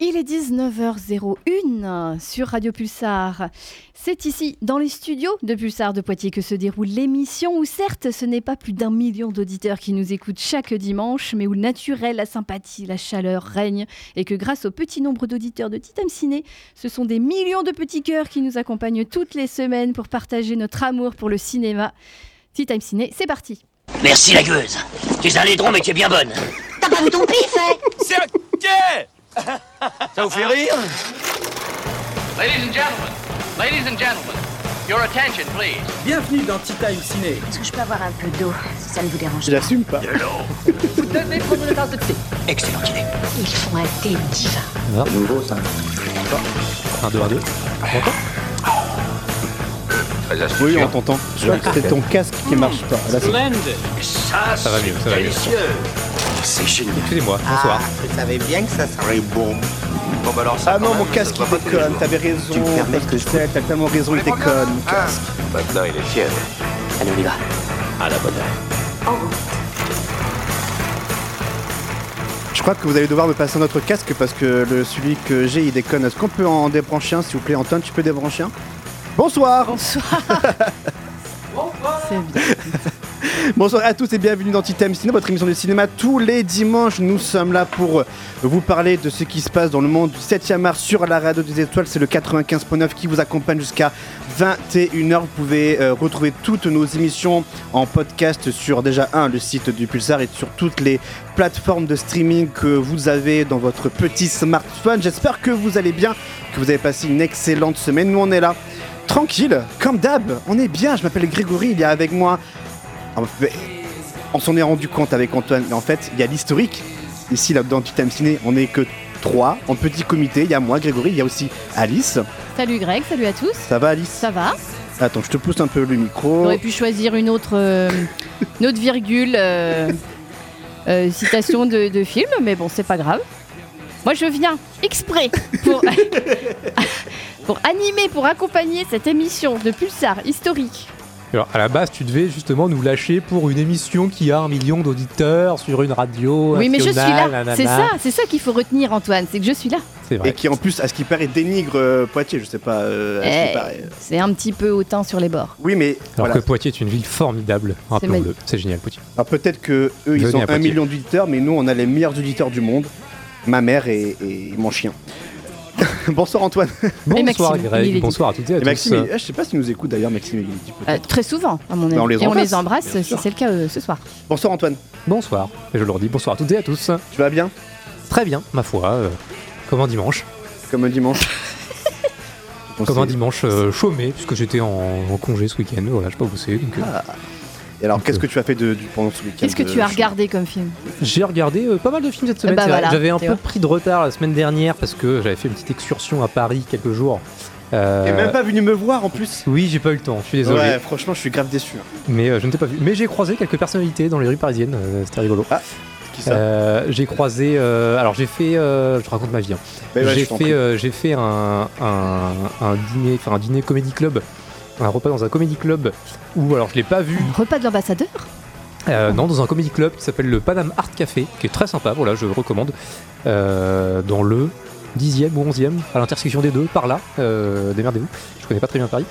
Il est 19h01 sur Radio Pulsar. C'est ici, dans les studios de Pulsar de Poitiers, que se déroule l'émission où certes, ce n'est pas plus d'1 million d'auditeurs qui nous écoutent chaque dimanche, mais où le naturel, la sympathie, la chaleur règnent et que grâce au petit nombre d'auditeurs de Tea Time Ciné, ce sont des millions de petits cœurs qui nous accompagnent toutes les semaines pour partager notre amour pour le cinéma. Tea Time Ciné, c'est parti. Merci la gueuse. Tu es un laidron mais tu es bien bonne. T'as pas vu ton pif, hein ? C'est ok. Ça vous fait rire? Ladies and gentlemen, your attention please. Bienvenue dans Tea Time Ciné. Est-ce que je peux avoir un peu d'eau, si ça ne vous dérange pas? Je l'assume pas. De l'eau. Vous devez prendre une tasse de thé. Excellente idée. Ils font un thé divin. Non, de nouveau ça. Encore. 1, 2, 1, 2. Encore. Oui, on t'entend. Je crois que c'est ton casque qui marche pas. Là, ça va mieux, ça va mieux. C'est génial. Excusez-moi, bonsoir. Je savais bien que ça serait bon. Bon, bah alors ça. Ah non, mon casque il déconne, t'avais raison. Tu me permets que je sais, t'as tellement raison, il déconne, mon casque. Maintenant, il est fier. Allez, on y va. À la bonne heure. En route. Je crois que vous allez devoir me passer notre casque parce que celui que j'ai, il déconne. Est-ce qu'on peut en débrancher un, s'il vous plaît, Antoine? Tu peux débrancher un? Bonsoir. C'est bien. Bonsoir à tous et bienvenue dans Tea Time Ciné, votre émission de cinéma tous les dimanches. Nous sommes là pour vous parler de ce qui se passe dans le monde du 7e art sur la radio des étoiles. C'est le 95.9 qui vous accompagne jusqu'à 21h. Vous pouvez retrouver toutes nos émissions en podcast sur déjà le site du Pulsar et sur toutes les plateformes de streaming que vous avez dans votre petit smartphone. J'espère que vous allez bien, que vous avez passé une excellente semaine. Nous on est là, tranquille, comme d'hab, on est bien. Je m'appelle Grégory, il est avec moi. On s'en est rendu compte avec Antoine, mais en fait, il y a l'historique. Ici, là, dans Tea Time Ciné, on n'est que 3 en petit comité. Il y a moi, Grégory, il y a aussi Alice. Salut Greg, salut à tous. Ça va Alice? Ça va. Attends, je te pousse un peu le micro. J'aurais pu choisir une autre virgule, citation de film, mais bon, c'est pas grave. Moi, je viens exprès pour animer, pour accompagner cette émission de Pulsar historique. Alors, à la base, tu devais justement nous lâcher pour une émission qui a 1 million d'auditeurs sur une radio. Oui, mais je suis là. Nanana. C'est ça qu'il faut retenir, Antoine, c'est que je suis là. C'est vrai. Et qui, en plus, à ce qui paraît, dénigre Poitiers, je sais pas. C'est un petit peu hautain sur les bords. Oui, mais. Alors que Poitiers est une ville formidable. Rappelons-le. C'est génial, Poitiers. Alors, peut-être qu'eux, ils ont 1 million d'auditeurs, mais nous, on a les meilleurs auditeurs du monde. Ma mère et mon chien. Bonsoir Antoine. Bonsoir Greg. Bonsoir à toutes et à tous. Maxime, je ne sais pas si nous écoute d'ailleurs, Maxime. Très souvent, à mon avis. On les embrasse si c'est le cas ce soir. Bonsoir Antoine. Bonsoir. Et je le redis, bonsoir à toutes et à tous. Tu vas bien? Très bien, ma foi. Comme un dimanche. Comme un dimanche. Comme un dimanche chômé, puisque j'étais en congé ce week-end. Voilà, je n'ai pas bossé. Donc, Et alors, qu'est-ce que tu as fait pendant ce week-end? Qu'est-ce que tu as regardé comme film? J'ai regardé pas mal de films cette semaine. Voilà, j'avais un peu pris de retard la semaine dernière parce que j'avais fait une petite excursion à Paris quelques jours. T'es même pas venu me voir en plus? Oui, j'ai pas eu le temps, je suis désolé. Ouais, franchement, je suis grave déçu. Mais je ne t'ai pas vu. Mais j'ai croisé quelques personnalités dans les rues parisiennes, c'était rigolo. Ah, qui ça? J'ai croisé. Alors, j'ai fait. Je te raconte ma vie. Hein. Ouais, j'ai fait un dîner comédie club. Un repas dans un comédie club où, alors je l'ai pas vu. Un repas de l'ambassadeur? Non, dans un comédie club qui s'appelle le Paname Art Café, qui est très sympa, voilà, je recommande. Dans le 10e ou 11e, à l'intersection des deux, par là, démerdez-vous, je connais pas très bien Paris.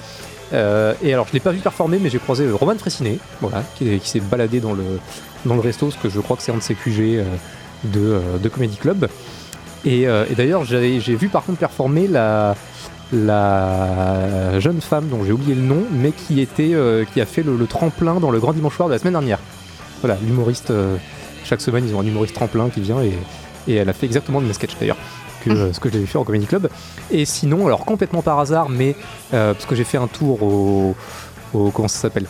Et alors je l'ai pas vu performer, mais j'ai croisé Roman Fressinet, voilà, qui s'est baladé dans le resto, parce que je crois que c'est un de ses QG de comédie club. Et d'ailleurs, j'ai vu par contre performer la jeune femme dont j'ai oublié le nom, mais qui a fait le tremplin dans le Grand Dimanche Soir de la semaine dernière. Voilà, l'humoriste, chaque semaine ils ont un humoriste tremplin qui vient et elle a fait exactement le même sketch d'ailleurs que ce que j'avais fait en Comedy Club. Et sinon, alors complètement par hasard, mais parce que j'ai fait un tour au comment ça s'appelle,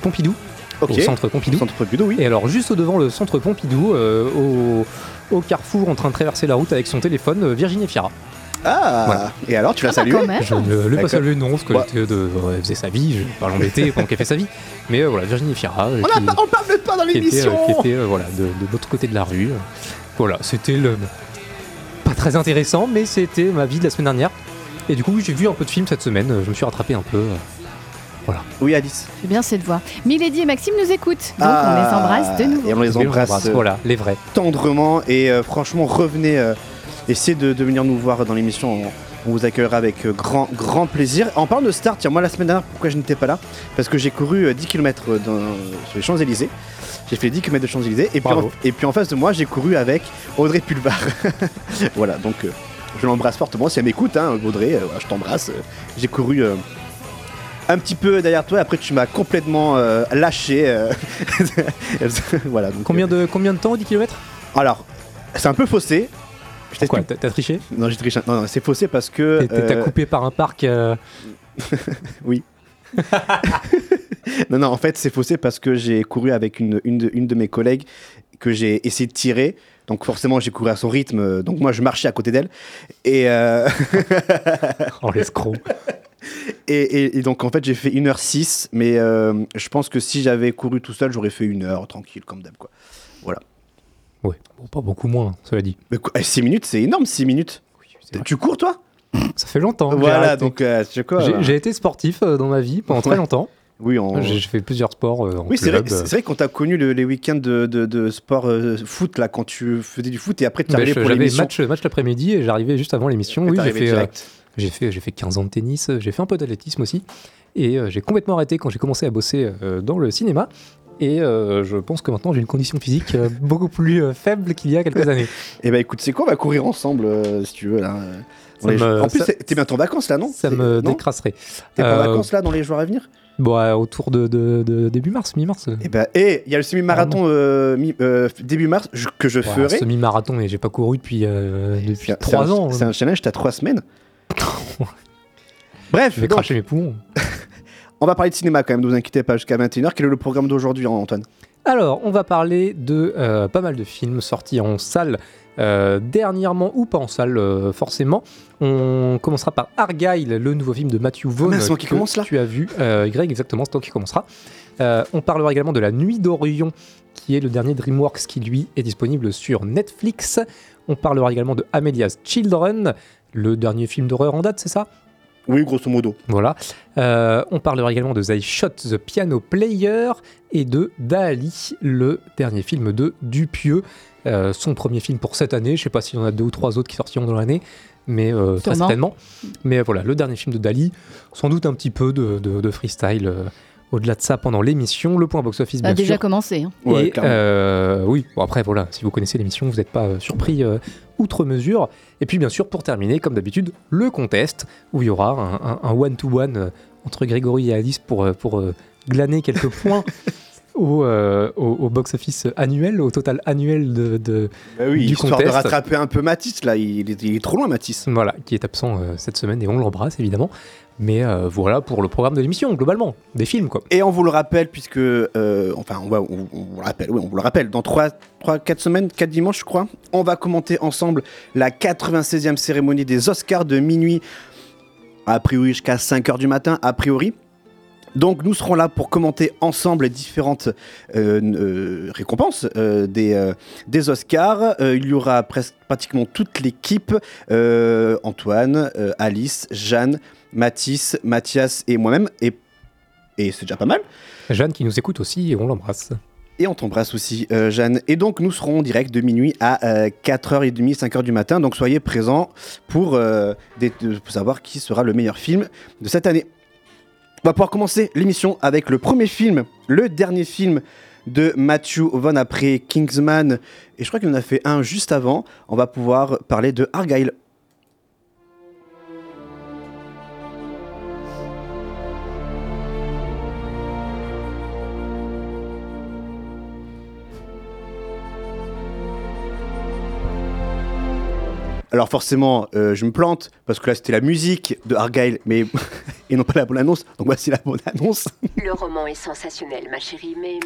Pompidou. Okay. Au centre Pompidou. Oui. Et alors juste devant le centre Pompidou, au carrefour en train de traverser la route avec son téléphone, Virginie Fiara. Ah voilà. Et alors tu l'as salué? Je ne l'ai pas salué, non, parce qu'elle faisait sa vie, je ne vais pas l'embêter pendant qu'elle fait sa vie. Mais voilà, Virginie Fiara. On parle pas dans l'émission. Qui était voilà, de l'autre côté de la rue. Voilà, c'était pas très intéressant, mais c'était ma vie de la semaine dernière. Et du coup, j'ai vu un peu de films cette semaine, je me suis rattrapé un peu. Voilà. Oui, Alice. C'est bien cette voix. Milady et Maxime nous écoutent, donc on les embrasse de nouveau. Et on les embrasse, voilà, les vrais. Tendrement et franchement, revenez, essayez de venir nous voir dans l'émission. On vous accueillera avec grand plaisir. En parlant de stars, tiens, moi la semaine dernière, pourquoi je n'étais pas là ? Parce que j'ai couru 10 km sur les Champs-Elysées. J'ai fait 10 km de Champs-Elysées. Et puis en face de moi, j'ai couru avec Audrey Pulvar. Voilà, donc je l'embrasse fortement. Si elle m'écoute, hein, Audrey, je t'embrasse. J'ai couru un petit peu derrière toi. Après, tu m'as complètement lâché. Voilà, donc, combien de temps, 10 km ? Alors, c'est un peu faussé. Quoi, t'as triché ? Non, j'ai triché. Non, c'est faussé parce que... T'as coupé par un parc Oui. non, en fait, c'est faussé parce que j'ai couru avec une de mes collègues que j'ai essayé de tirer. Donc forcément, j'ai couru à son rythme. Donc moi, je marchais à côté d'elle. Et... oh, l'escroc. Et donc, en fait, j'ai fait 1h06. Mais je pense que si j'avais couru tout seul, j'aurais fait 1h tranquille, comme d'hab, quoi. Voilà. Ouais, bon, pas beaucoup moins, cela dit. Mais 6 minutes, c'est énorme, 6 minutes. Oui, tu cours, toi ? Ça fait longtemps. Voilà, donc j'ai été sportif dans ma vie pendant très longtemps. Oui, j'ai fait plusieurs sports. Oui, c'est vrai, qu'on t'a connu les week-ends de sport foot, là, quand tu faisais du foot et après tu arrivais pour l'émission. J'avais match l'après-midi et j'arrivais juste avant l'émission. Et oui, j'ai fait 15 ans de tennis, j'ai fait un peu d'athlétisme aussi. Et j'ai complètement arrêté quand j'ai commencé à bosser dans le cinéma. Et je pense que maintenant j'ai une condition physique beaucoup plus faible qu'il y a quelques années. Eh ben écoute, c'est quoi, on va courir ensemble si tu veux là. En plus, t'es bientôt en vacances là, non ? Ça me décrasserait. T'es pas en vacances là dans les jours à venir ? Bon, autour de début mars, mi-mars. Eh ben, il y a le semi-marathon début mars que je ferai. Semi-marathon, mais j'ai pas couru depuis 3 ans. C'est un challenge, t'as 3 semaines. Bref, je vais cracher mes poumons. On va parler de cinéma quand même, ne vous inquiétez pas, jusqu'à 21h. Quel est le programme d'aujourd'hui, Antoine ? Alors, on va parler de pas mal de films sortis en salle dernièrement, ou pas en salle forcément. On commencera par Argyle, le nouveau film de Matthew Vaughn. C'est toi qui commence là ? Tu as vu, Greg, exactement, c'est toi qui commencera. On parlera également de La Nuit d'Orion, qui est le dernier Dreamworks qui, lui, est disponible sur Netflix. On parlera également de Amelia's Children, le dernier film d'horreur en date, c'est ça ? Oui, grosso modo. Voilà. On parlera également de They Shot the Piano Player et de Dali, le dernier film de Dupieux. Son premier film pour cette année. Je ne sais pas s'il y en a 2 ou 3 autres qui sortiront dans l'année, mais très certainement. Mais voilà, le dernier film de Dali. Sans doute un petit peu de freestyle au-delà de ça pendant l'émission. Le point box-office, bien sûr. Ça a déjà commencé. Hein. Ouais, oui, bon, après, voilà, si vous connaissez l'émission, vous n'êtes pas surpris outre mesure. Et puis bien sûr, pour terminer, comme d'habitude, le contest, où il y aura un one-to-one entre Grégory et Alice pour glaner quelques points au box-office annuel, au total annuel du contest. Histoire de rattraper un peu Mathis, là, il est trop loin, Mathis. Voilà, qui est absent cette semaine, et on l'embrasse, évidemment. Mais voilà pour le programme de l'émission, globalement, des films, quoi. Et on vous le rappelle, puisque... on vous le rappelle. Dans 4 semaines, 4 dimanches, je crois, on va commenter ensemble la 96e cérémonie des Oscars de minuit, a priori jusqu'à 5h du matin, a priori. Donc nous serons là pour commenter ensemble les différentes récompenses des Oscars. Il y aura pratiquement toute l'équipe, Antoine, Alice, Jeanne, Mathis, Mathias et moi-même. Et c'est déjà pas mal. Jeanne qui nous écoute aussi et on l'embrasse. Et on t'embrasse aussi, Jeanne. Et donc nous serons en direct de minuit à 4h30, 5h du matin. Donc soyez présents pour savoir qui sera le meilleur film de cette année. On va pouvoir commencer l'émission avec le premier film, le dernier film de Matthew Vaughn après Kingsman. Et je crois qu'il en a fait un juste avant. On va pouvoir parler de Argyle. Alors forcément, je me plante, parce que là c'était la musique de Argyle, mais et non pas la bonne annonce, donc voici la bonne annonce. Le roman est sensationnel, ma chérie, mais...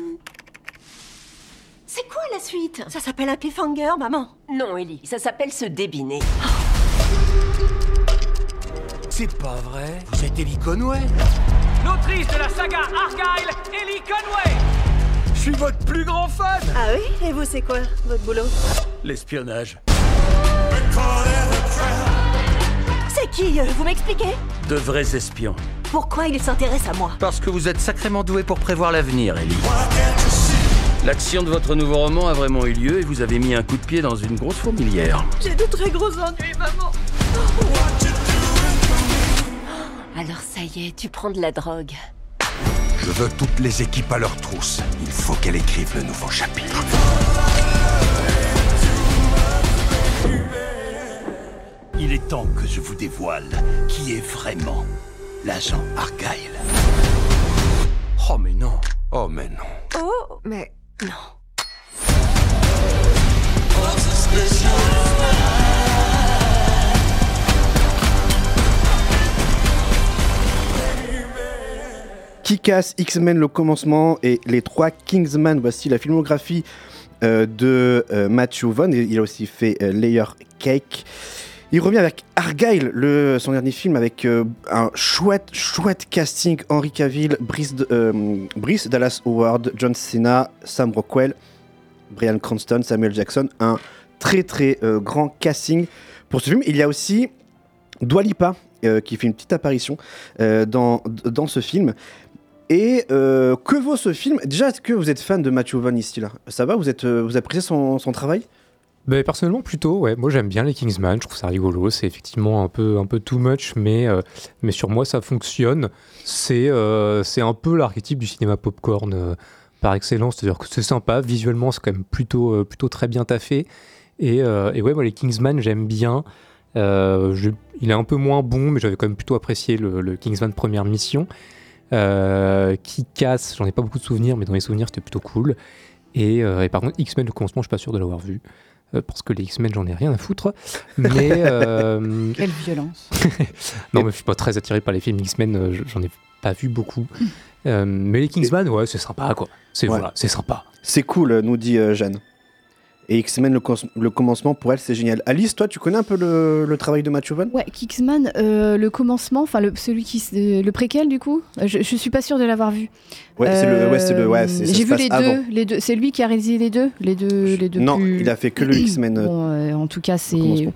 C'est quoi la suite ? Ça s'appelle un cliffhanger, maman. Non, Ellie, ça s'appelle se débiner. C'est pas vrai, c'est Ellie Conway. L'autrice de la saga Argyle, Ellie Conway. Je suis votre plus grand fan. Ah oui ? Et vous, c'est quoi, votre boulot ? L'espionnage. C'est qui, vous m'expliquez ? De vrais espions. Pourquoi il s'intéresse à moi? Parce que vous êtes sacrément doué pour prévoir l'avenir, Ellie. L'action de votre nouveau roman a vraiment eu lieu et vous avez mis un coup de pied dans une grosse fourmilière. J'ai de très gros ennuis, maman. Alors ça y est, tu prends de la drogue. Je veux toutes les équipes à leur trousse. Il faut qu'elle écrive le nouveau chapitre. Il est temps que je vous dévoile qui est vraiment l'agent Argyle. Oh mais non. Oh mais non. Oh mais non. Kick-Ass, X-Men, le commencement et les trois Kingsman. Voici la filmographie de Matthew Vaughn. Il a aussi fait Layer Cake. Il revient avec Argyle, son dernier film, avec un chouette casting. Henry Cavill, Bryce Dallas Howard, John Cena, Sam Rockwell, Bryan Cranston, Samuel Jackson. Un très grand casting pour ce film. Il y a aussi Dua Lipa qui fait une petite apparition dans ce film. Et que vaut ce film? Déjà, est-ce que vous êtes fan de Matthew Vaughn ici là? Ça va, vous appréciez son travail? Ben, personnellement plutôt, ouais. Moi j'aime bien les Kingsman, je trouve ça rigolo, c'est effectivement un peu too much, mais sur moi ça fonctionne. C'est un peu l'archétype du cinéma popcorn par excellence, c'est-à-dire que c'est sympa, visuellement c'est quand même plutôt très bien taffé. Et ouais, moi les Kingsman j'aime bien. Il est un peu moins bon, mais j'avais quand même plutôt apprécié le Kingsman Première Mission. Qui casse, j'en ai pas beaucoup de souvenirs, mais dans les souvenirs c'était plutôt cool. Et par contre X-Men le commencement je suis pas sûr de l'avoir vu. Parce que les X-Men, j'en ai rien à foutre. Mais. Quelle violence. Non, mais je suis pas très attiré par les films X-Men, j'en ai pas vu beaucoup. Mais les Kingsman, ouais, c'est sympa, quoi. Voilà, c'est sympa. C'est cool, nous dit Jeanne. Et X-Men, le commencement, pour elle, c'est génial. Alice, toi, tu connais un peu le travail de Matthew Vaughn ? Ouais, X-Men, le commencement, enfin, le préquel, du coup, je suis pas sûre de l'avoir vu. Ouais, c'est j'ai vu les deux. C'est lui qui a réalisé les deux. Non, il a fait que le X-Men. Bon, en tout cas, c'est...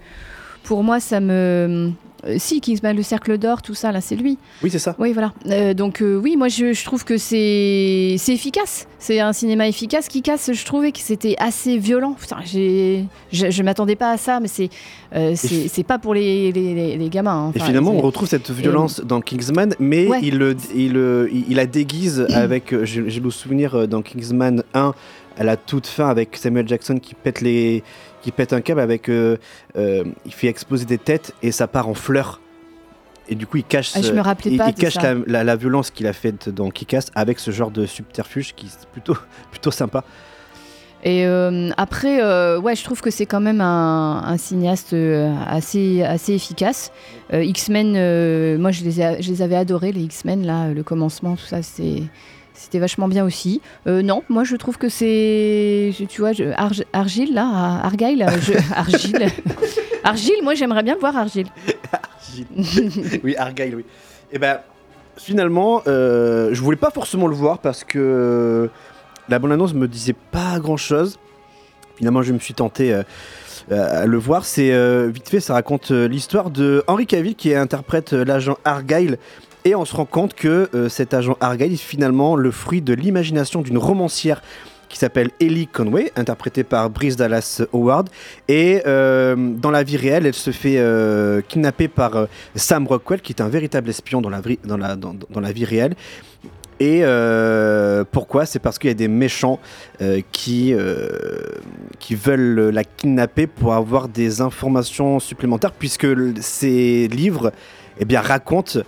Pour moi, ça me... Si, Kingsman, le Cercle d'Or, tout ça, là, c'est lui. Oui, c'est ça. Oui, voilà. Donc, oui, moi, je trouve que c'est efficace. C'est un cinéma efficace qui casse. Je trouvais que c'était assez violent. Putain, je ne m'attendais pas à ça, mais c'est pas pour les gamins. Hein. Enfin, et finalement, on retrouve cette violence dans Kingsman, mais ouais. il la déguise avec... J'ai le souvenir dans Kingsman 1, à la toute fin, avec Samuel Jackson qui pète un câble avec il fait exploser des têtes et ça part en fleurs et du coup il cache la violence qu'il a faite dans Kick-Ass avec ce genre de subterfuge qui est plutôt sympa. Et après ouais, je trouve que c'est quand même un cinéaste assez efficace. X-Men, moi je les avais adorés, les X-Men là, le commencement, tout ça, c'était vachement bien aussi. Non, moi je trouve que c'est... Tu vois, Argyle, moi j'aimerais bien voir Argyle. Oui, Argyle, oui. Et ben, finalement, je voulais pas forcément le voir parce que la bande-annonce me disait pas grand-chose. Finalement, je me suis tenté à le voir. C'est vite fait, ça raconte l'histoire de Henry Cavill qui interprète l'agent Argyle. Et on se rend compte que cet agent Argyle est finalement le fruit de l'imagination d'une romancière qui s'appelle Ellie Conway, interprétée par Bryce Dallas Howard. Et dans la vie réelle, elle se fait kidnapper par Sam Rockwell, qui est un véritable espion dans la vie réelle. Et pourquoi ? C'est parce qu'il y a des méchants qui veulent la kidnapper pour avoir des informations supplémentaires, puisque ces livres, eh bien, racontent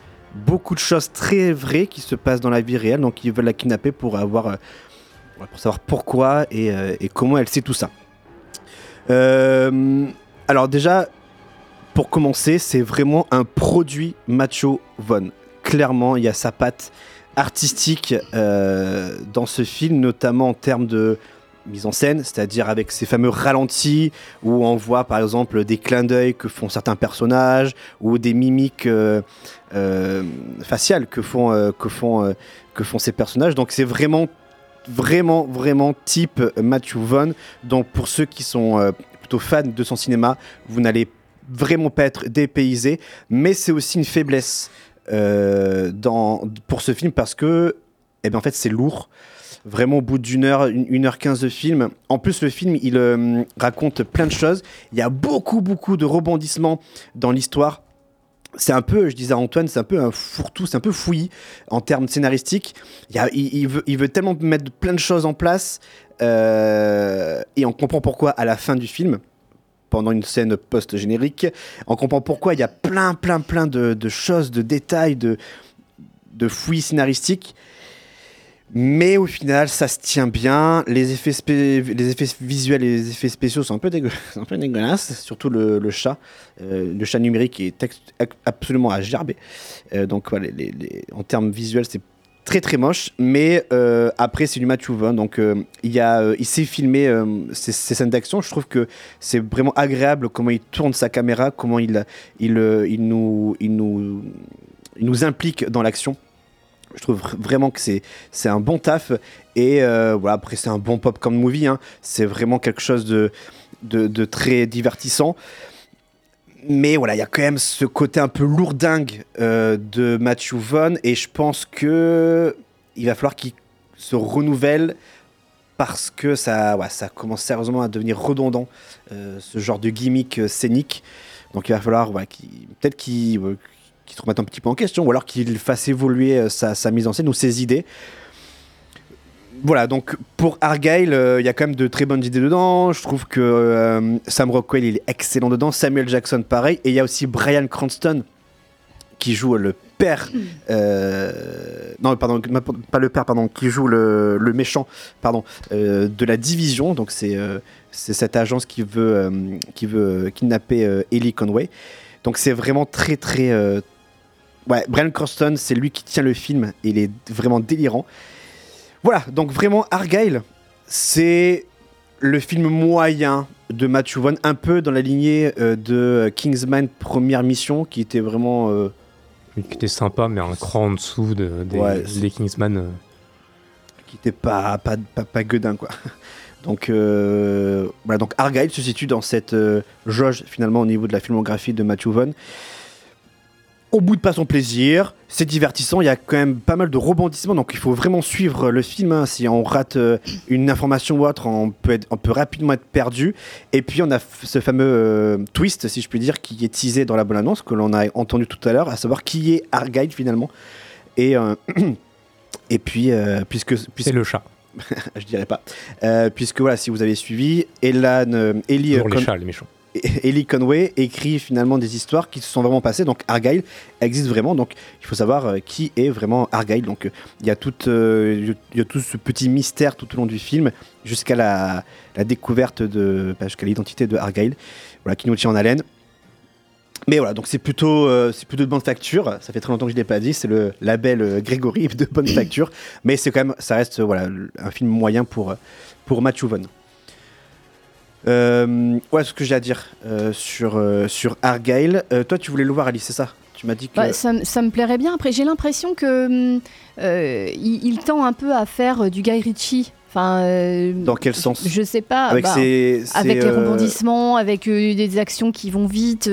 beaucoup de choses très vraies qui se passent dans la vie réelle, donc ils veulent la kidnapper pour savoir pourquoi et comment elle sait tout ça. Alors déjà, pour commencer, c'est vraiment un produit Matthew Vaughn. Clairement, il y a sa patte artistique dans ce film, notamment en termes de mise en scène, c'est-à-dire avec ces fameux ralentis où on voit par exemple des clins d'œil que font certains personnages ou des mimiques faciales que font ces personnages. Donc c'est vraiment type Matthew Vaughn. Donc pour ceux qui sont plutôt fans de son cinéma, vous n'allez vraiment pas être dépaysés, mais c'est aussi une faiblesse pour ce film parce que, eh ben en fait, c'est lourd. Vraiment au bout d'une heure, 1h15 de film. En plus, le film, il raconte plein de choses. Il y a beaucoup de rebondissements dans l'histoire. C'est un peu, je disais à Antoine, c'est un peu un fourre-tout, c'est un peu fouillis en termes scénaristiques. Il veut tellement mettre plein de choses en place et on comprend pourquoi à la fin du film, pendant une scène post-générique, on comprend pourquoi il y a plein de choses, de détails, de fouillis scénaristiques. Mais au final, ça se tient bien. Les effets visuels et les effets spéciaux sont un peu dégueulasses. Surtout le chat numérique est absolument à gerber. Donc voilà, en termes visuels, c'est très moche. Mais après, c'est du Matthew Vaughn. Donc il s'est filmé ces scènes d'action. Je trouve que c'est vraiment agréable comment il tourne sa caméra, comment il nous implique dans l'action. Je trouve vraiment que c'est un bon taf et voilà, après c'est un bon popcorn movie, hein. C'est vraiment quelque chose de très divertissant, mais voilà, il y a quand même ce côté un peu lourdingue de Matthew Vaughn et je pense que il va falloir qu'il se renouvelle parce que ça commence sérieusement à devenir redondant, ce genre de gimmick scénique. Donc il va falloir qu'il se remette un petit peu en question, ou alors qu'il fasse évoluer sa mise en scène ou ses idées. Voilà, donc pour Argyle, il y a quand même de très bonnes idées dedans. Je trouve que Sam Rockwell, il est excellent dedans. Samuel Jackson, pareil. Et il y a aussi Bryan Cranston, qui joue le père... qui joue le méchant, de la division. Donc c'est cette agence qui veut kidnapper Ellie Conway. Donc c'est vraiment très... Ouais, Bryan Cranston, c'est lui qui tient le film. Il est vraiment délirant. Voilà, donc vraiment, Argyle, c'est le film moyen de Matthew Vaughn, un peu dans la lignée de Kingsman Première Mission, qui était vraiment... Qui était sympa, mais un cran en dessous des Kingsman. Qui était pas gueudin, quoi. Donc, voilà, donc Argyle se situe dans cette jauge finalement au niveau de la filmographie de Matthew Vaughn. Au bout de pas son plaisir, c'est divertissant, il y a quand même pas mal de rebondissements, donc il faut vraiment suivre le film, hein. Si on rate une information ou autre, on peut rapidement être perdu. Et puis on a ce fameux twist, si je puis dire, qui est teasé dans la bonne annonce, que l'on a entendu tout à l'heure, à savoir qui est Argyle finalement. Et puis, puisque c'est le chat. Je dirais pas, puisque voilà, si vous avez suivi, Ellie Conway écrit finalement des histoires qui se sont vraiment passées, donc Argyle existe vraiment, donc il faut savoir qui est vraiment Argyle. Donc il y a tout ce petit mystère tout au long du film jusqu'à la découverte jusqu'à l'identité de Argyle, voilà, qui nous tient en haleine. Mais voilà, donc c'est plutôt de bonne facture. Ça fait très longtemps que je ne l'ai pas dit. C'est le label Grégory de bonne facture. Mais c'est quand même, ça reste voilà, un film moyen pour Matthew Vaughn. Ouais, ce que j'ai à dire sur Argyle. Toi, tu voulais le voir, Alice, c'est ça ? Tu m'as dit que... ça me plairait bien. Après, j'ai l'impression que il tend un peu à faire du Guy Ritchie. Enfin, dans quel sens ? Je sais pas. Avec, les rebondissements, avec des actions qui vont vite,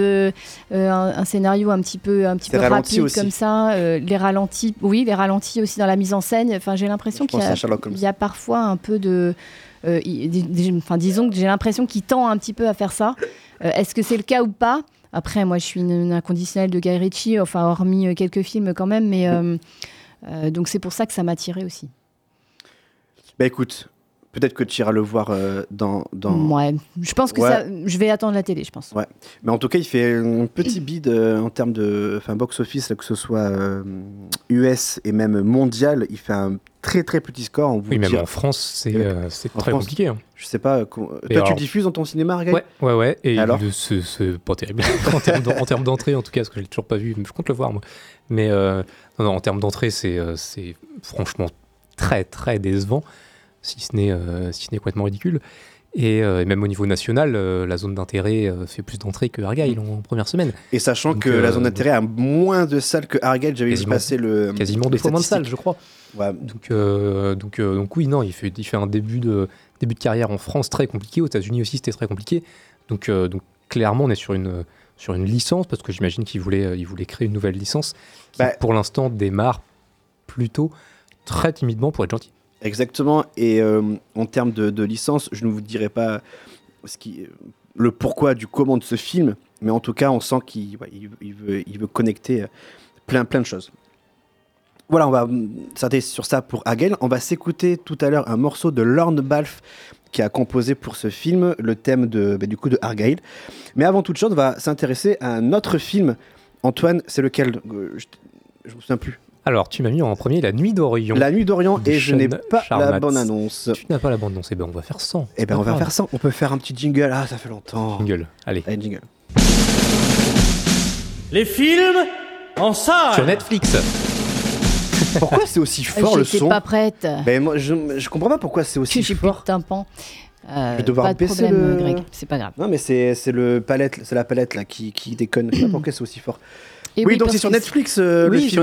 un scénario un petit peu rapide aussi. Comme ça, les ralentis. Oui, les ralentis aussi dans la mise en scène. Enfin, j'ai l'impression qu'il y a parfois un peu de. Enfin, disons que j'ai l'impression qu'il tend un petit peu à faire ça. Est-ce que c'est le cas ou pas ? Après, moi, je suis une inconditionnelle de Guy Ritchie. Enfin, hormis quelques films quand même, mais donc c'est pour ça que ça m'attirait aussi. Bah écoute, peut-être que tu iras le voir dans... Ouais, je pense que ça... Je vais attendre la télé, je pense. Ouais, mais en tout cas, il fait un petit bid en termes de... Enfin, box-office, là, que ce soit US et même mondial, il fait un très petit score. On vous oui, même en France, c'est en très France, compliqué. Hein. Je sais pas... Tu diffuses dans ton cinéma, Argyle ? Ouais. Et alors c'est pas terrible. En termes d'entrée, en tout cas, parce que je l'ai toujours pas vu. Je compte le voir, moi. Mais non, en termes d'entrée, c'est franchement... très décevant, si ce n'est complètement ridicule. Et même au niveau national, la zone d'intérêt fait plus d'entrées que Argyle en première semaine. Et sachant que la zone d'intérêt a moins de salles que Argyle, j'avais passé le... Quasiment 2 fois moins de salles, je crois. Ouais. Donc oui, non, il fait un début de carrière en France très compliqué, aux États-Unis aussi c'était très compliqué. Donc clairement, on est sur une... sur une licence, parce que j'imagine qu'ils voulaient créer une nouvelle licence qui, pour l'instant, démarre plutôt très timidement pour être gentil. Exactement, et en termes de licence, je ne vous dirai pas le pourquoi du comment de ce film, mais en tout cas, on sent qu'il veut connecter plein de choses. Voilà, on va s'arrêter sur ça pour Argyle. On va s'écouter tout à l'heure un morceau de Lorne Balfe qui a composé pour ce film le thème de Argyle. Mais avant toute chose, on va s'intéresser à un autre film. Antoine, c'est lequel ? Je ne me souviens plus. Alors, tu m'as mis en premier La Nuit d'Orion. La Nuit d'Orion, et je n'ai pas la bonne annonce. Tu n'as pas la bonne annonce, et bien on va faire 100. Et bien on va faire 100, on peut faire un petit jingle, ah ça fait longtemps. Jingle, allez jingle. Les films en salle sur Netflix. Pourquoi c'est aussi fort le son ? J'étais pas prête. Mais moi, je comprends pas pourquoi c'est aussi fort. J'ai plus de tympan. Je vais devoir baisser le... Greg, c'est pas grave. Non mais c'est la palette là qui déconne, je sais pas pourquoi c'est aussi fort. Oui, donc c'est sur Netflix. C'est sur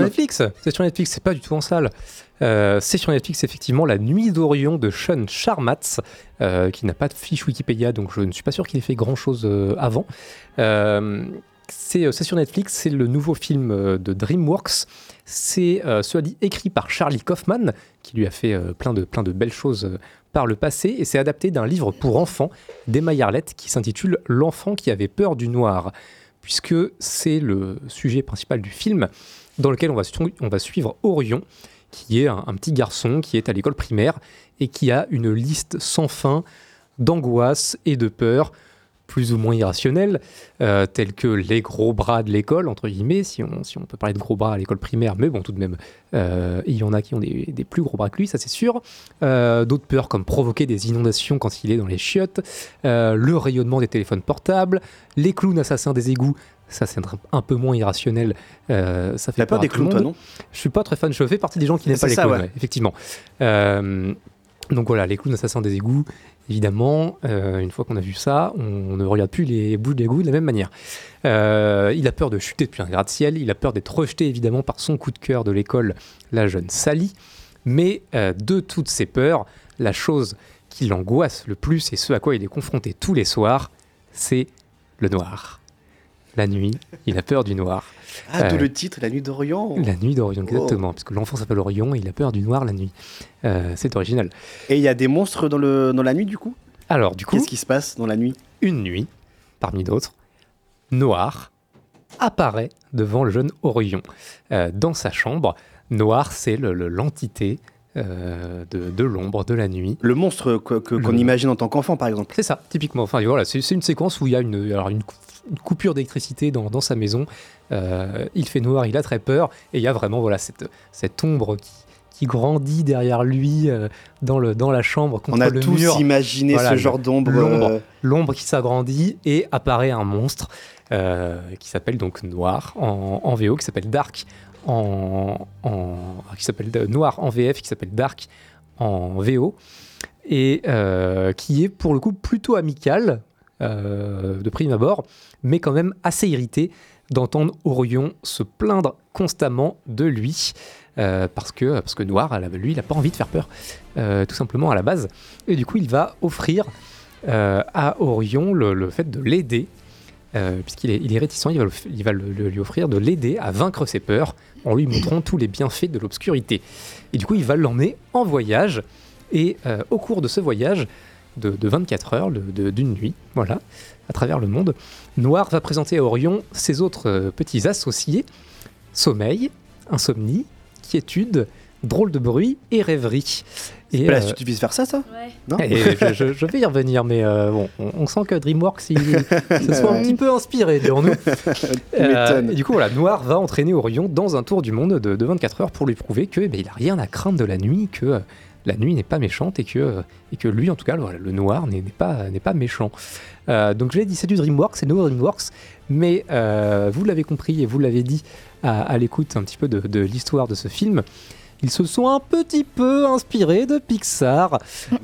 Netflix, c'est pas du tout en salle. C'est sur Netflix, effectivement, La Nuit d'Orion de Sean Charmatz, qui n'a pas de fiche Wikipédia, donc je ne suis pas sûr qu'il ait fait grand-chose avant. C'est sur Netflix, c'est le nouveau film de Dreamworks. C'est, cela dit, écrit par Charlie Kaufman, qui lui a fait plein de belles choses par le passé, et c'est adapté d'un livre pour enfants d'Emma Yarlett, qui s'intitule « L'enfant qui avait peur du noir ». Puisque c'est le sujet principal du film, dans lequel on va suivre Orion, qui est un petit garçon qui est à l'école primaire et qui a une liste sans fin d'angoisses et de peurs, plus ou moins irrationnelles, telles que les gros bras de l'école, entre guillemets, si on peut parler de gros bras à l'école primaire, mais bon, tout de même, il y en a qui ont des plus gros bras que lui, ça c'est sûr. D'autres peurs comme provoquer des inondations quand il est dans les chiottes, le rayonnement des téléphones portables, les clowns assassins des égouts, ça c'est un peu moins irrationnel, ça fait peur à tout le monde. T'as pas des clowns, toi, non ? Je suis pas très fan, je fais partie des gens qui n'aiment pas les clowns, ouais. Effectivement. Donc voilà, les clowns assassins des égouts, évidemment, une fois qu'on a vu ça, on ne regarde plus les bouches d'égout de la même manière. Il a peur de chuter depuis un gratte-ciel, il a peur d'être rejeté évidemment par son coup de cœur de l'école, la jeune Sally. Mais de toutes ces peurs, la chose qui l'angoisse le plus et ce à quoi il est confronté tous les soirs, c'est le noir. La nuit, il a peur du noir. Ah, d'où le titre, La Nuit d'Orion. La Nuit d'Orion, exactement, parce que l'enfant s'appelle Orion et il a peur du noir la nuit. C'est original. Et il y a des monstres dans la nuit, du coup ? Alors, du coup... Qu'est-ce qui se passe dans la nuit ? Une nuit, parmi d'autres, Noir apparaît devant le jeune Orion. Dans sa chambre, Noir, c'est l'entité... de l'ombre, de la nuit. Le monstre qu'on imagine en tant qu'enfant, par exemple. C'est ça, typiquement. Enfin, voilà, c'est une séquence où il y a une coupure d'électricité dans sa maison. Il fait noir, il a très peur. Et il y a vraiment voilà, cette ombre qui grandit derrière lui dans la chambre contre le mur. On a tous imaginé voilà, ce genre d'ombre. L'ombre qui s'agrandit et apparaît un monstre qui s'appelle donc Noir en VO, qui s'appelle Dark. Qui s'appelle Noir en VF, qui s'appelle Dark en VO, et qui est pour le coup plutôt amical de prime abord, mais quand même assez irrité d'entendre Orion se plaindre constamment de lui, parce que Noir, lui, il n'a pas envie de faire peur, tout simplement à la base, et du coup il va offrir à Orion le fait de l'aider. Puisqu'il est réticent, il va lui offrir de l'aider à vaincre ses peurs en lui montrant tous les bienfaits de l'obscurité. Et du coup, il va l'emmener en voyage. Et au cours de ce voyage de 24 heures, d'une nuit, voilà, à travers le monde, Noir va présenter à Orion ses autres petits associés, sommeil, insomnie, quiétude, drôle de bruit et rêverie. Et là, si tu vises faire ça ouais. Non, et je vais y revenir, mais bon, on sent que DreamWorks se soit un petit peu inspiré, dirons-nous. Et du coup, voilà, Noir va entraîner Orion dans un tour du monde de 24 heures pour lui prouver que, il n'a rien à craindre de la nuit, que la nuit n'est pas méchante et que lui, en tout cas, le Noir n'est pas méchant. Donc, je l'ai dit, c'est du DreamWorks, c'est nouveau DreamWorks, mais vous l'avez compris et vous l'avez dit à l'écoute un petit peu de l'histoire de ce film. Ils se sont un petit peu inspirés de Pixar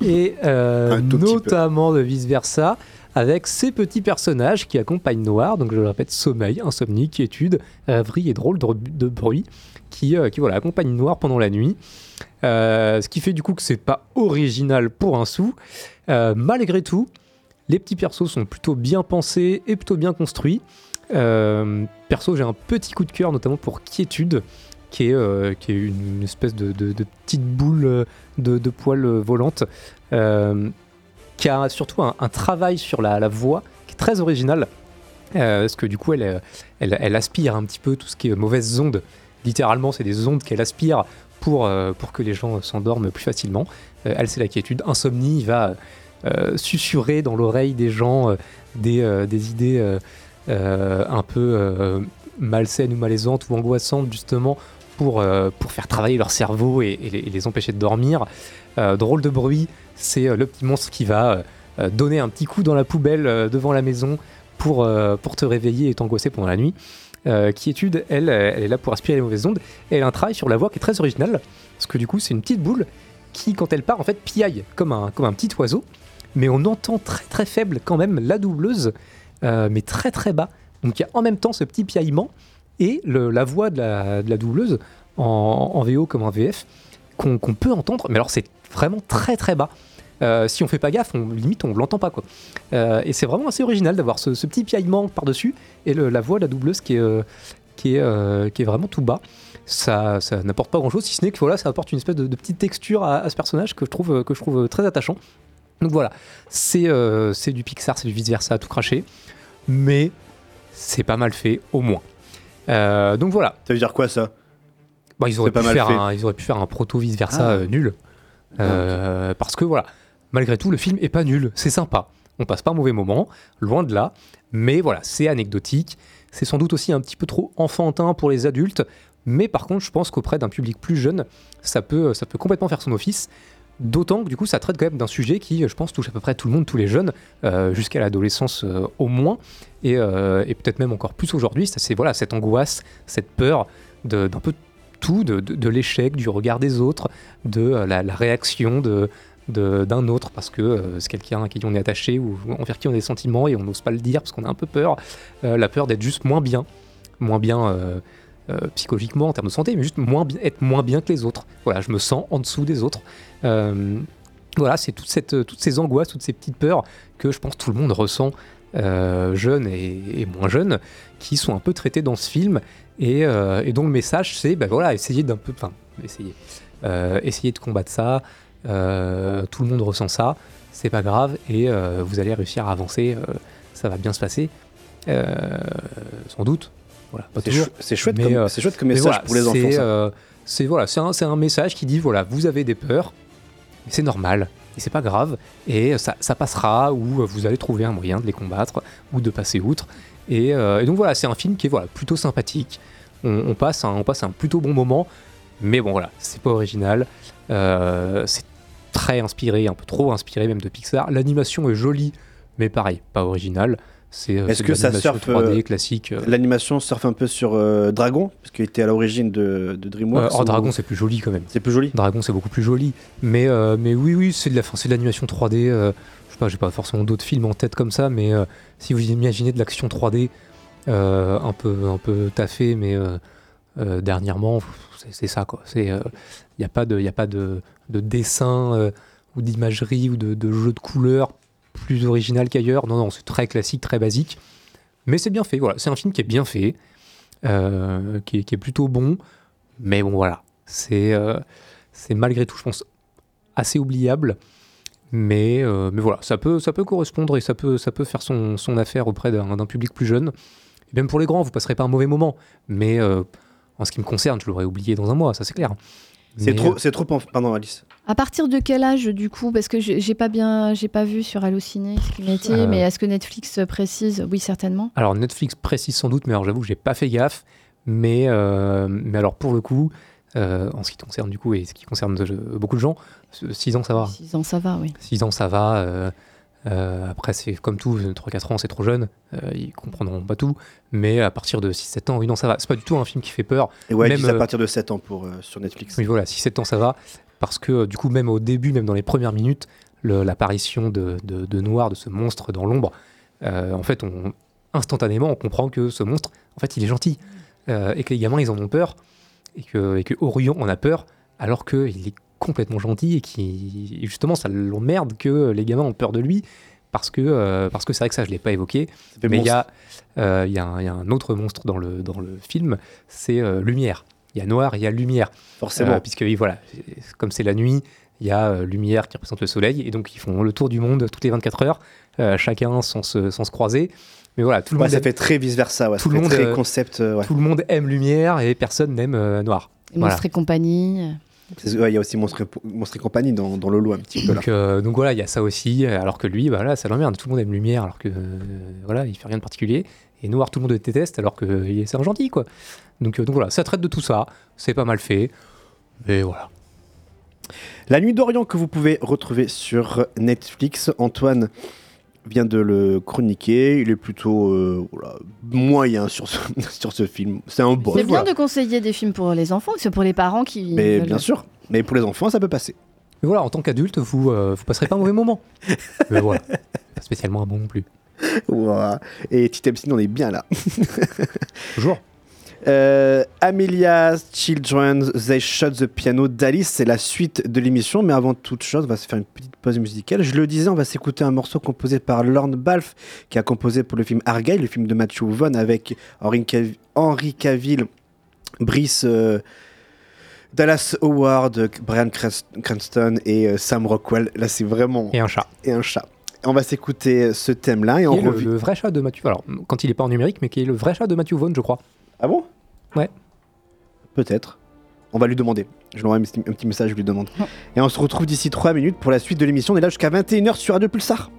et notamment de Vice Versa avec ces petits personnages qui accompagnent Noir, donc je le répète, sommeil, insomnie, quiétude, rêverie et drôle de bruit qui accompagnent Noir pendant la nuit. Ce qui fait du coup que c'est pas original pour un sou. Malgré tout, les petits persos sont plutôt bien pensés et plutôt bien construits. Perso, j'ai un petit coup de cœur, notamment pour Quiétude, qui est une espèce de petite boule de poils volante, qui a surtout un travail sur la voix qui est très original, parce que du coup elle aspire un petit peu tout ce qui est mauvaises ondes, littéralement c'est des ondes qu'elle aspire pour que les gens s'endorment plus facilement. Elle, c'est la Quiétude. Insomnie va susurrer dans l'oreille des gens des idées un peu malsaines ou malaisantes ou angoissantes, justement pour faire travailler leur cerveau et les empêcher de dormir. Drôle de bruit, c'est le petit monstre qui va donner un petit coup dans la poubelle devant la maison pour te réveiller et t'angoisser pendant la nuit. Quiétude, elle est là pour aspirer les mauvaises ondes, et elle a un travail sur la voix qui est très original, parce que du coup c'est une petite boule qui, quand elle part, en fait piaille comme un petit oiseau, mais on entend très très faible quand même la doubleuse, mais très très bas, donc il y a en même temps ce petit piaillement et la voix de la doubleuse en VO comme en VF qu'on peut entendre, mais alors c'est vraiment très très bas. Si on fait pas gaffe, limite on l'entend pas, quoi. Et c'est vraiment assez original d'avoir ce petit piaillement par-dessus et la voix de la doubleuse qui est vraiment tout bas. Ça n'apporte pas grand-chose, si ce n'est que voilà, ça apporte une espèce de petite texture à ce personnage que je trouve très attachant. Donc voilà, c'est du Pixar, c'est du vice-versa à tout cracher, mais c'est pas mal fait au moins. Donc voilà. Ça veut dire quoi ça ? Bon, ils auraient pu faire un proto vice-versa nul. Parce que voilà, malgré tout, le film est pas nul, c'est sympa, on passe pas un mauvais moment, loin de là, mais voilà, c'est anecdotique, c'est sans doute aussi un petit peu trop enfantin pour les adultes, mais par contre je pense qu'auprès d'un public plus jeune, ça peut complètement faire son office, d'autant que du coup ça traite quand même d'un sujet qui, je pense, touche à peu près tout le monde, tous les jeunes, jusqu'à l'adolescence au moins, et peut-être même encore plus aujourd'hui. C'est voilà, cette angoisse, cette peur d'un peu tout, de l'échec, du regard des autres, de la réaction d'un autre, parce que c'est quelqu'un à qui on est attaché ou envers qui on a des sentiments et on n'ose pas le dire parce qu'on a un peu peur, la peur d'être juste moins bien psychologiquement en termes de santé, mais juste être moins bien que les autres. Voilà, je me sens en dessous des autres. Voilà, c'est toutes ces angoisses, toutes ces petites peurs que je pense tout le monde ressent, jeunes et moins jeunes, qui sont un peu traités dans ce film, et donc le message c'est essayer de combattre ça, tout le monde ressent ça, c'est pas grave, et vous allez réussir à avancer, ça va bien se passer, sans doute. Voilà, c'est chouette comme message, voilà, pour les enfants. C'est un message qui dit voilà, vous avez des peurs, mais c'est normal. Et c'est pas grave, et ça passera, ou vous allez trouver un moyen de les combattre, ou de passer outre. Et donc voilà, c'est un film qui est plutôt sympathique. On passe un plutôt bon moment, mais bon voilà, c'est pas original. C'est très inspiré, un peu trop inspiré même de Pixar. L'animation est jolie, mais pareil, pas original. Est-ce que ça surfe 3D classique. L'animation surfe un peu sur Dragon, parce qu'il était à l'origine de Dreamworks. Dragon, c'est plus joli quand même. C'est plus joli. Dragon, c'est beaucoup plus joli. Mais oui, c'est de l'animation 3D. Je sais pas, j'ai pas forcément d'autres films en tête comme ça, mais si vous imaginez de l'action 3D un peu taffée, mais dernièrement, c'est ça quoi. C'est y a pas de dessin ou d'imagerie ou de jeu de couleurs plus original qu'ailleurs. Non, c'est très classique, très basique, mais c'est bien fait. Voilà, c'est un film qui est bien fait, qui est plutôt bon, mais bon voilà, c'est malgré tout, je pense, assez oubliable, mais voilà, ça peut correspondre et ça peut faire son affaire auprès d'un public plus jeune. Et même pour les grands, vous passerez pas un mauvais moment, mais en ce qui me concerne, je l'aurais oublié dans un mois, ça c'est clair. Pardon Alice. À partir de quel âge du coup ? Parce que j'ai pas vu sur Allociné ce qu'il mettait, mais est-ce que Netflix précise ? Oui, certainement. Alors Netflix précise sans doute, mais alors j'avoue que j'ai pas fait gaffe. Mais alors pour le coup, en ce qui concerne du coup et ce qui concerne beaucoup de gens, 6 ans ça va. 6 ans ça va, oui. 6 ans ça va. Après c'est comme tout, 3-4 ans c'est trop jeune, ils comprendront pas tout, mais à partir de 6-7 ans, oui non ça va, c'est pas du tout un film qui fait peur. Et ouais, même à partir de 7 ans sur Netflix. Oui voilà, 6-7 ans ça va, parce que du coup même au début, même dans les premières minutes, l'apparition de Noir, de ce monstre dans l'ombre, en fait instantanément on comprend que ce monstre, en fait il est gentil, et que les gamins ils en ont peur, et que Orion en a peur, alors qu'il est complètement gentil, et qui justement ça l'emmerde que les gamins ont peur de lui parce que c'est vrai que ça, je ne l'ai pas évoqué, mais il y a un autre monstre dans le film, c'est lumière. Il y a noir, il y a lumière. Forcément. Puisque voilà, comme c'est la nuit, il y a lumière qui représente le soleil, et donc ils font le tour du monde toutes les 24 heures, chacun sans se croiser. Mais voilà, tout le monde. Ça aime, fait très vice-versa, ouais, tout le monde très concept. Tout le monde aime lumière et personne n'aime noir. Voilà. Monstre et compagnie. Il y a aussi Monstre et compagnie dans le lot un petit peu. Donc voilà, il y a ça aussi, alors que lui, ça l'emmerde. Tout le monde aime lumière, alors que il fait rien de particulier. Et noir, tout le monde le déteste, alors que c'est un gentil, quoi. Donc voilà, ça traite de tout ça. C'est pas mal fait. Et voilà. La Nuit d'Orion, que vous pouvez retrouver sur Netflix. Antoine vient de le chroniquer, il est plutôt moyen sur ce film. C'est un bof. C'est bien de conseiller des films pour les enfants, c'est pour les parents qui... Mais bien sûr, mais pour les enfants, ça peut passer. Mais voilà, en tant qu'adulte, vous passerez pas un mauvais moment. Mais voilà, pas spécialement un bon non plus. Ouah. Et Tea Time Ciné, on est bien là. Bonjour. Amelia's Children, They Shot the Piano d'Alice, c'est la suite de l'émission, mais avant toute chose, on va se faire une petite pause musicale. Je le disais, on va s'écouter un morceau composé par Lorne Balfe, qui a composé pour le film Argyle, le film de Matthew Vaughn avec Henry Cavill, Bryce Dallas Howard, Bryan Cranston et Sam Rockwell. Là, c'est vraiment... Et un chat. On va s'écouter ce thème-là et on revient. Le vrai chat de Matthew... Alors, quand il n'est pas en numérique, mais qui est le vrai chat de Matthew Vaughn, je crois. Ah bon ? Ouais. Peut-être. On va lui demander. Je lui envoie un petit message, je lui demande. Oh. Et on se retrouve d'ici 3 minutes pour la suite de l'émission. On est là jusqu'à 21h sur Radio Pulsar.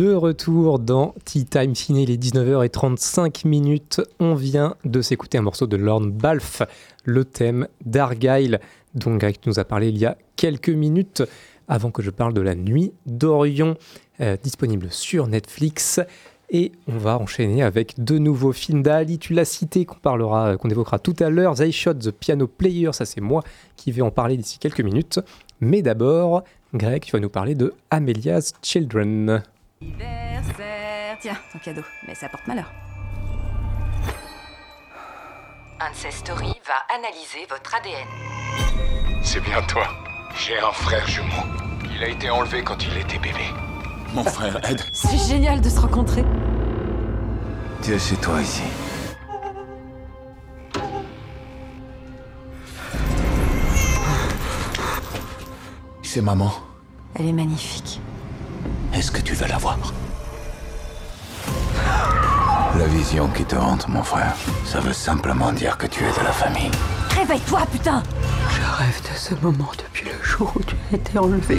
de retour dans Tea Time Ciné, il est 19h35. On vient de s'écouter un morceau de Lorne Balfe, le thème d'Argyle, dont Greg nous a parlé il y a quelques minutes, avant que je parle de La Nuit d'Orion, disponible sur Netflix. Et on va enchaîner avec deux nouveaux films d'Ali, tu l'as cité, qu'on évoquera tout à l'heure, They Shot the Piano Player, ça c'est moi qui vais en parler d'ici quelques minutes. Mais d'abord, Greg, tu vas nous parler de Amelia's Children. Anniversaire. Tiens, ton cadeau, mais ça porte malheur. Ancestry va analyser votre ADN. C'est bien toi. J'ai un frère jumeau. Il a été enlevé quand il était bébé. Mon frère Ed. C'est génial de se rencontrer. Tu es chez toi ici. C'est maman. Elle est magnifique. Est-ce que tu veux la voir? La vision qui te hante, mon frère, ça veut simplement dire que tu es de la famille. Réveille-toi, putain! Je rêve de ce moment depuis le jour où tu as été enlevé.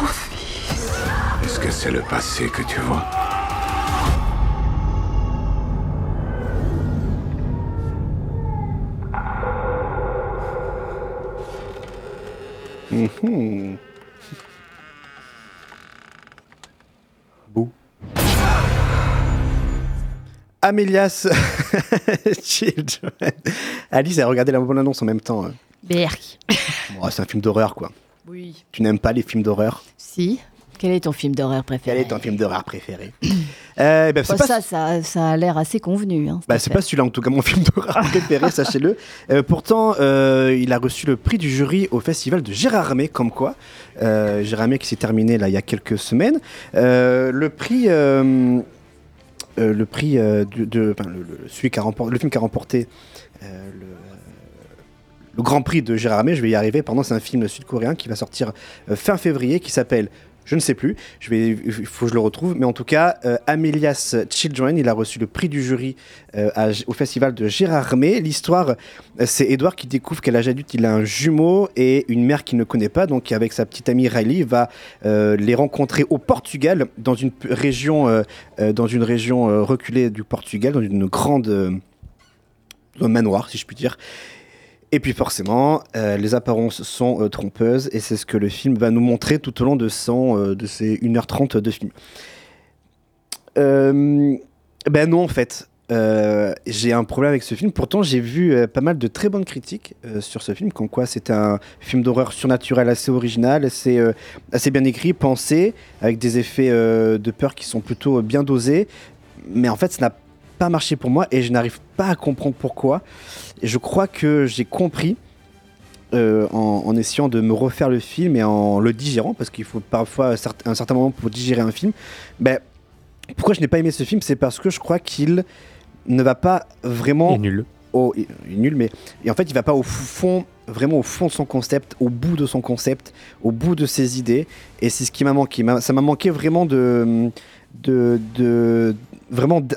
Mon fils. Est-ce que c'est le passé que tu vois? Mmh. Bou. Amelia's Children. Alice a regardé la bonne annonce en même temps. Berk. Oh, c'est un film d'horreur, quoi. Oui. Tu n'aimes pas les films d'horreur? Si. Quel est ton film d'horreur préféré? Ben, c'est ça a l'air assez convenu. Hein, c'est pas celui-là, en tout cas, mon film d'horreur préféré, sachez-le. Pourtant, il a reçu le prix du jury au festival de Gérardmer, comme quoi. Gérardmer qui s'est terminé là, il y a quelques semaines. Le film qui a remporté le Grand Prix de Gérardmer, je vais y arriver. Pardon, c'est un film sud-coréen qui va sortir fin février, qui s'appelle... Je ne sais plus, il faut que je le retrouve, mais en tout cas, Amelia's Children, il a reçu le prix du jury au festival de Gérardmer. L'histoire, c'est Edouard qui découvre qu'à l'âge adulte, il a un jumeau et une mère qu'il ne connaît pas, donc avec sa petite amie Riley, va les rencontrer au Portugal, dans une région reculée du Portugal, dans une grande manoir, si je puis dire. Et puis forcément, les apparences sont trompeuses et c'est ce que le film va nous montrer tout au long de ses 1h30 de film. Non, en fait, j'ai un problème avec ce film. Pourtant, j'ai vu pas mal de très bonnes critiques sur ce film, comme quoi c'est un film d'horreur surnaturel assez original, assez bien écrit, pensé, avec des effets de peur qui sont plutôt bien dosés. Mais en fait, ça n'a pas marché pour moi et je n'arrive pas à comprendre pourquoi. Et je crois que j'ai compris en essayant de me refaire le film et en le digérant, parce qu'il faut parfois un certain moment pour digérer un film. Pourquoi je n'ai pas aimé ce film, c'est parce que je crois qu'il ne va pas vraiment... Il va pas au fond de son concept, au bout de son concept, au bout de ses idées. Et c'est ce qui m'a manqué. Ça m'a manqué vraiment de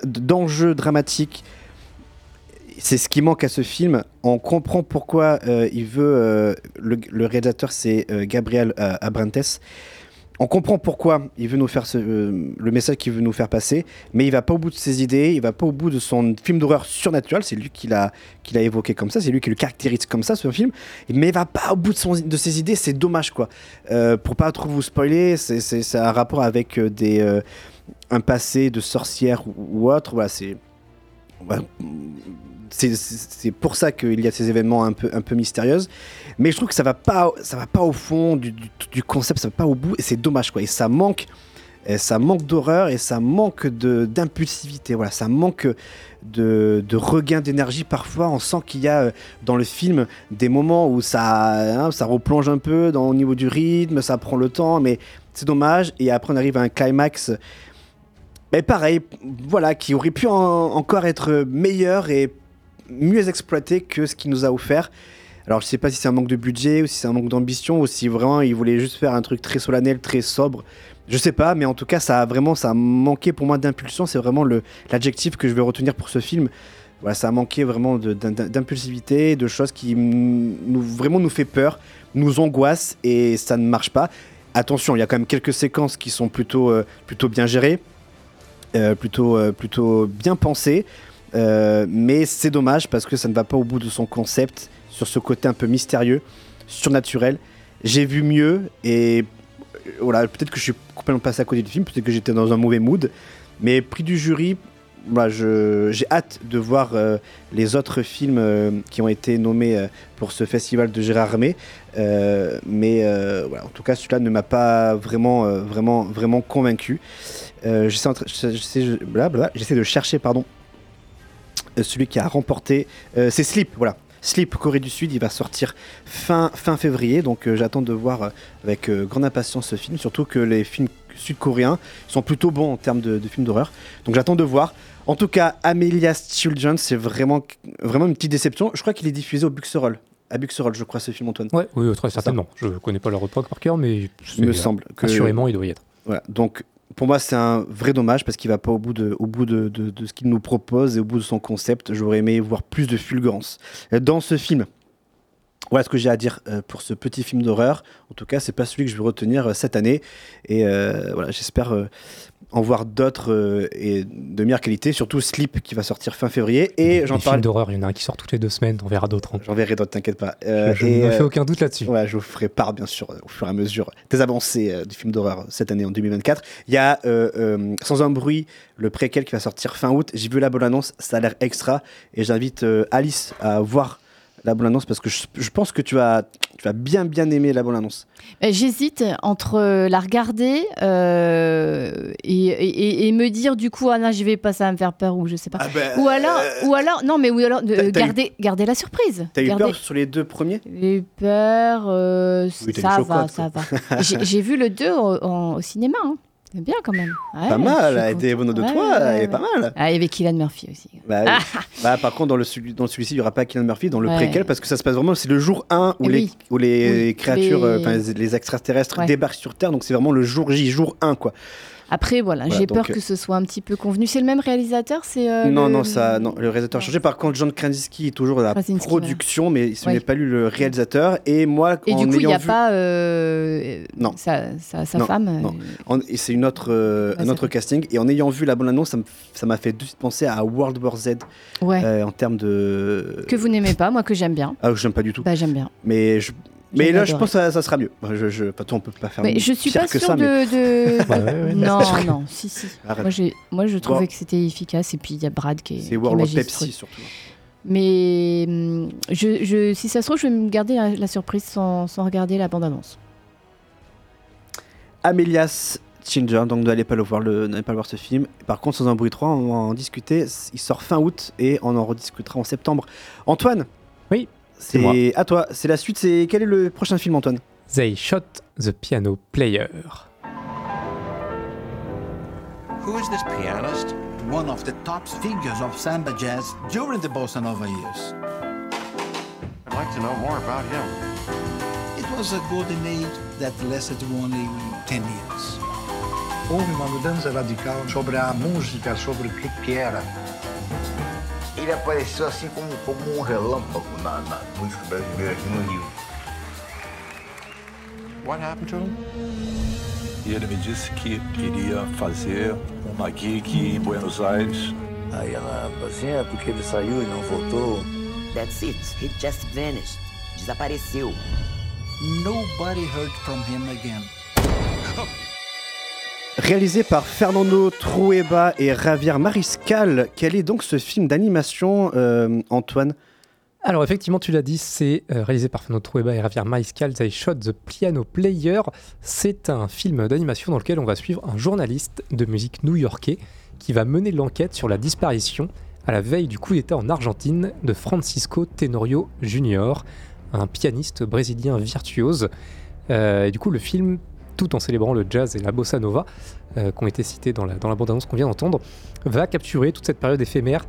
d'enjeux dramatiques. C'est ce qui manque à ce film. On comprend pourquoi il veut... le réalisateur, c'est Gabriel Abrantes. On comprend pourquoi il veut nous faire le message qu'il veut nous faire passer, mais il va pas au bout de ses idées, il va pas au bout de son film d'horreur surnaturel. C'est lui qui l'a évoqué comme ça, c'est lui qui le caractérise comme ça, ce film. Mais il va pas au bout de ses idées, c'est dommage, quoi. Pour pas trop vous spoiler, c'est un rapport avec un passé de sorcière ou autre. Voilà, c'est pour ça qu'il y a ces événements un peu mystérieux, mais je trouve que ça va pas au fond du concept, ça va pas au bout, et c'est dommage, quoi. Et ça manque d'horreur et ça manque d'impulsivité, voilà, ça manque de regain d'énergie parfois. On sent qu'il y a dans le film des moments où ça replonge un peu au niveau du rythme, ça prend le temps, mais c'est dommage. Et après on arrive à un climax, mais pareil, voilà, qui aurait pu encore être meilleur et mieux exploité que ce qu'il nous a offert. Alors je sais pas si c'est un manque de budget ou si c'est un manque d'ambition ou si vraiment il voulait juste faire un truc très solennel, très sobre. Je sais pas, mais en tout cas ça a manqué pour moi d'impulsion. C'est vraiment l'adjectif que je vais retenir pour ce film. Voilà, ça a manqué vraiment d'impulsivité, de choses qui vraiment nous fait peur, nous angoissent, et ça ne marche pas. attention, il y a quand même quelques séquences qui sont plutôt bien gérées, plutôt bien pensées, mais c'est dommage parce que ça ne va pas au bout de son concept sur ce côté un peu mystérieux, surnaturel. J'ai vu mieux et voilà, peut-être que je suis complètement passé à côté du film, peut-être que j'étais dans un mauvais mood, mais prix du jury, voilà, j'ai hâte de voir les autres films qui ont été nommés pour ce festival de Gérardmer, mais voilà, en tout cas celui-là ne m'a pas vraiment convaincu. J'essaie de chercher celui qui a remporté, c'est Sleep, voilà. Sleep, Corée du Sud, il va sortir fin février, donc j'attends de voir avec grande impatience ce film, surtout que les films sud-coréens sont plutôt bons en termes de films d'horreur, donc j'attends de voir. En tout cas, Amelia's Children, c'est vraiment une petite déception. Je crois qu'il est diffusé à Buxerolles, je crois, ce film, Antoine. Ouais, oui, très certainement. Je ne connais pas leur époque par cœur, mais il me semble que assurément il doit y être. Voilà, donc pour moi, c'est un vrai dommage parce qu'il ne va pas au bout de ce qu'il nous propose et au bout de son concept. J'aurais aimé voir plus de fulgurance dans ce film. Voilà ce que j'ai à dire pour ce petit film d'horreur. En tout cas, ce n'est pas celui que je vais retenir cette année. Et voilà, j'espère en voir d'autres et de meilleure qualité. Surtout Sleep qui va sortir fin février. Et j'en parle. Films d'horreur, il y en a un qui sort toutes les 2 semaines. T'en verras d'autres. Hein. J'en verrai d'autres, t'inquiète pas. Je ne fais aucun doute là-dessus. Ouais, je vous ferai part, bien sûr, au fur et à mesure des avancées du film d'horreur cette année en 2024. Il y a Sans un bruit, le préquel qui va sortir fin août. J'ai vu la bonne annonce, ça a l'air extra. Et j'invite Alice à voir la bonne annonce, parce que je pense que tu vas bien aimer la bonne annonce. J'hésite entre la regarder et me dire du coup, ah non, j'y vais pas, ça va me faire peur, ou je sais pas. Ah bah, garder la surprise. T'as eu peur sur les 2 premiers ? J'ai eu peur, oui, ça va. J'ai vu le 2 au cinéma, hein. C'est bien quand même. Ouais, pas mal, elle était bonne de toi, elle est pas mal. Ah, il y avait Cillian Murphy aussi. Bah, oui. Bah, par contre, dans celui-ci, il n'y aura pas Cillian Murphy, dans le préquel, parce que ça se passe vraiment, c'est le jour 1 où les créatures, les extraterrestres débarquent sur Terre, donc c'est vraiment le jour J, jour 1, quoi. Après, voilà j'ai peur que ce soit un petit peu convenu. C'est le même réalisateur, c'est... le réalisateur a changé. Par contre, John Krasinski est toujours à la production, mais ce n'est pas lui le réalisateur. Et moi, et en ayant vu... Et du coup, il n'y a pas sa femme. Non, c'est un autre casting. Et en ayant vu la bonne annonce, ça m'a fait penser à World War Z, en termes de... Que vous n'aimez pas, moi que j'aime bien. Ah, que j'aime pas du tout. Bah, j'aime bien. Mais je pense que ça sera mieux. On peut pas faire mieux. Je suis pas sûre de... Non, si. Moi, je trouvais que c'était efficace. Et puis, il y a Brad qui est... C'est World of Pepsi, surtout. Mais si ça se trouve, je vais me garder la surprise sans regarder la bande-annonce. Amelia's Children, donc n'allez pas le voir ce film. Par contre, Sans un bruit 3, on va en discuter. Il sort fin août et on en rediscutera en septembre. Antoine ? Oui. C'est à toi, c'est la suite, quel est le prochain film, Antoine ? They Shot the Piano Player. Who is this pianist? One of the top figures of samba jazz during the bossa nova years. I'd like to know more about him. It was a golden age that lasted only 10 years. Houve uma mudança radical sobre a música, sobre o que era. Ele apareceu assim como um relâmpago na música brasileira aqui no Rio. What happened to him? Ele me disse que queria fazer uma gig em Buenos Aires. Aí ela falou assim, porque ele saiu e não voltou. That's it. He just vanished. Desapareceu. Nobody heard from him again. Réalisé par Fernando Trueba et Javier Mariscal, quel est donc ce film d'animation, Antoine ? Alors effectivement, tu l'as dit, c'est réalisé par Fernando Trueba et Javier Mariscal, They Shot the Piano Player. C'est un film d'animation dans lequel on va suivre un journaliste de musique new-yorkais qui va mener l'enquête sur la disparition, à la veille du coup d'État en Argentine, de Francisco Tenorio Jr., un pianiste brésilien virtuose. Et du coup, le film, tout en célébrant le jazz et la bossa nova qui ont été cités dans la bande-annonce qu'on vient d'entendre, va capturer toute cette période éphémère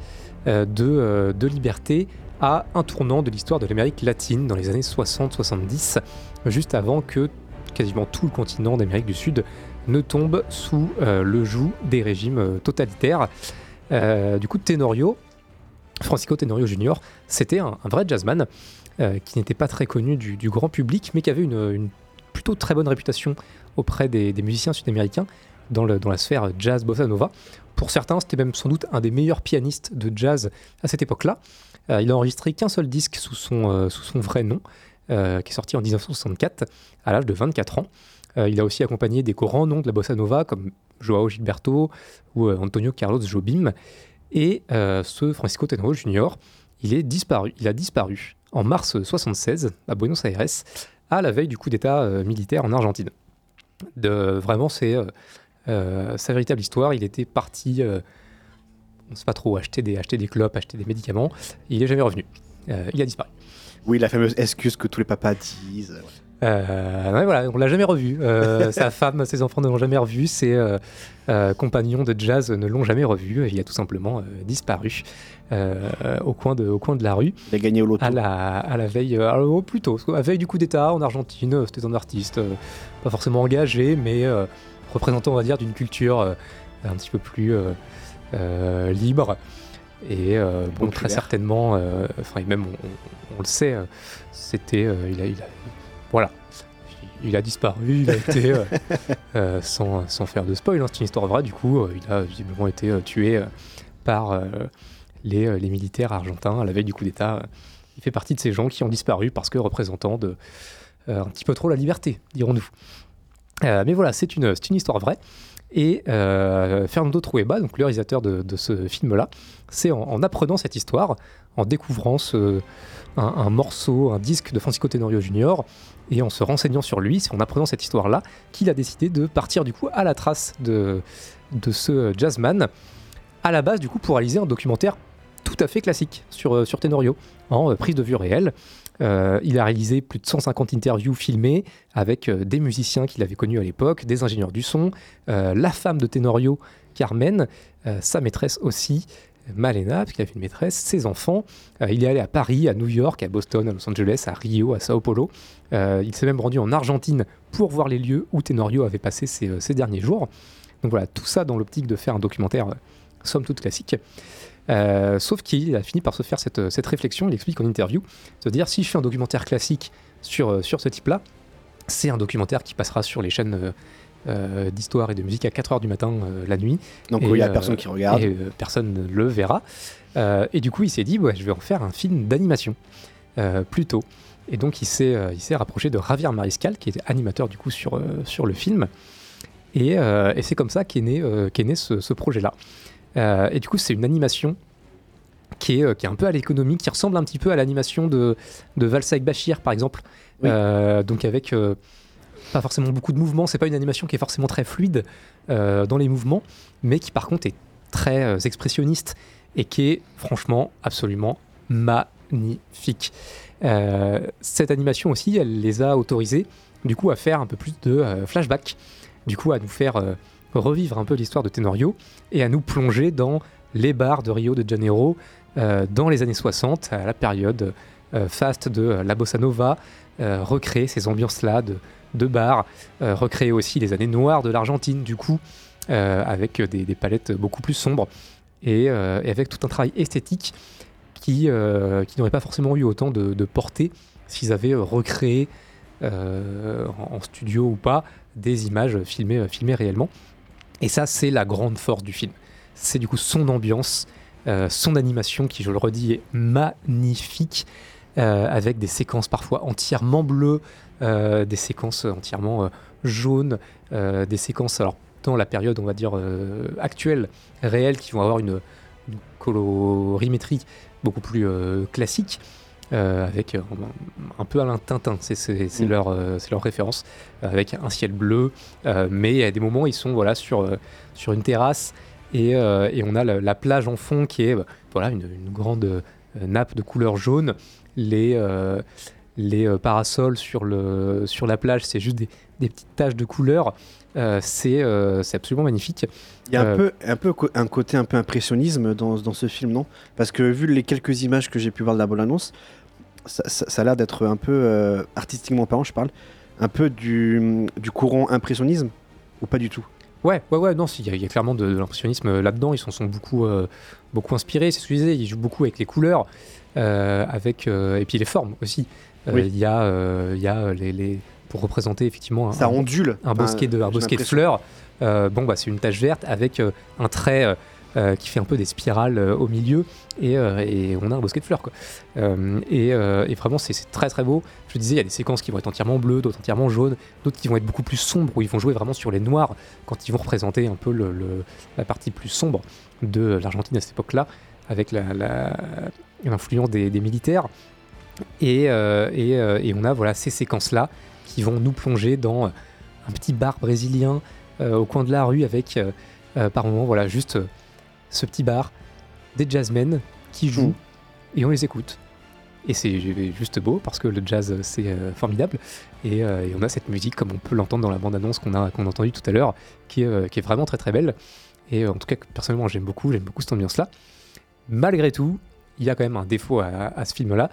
de liberté à un tournant de l'histoire de l'Amérique latine dans les années 60-70, juste avant que quasiment tout le continent d'Amérique du Sud ne tombe sous le joug des régimes totalitaires. Du coup, Francisco Tenorio Jr., c'était un vrai jazzman qui n'était pas très connu du grand public, mais qui avait une plutôt très bonne réputation auprès des musiciens sud-américains dans la sphère jazz bossa nova. Pour certains, c'était même sans doute un des meilleurs pianistes de jazz à cette époque-là. Il a enregistré qu'un seul disque sous son vrai nom, qui est sorti en 1964, à l'âge de 24 ans. Il a aussi accompagné des grands noms de la bossa nova, comme João Gilberto ou Antonio Carlos Jobim. Et ce Francisco Tenorio Jr., il a disparu en mars 1976, à Buenos Aires, à la veille du coup d'État militaire en Argentine. Vraiment, c'est sa véritable histoire. Il était parti, on ne sait pas trop, acheter des clopes, acheter des médicaments. Il n'est jamais revenu. Il a disparu. Oui, la fameuse excuse que tous les papas disent. Ouais, voilà, on ne l'a jamais revu. Sa femme, ses enfants ne l'ont jamais revu. Ses compagnons de jazz ne l'ont jamais revu. Il a tout simplement disparu au coin de la rue. Il a gagné au loto. À la veille, plutôt, à la veille du coup d'État en Argentine. C'était un artiste pas forcément engagé, mais représentant, on va dire, d'une culture un petit peu plus libre. Et bon, très certainement, et même on le sait, c'était... Voilà, il a disparu, il a été, sans faire de spoil, hein, c'est une histoire vraie, du coup, il a visiblement été tué par les militaires argentins à la veille du coup d'État. Il fait partie de ces gens qui ont disparu parce que représentant un petit peu trop la liberté, dirons-nous. Mais voilà, c'est une histoire vraie. Et Fernando Trueba, donc le réalisateur de ce film-là, c'est en apprenant cette histoire, en découvrant un morceau, un disque de Francisco Tenorio Jr., et en se renseignant sur lui, c'est en apprenant cette histoire-là qu'il a décidé de partir du coup à la trace de ce jazzman, à la base du coup pour réaliser un documentaire tout à fait classique sur Tenorio, en prise de vue réelle. Il a réalisé plus de 150 interviews filmées avec des musiciens qu'il avait connus à l'époque, des ingénieurs du son, la femme de Tenorio, Carmen, sa maîtresse aussi, Malena, parce qu'il avait une maîtresse, ses enfants. Il est allé à Paris, à New York, à Boston, à Los Angeles, à Rio, à Sao Paulo. Il s'est même rendu en Argentine pour voir les lieux où Tenorio avait passé ses derniers jours. Donc voilà, tout ça dans l'optique de faire un documentaire somme toute classique. Sauf qu'il a fini par se faire cette réflexion. Il explique en interview, se dire si je fais un documentaire classique sur ce type-là, c'est un documentaire qui passera sur les chaînes d'histoire et de musique à 4h du matin la nuit. Donc il n'y a personne qui regarde. Et, personne ne le verra. Et du coup, il s'est dit, ouais, je vais en faire un film d'animation plutôt. Et donc, il s'est rapproché de Javier Mariscal, qui était animateur du coup sur le film. Et c'est comme ça qu'est né ce projet-là. Et du coup, c'est une animation qui est un peu à l'économie, qui ressemble un petit peu à l'animation de Valsaïk Bachir, par exemple. Oui. Donc avec pas forcément beaucoup de mouvements, c'est pas une animation qui est forcément très fluide dans les mouvements, mais qui par contre est très expressionniste et qui est franchement absolument magnifique. Cette animation aussi, elle les a autorisés du coup à faire un peu plus de flashback, du coup à nous faire... revivre un peu l'histoire de Tenorio et à nous plonger dans les bars de Rio de Janeiro dans les années 60, à la période faste de la bossa nova, recréer ces ambiances-là de bars, recréer aussi les années noires de l'Argentine, du coup, avec des palettes beaucoup plus sombres et avec tout un travail esthétique qui n'aurait pas forcément eu autant de portée s'ils avaient recréé en studio ou pas des images filmées réellement. Et ça, c'est la grande force du film. C'est du coup son ambiance, son animation qui, je le redis, est magnifique, avec des séquences parfois entièrement bleues, des séquences entièrement jaunes, des séquences, alors dans la période, on va dire, actuelle, réelle, qui vont avoir une colorimétrie beaucoup plus classique, avec un peu à la Tintin, c'est leur référence, avec un ciel bleu, mais à des moments ils sont voilà sur une terrasse et on a la plage en fond qui est voilà une grande nappe de couleur jaune, les parasols sur la plage, c'est juste des petites taches de couleur, c'est absolument magnifique. Il y a un peu un côté un peu impressionnisme dans ce film, non? Parce que vu les quelques images que j'ai pu voir de la bande-annonce, ça a l'air d'être un peu, artistiquement parlant, je parle, un peu du courant impressionnisme, ou pas du tout? Ouais, non, il y a clairement de l'impressionnisme là-dedans, ils s'en sont beaucoup inspirés, c'est ce que je disais, ils jouent beaucoup avec les couleurs, et puis les formes aussi. Il y a pour représenter effectivement ça ondule, un bosquet de fleurs. C'est une tache verte avec un trait qui fait un peu des spirales au milieu et on a un bosquet de fleurs quoi. Et vraiment c'est très très beau. Je te disais, il y a des séquences qui vont être entièrement bleues, d'autres entièrement jaunes, d'autres qui vont être beaucoup plus sombres, où ils vont jouer vraiment sur les noirs quand ils vont représenter un peu la partie plus sombre de l'Argentine à cette époque-là, avec l'influence des militaires. Et on a ces séquences-là qui vont nous plonger dans un petit bar brésilien au coin de la rue avec par moment juste ce petit bar, des jazzmen qui jouent et on les écoute. Et c'est juste beau parce que le jazz c'est formidable et on a cette musique comme on peut l'entendre dans la bande-annonce qu'on a entendue tout à l'heure qui est vraiment très très belle et en tout cas personnellement j'aime beaucoup cette ambiance-là. Malgré tout, il y a quand même un défaut à ce film-là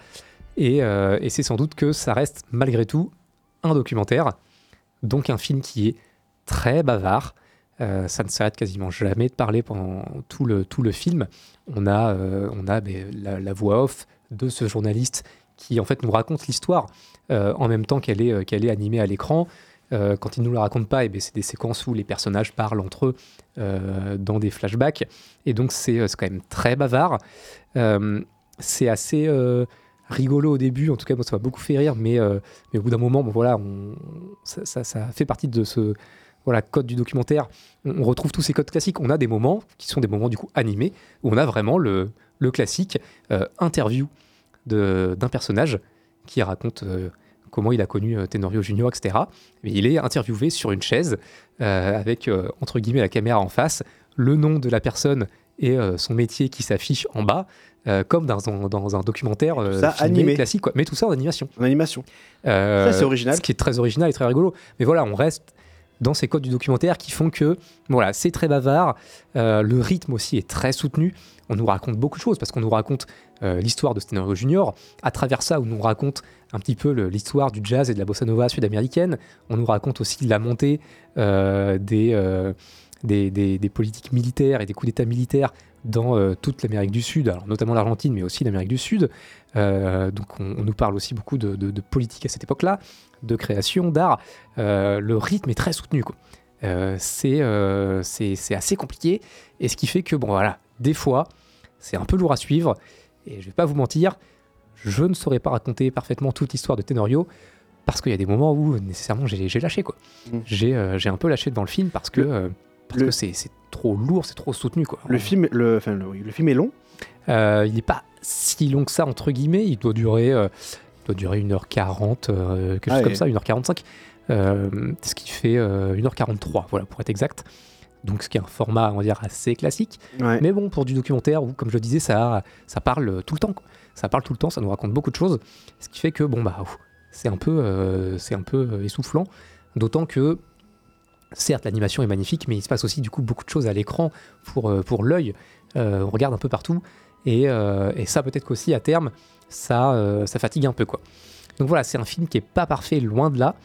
et c'est sans doute que ça reste malgré tout un documentaire, donc un film qui est très bavard. Ça ne s'arrête quasiment jamais de parler pendant tout le film. On a la voix off de ce journaliste qui en fait nous raconte l'histoire en même temps qu'elle est animée à l'écran. Quand il ne nous la raconte pas, c'est des séquences où les personnages parlent entre eux dans des flashbacks. Et donc c'est quand même très bavard. C'est assez rigolo au début, en tout cas moi ça m'a beaucoup fait rire, mais au bout d'un moment ça fait partie de ce... code du documentaire, on retrouve tous ces codes classiques. On a des moments qui sont des moments du coup animés où on a vraiment le classique interview d'un personnage qui raconte comment il a connu Tenorio Jr., etc. Mais il est interviewé sur une chaise avec entre guillemets la caméra en face, le nom de la personne et son métier qui s'affiche en bas, comme dans un documentaire filmé classique, quoi. Mais tout ça en animation. En animation. Ça c'est original. Ce qui est très original et très rigolo. Mais on reste dans ces codes du documentaire qui font que c'est très bavard, le rythme aussi est très soutenu, on nous raconte beaucoup de choses parce qu'on nous raconte l'histoire de Tenorio Jr., à travers ça on nous raconte un petit peu l'histoire du jazz et de la bossa nova sud-américaine, on nous raconte aussi la montée des politiques militaires et des coups d'état militaires dans toute l'Amérique du Sud, alors notamment l'Argentine mais aussi l'Amérique du Sud, donc on nous parle aussi beaucoup de politique à cette époque-là, de création, d'art, le rythme est très soutenu quoi. C'est assez compliqué et ce qui fait que des fois c'est un peu lourd à suivre et je vais pas vous mentir, je ne saurais pas raconter parfaitement toute l'histoire de Tenorio parce qu'il y a des moments où nécessairement j'ai lâché quoi. J'ai un peu lâché devant le film parce que c'est trop lourd, c'est trop soutenu quoi. Le film est long. Il n'est pas si long que ça entre guillemets, il doit durer 1h40, quelque chose comme ça, 1h45, ce qui fait 1h43, pour être exact. Donc, ce qui est un format, on va dire, assez classique. Ouais. Mais pour du documentaire où, comme je le disais, ça parle tout le temps, quoi. Ça parle tout le temps, ça nous raconte beaucoup de choses, ce qui fait que, c'est un peu essoufflant, d'autant que, certes, l'animation est magnifique, mais il se passe aussi, du coup, beaucoup de choses à l'écran pour l'œil. On regarde un peu partout. Et ça peut-être qu'aussi à terme ça fatigue un peu quoi. Donc c'est un film qui est pas parfait, loin de là.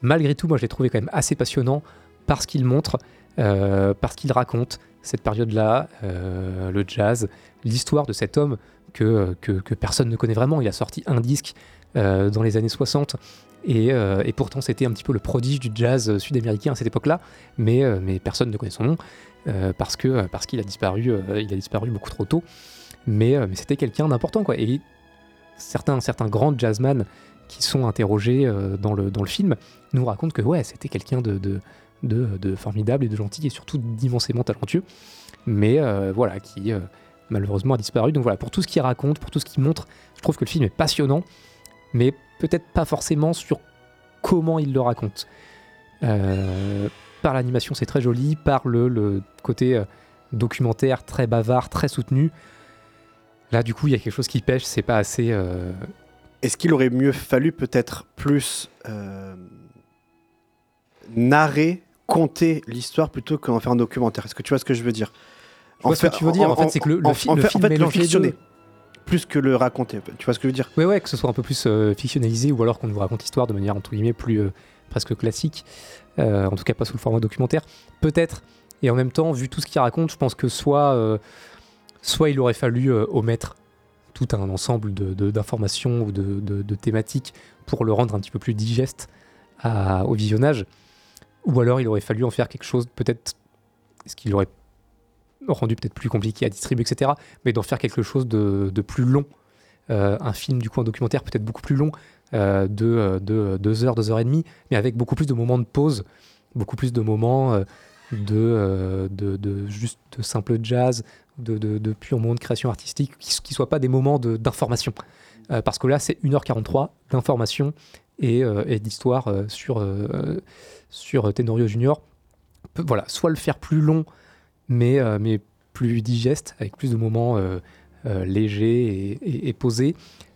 Malgré tout moi je l'ai trouvé quand même assez passionnant parce qu'il montre, parce qu'il raconte cette période-là, le jazz, l'histoire de cet homme que personne ne connaît vraiment. Il a sorti un disque dans les années 60 et pourtant c'était un petit peu le prodige du jazz sud-américain à cette époque-là, mais personne ne connaît son nom parce qu'il a disparu, beaucoup trop tôt. Mais c'était quelqu'un d'important, quoi. Et certains grands jazzman qui sont interrogés dans le film nous racontent que c'était quelqu'un de formidable et de gentil et surtout d'immensément talentueux, mais qui malheureusement a disparu. Donc pour tout ce qu'il raconte, pour tout ce qu'il montre, je trouve que le film est passionnant, mais peut-être pas forcément sur comment il le raconte. Par l'animation c'est très joli, par le côté documentaire très bavard, très soutenu. Là, du coup, il y a quelque chose qui pêche, c'est pas assez... Est-ce qu'il aurait mieux fallu peut-être plus narrer, conter l'histoire plutôt qu'en faire un documentaire ? Est-ce que tu vois ce que je veux dire ? En fait, c'est que le film mélange les deux. Plus que le raconter, tu vois ce que je veux dire ? Ouais, que ce soit un peu plus fictionnalisé ou alors qu'on nous raconte l'histoire de manière, entre guillemets, plus presque classique. En tout cas, pas sous le format documentaire. Peut-être. Et en même temps, vu tout ce qu'il raconte, je pense que soit il aurait fallu omettre tout un ensemble d'informations ou de thématiques pour le rendre un petit peu plus digeste au visionnage, ou alors il aurait fallu en faire quelque chose, peut-être, ce qui l'aurait rendu peut-être plus compliqué à distribuer, etc., mais d'en faire quelque chose de plus long, un film, du coup, un documentaire peut-être beaucoup plus long, de 2 heures, 2 heures et demie, mais avec beaucoup plus de moments de pause, beaucoup plus de moments de juste de simple jazz, de pur moment de création artistique, qui soient pas des moments d'information, parce que là c'est 1h43 d'information et d'histoire sur Tenorio Junior. Voilà, soit le faire plus long mais plus digeste, avec plus de moments légers et posés,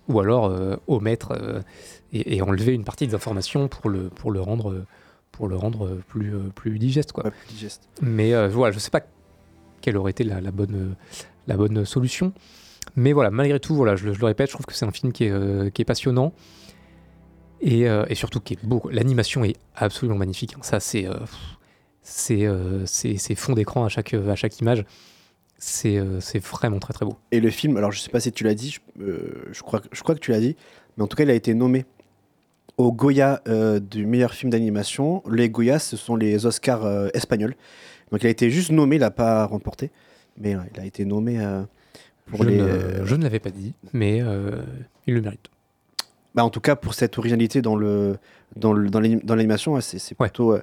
ou alors omettre et enlever une partie des informations pour le rendre plus digeste, quoi. Ouais, plus digeste. Mais voilà, je sais pas quelle aurait été la bonne solution. Mais voilà, malgré tout, voilà, je le répète, je trouve que c'est un film qui est passionnant et surtout qui est beau. L'animation est absolument magnifique. Ça, c'est fond d'écran à chaque image. C'est vraiment très très beau. Et le film, alors je sais pas si tu l'as dit, je crois que tu l'as dit, mais en tout cas, il a été nommé au Goya du meilleur film d'animation. Les Goya, ce sont les Oscars espagnols. Donc il a été juste nommé, il n'a pas remporté, mais il a été nommé Je ne l'avais pas dit, mais il le mérite. Bah, en tout cas, pour cette originalité dans l'animation, c'est plutôt,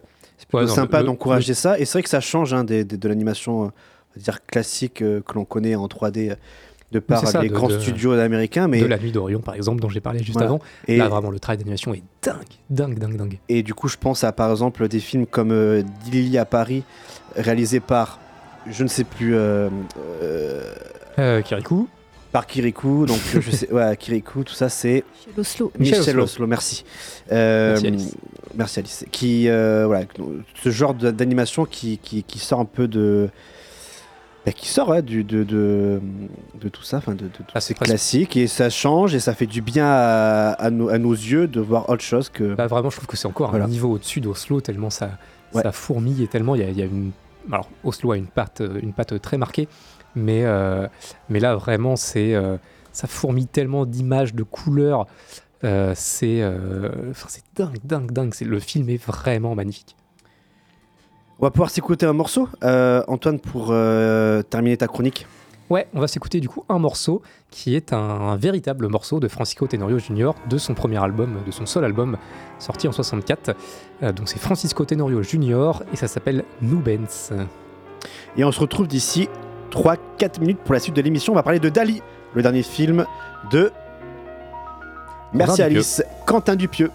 sympa d'encourager ça. Et c'est vrai que ça change de l'animation dire classique que l'on connaît en 3D de par les grands studios américains, mais de La Nuit d'Orion par exemple dont j'ai parlé juste avant. Et là vraiment le travail d'animation est dingue. Et du coup je pense à par exemple des films comme Lily à Paris, réalisé par je ne sais plus Kirikou. Par Kirikou, donc je sais, ouais, Kirikou, tout ça c'est Michel Oslo, merci. Merci Alice. Qui voilà, ce genre d'animation qui sort un peu de tout ça, c'est classique, et ça change et ça fait du bien à nos yeux de voir autre chose que... Là, vraiment, je trouve que c'est encore un niveau au-dessus d'Oslo, tellement ça fourmille, et tellement il y a une... Alors, Oslo a une patte très marquée, mais là, vraiment, c'est, ça fourmille tellement d'images, de couleurs, c'est dingue. Le film est vraiment magnifique. On va pouvoir s'écouter un morceau, Antoine, pour terminer ta chronique. Ouais, on va s'écouter du coup un morceau qui est un véritable morceau de Francisco Tenorio Jr. de son premier album, de son seul album sorti en 64. Donc c'est Francisco Tenorio Jr. et ça s'appelle Nubens. Et on se retrouve d'ici 3-4 minutes pour la suite de l'émission. On va parler de Dali, le dernier film de... Merci Alice, Quentin Dupieux.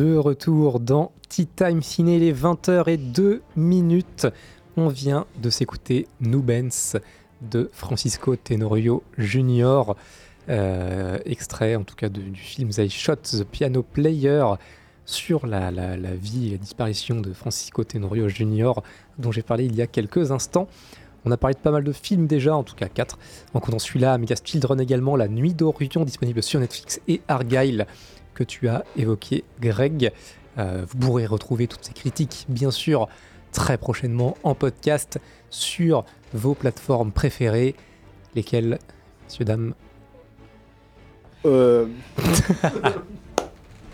de retour dans Tea Time Ciné, les 20h02. On vient de s'écouter Nubens de Francisco Tenorio Jr., extrait en tout cas du film They Shot the Piano Player, sur la vie et la disparition de Francisco Tenorio Jr., dont j'ai parlé il y a quelques instants. On a parlé de pas mal de films déjà, en tout cas 4, en comptant celui-là, Amelia's Children également, La Nuit d'Orion, disponible sur Netflix, et Argyle, que tu as évoqué, Greg. Vous pourrez retrouver toutes ces critiques, bien sûr, très prochainement en podcast, sur vos plateformes préférées, lesquelles, messieurs, dames ?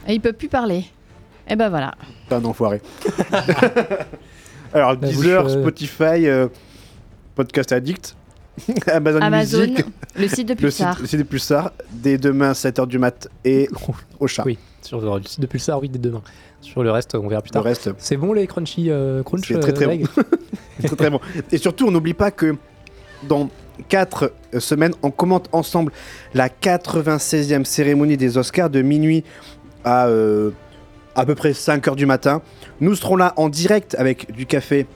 Il peut plus parler. Eh ben voilà. Putain d'enfoiré. Alors, Deezer, Spotify... Podcast Addict, Amazon Music, le site de Pulsar, dès demain 7h du mat et au chat. Oui, sur le site de Pulsar, oui, dès demain. Sur le reste, on verra plus tard. Le reste, c'est bon les Crunchy Crunch. C'est très très bon. C'est très très bon. Et surtout, on n'oublie pas que dans 4 semaines, on commente ensemble la 96e cérémonie des Oscars de minuit à peu près 5h du matin. Nous serons là en direct avec du café,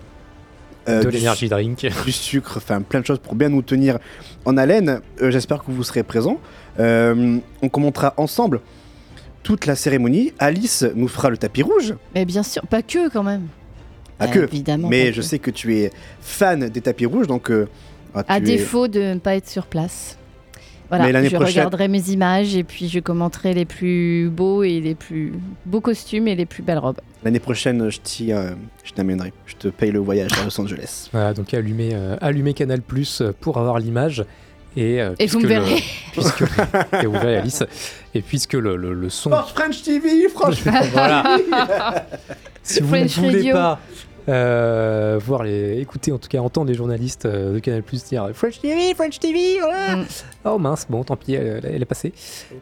de l'énergie drink, du sucre, enfin plein de choses pour bien nous tenir en haleine. J'espère que vous serez présents. On commentera ensemble toute la cérémonie. Alice nous fera le tapis rouge. Mais bien sûr, pas que quand même. Pas que. Évidemment. Mais je sais que tu es fan des tapis rouges, donc. Défaut de ne pas être sur place. Voilà. Mais l'année prochaine, je regarderai mes images et puis je commenterai les plus beaux et les plus beaux costumes et les plus belles robes. L'année prochaine, je t'amènerai. Je te paye le voyage à Los Angeles. Voilà, donc allumez Canal+ pour avoir l'image. Et vous me verrez. Et vous verrez Alice. Et puisque le son... Force French TV, franchement. Voilà. Si vous ne voulez pas... voir écouter, en tout cas entendre les journalistes de Canal+ dire French TV, voilà. Oh mince, bon tant pis, elle est passée.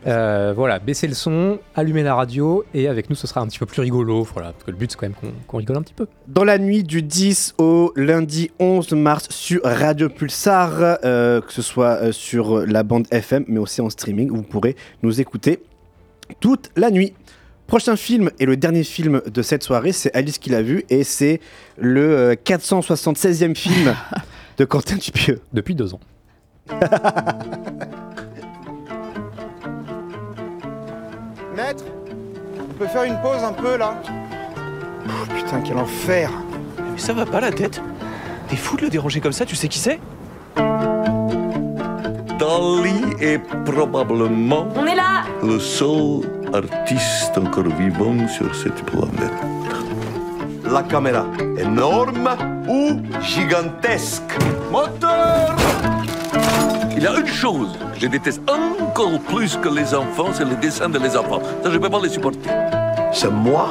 Voilà, baissez le son, allumez la radio et avec nous ce sera un petit peu plus rigolo, voilà, parce que le but c'est quand même qu'on rigole un petit peu. Dans la nuit du 10 au lundi 11 mars sur Radio Pulsar, que ce soit sur la bande FM mais aussi en streaming, vous pourrez nous écouter toute la nuit. Prochain film et le dernier film de cette soirée, c'est Alice qui l'a vu et c'est le 476e film de Quentin Dupieux. Depuis 2 ans. Maître, on peut faire une pause un peu là? Oh, putain, quel enfer! Mais ça va pas la tête? T'es fou de le déranger comme ça, tu sais qui c'est? Dali est probablement... On est là! Le seul artiste encore vivant sur cette planète. La caméra, énorme ou gigantesque? Moteur! Il y a une chose que je déteste encore plus que les enfants, c'est les dessins de les enfants. Ça, je peux pas les supporter. C'est moi,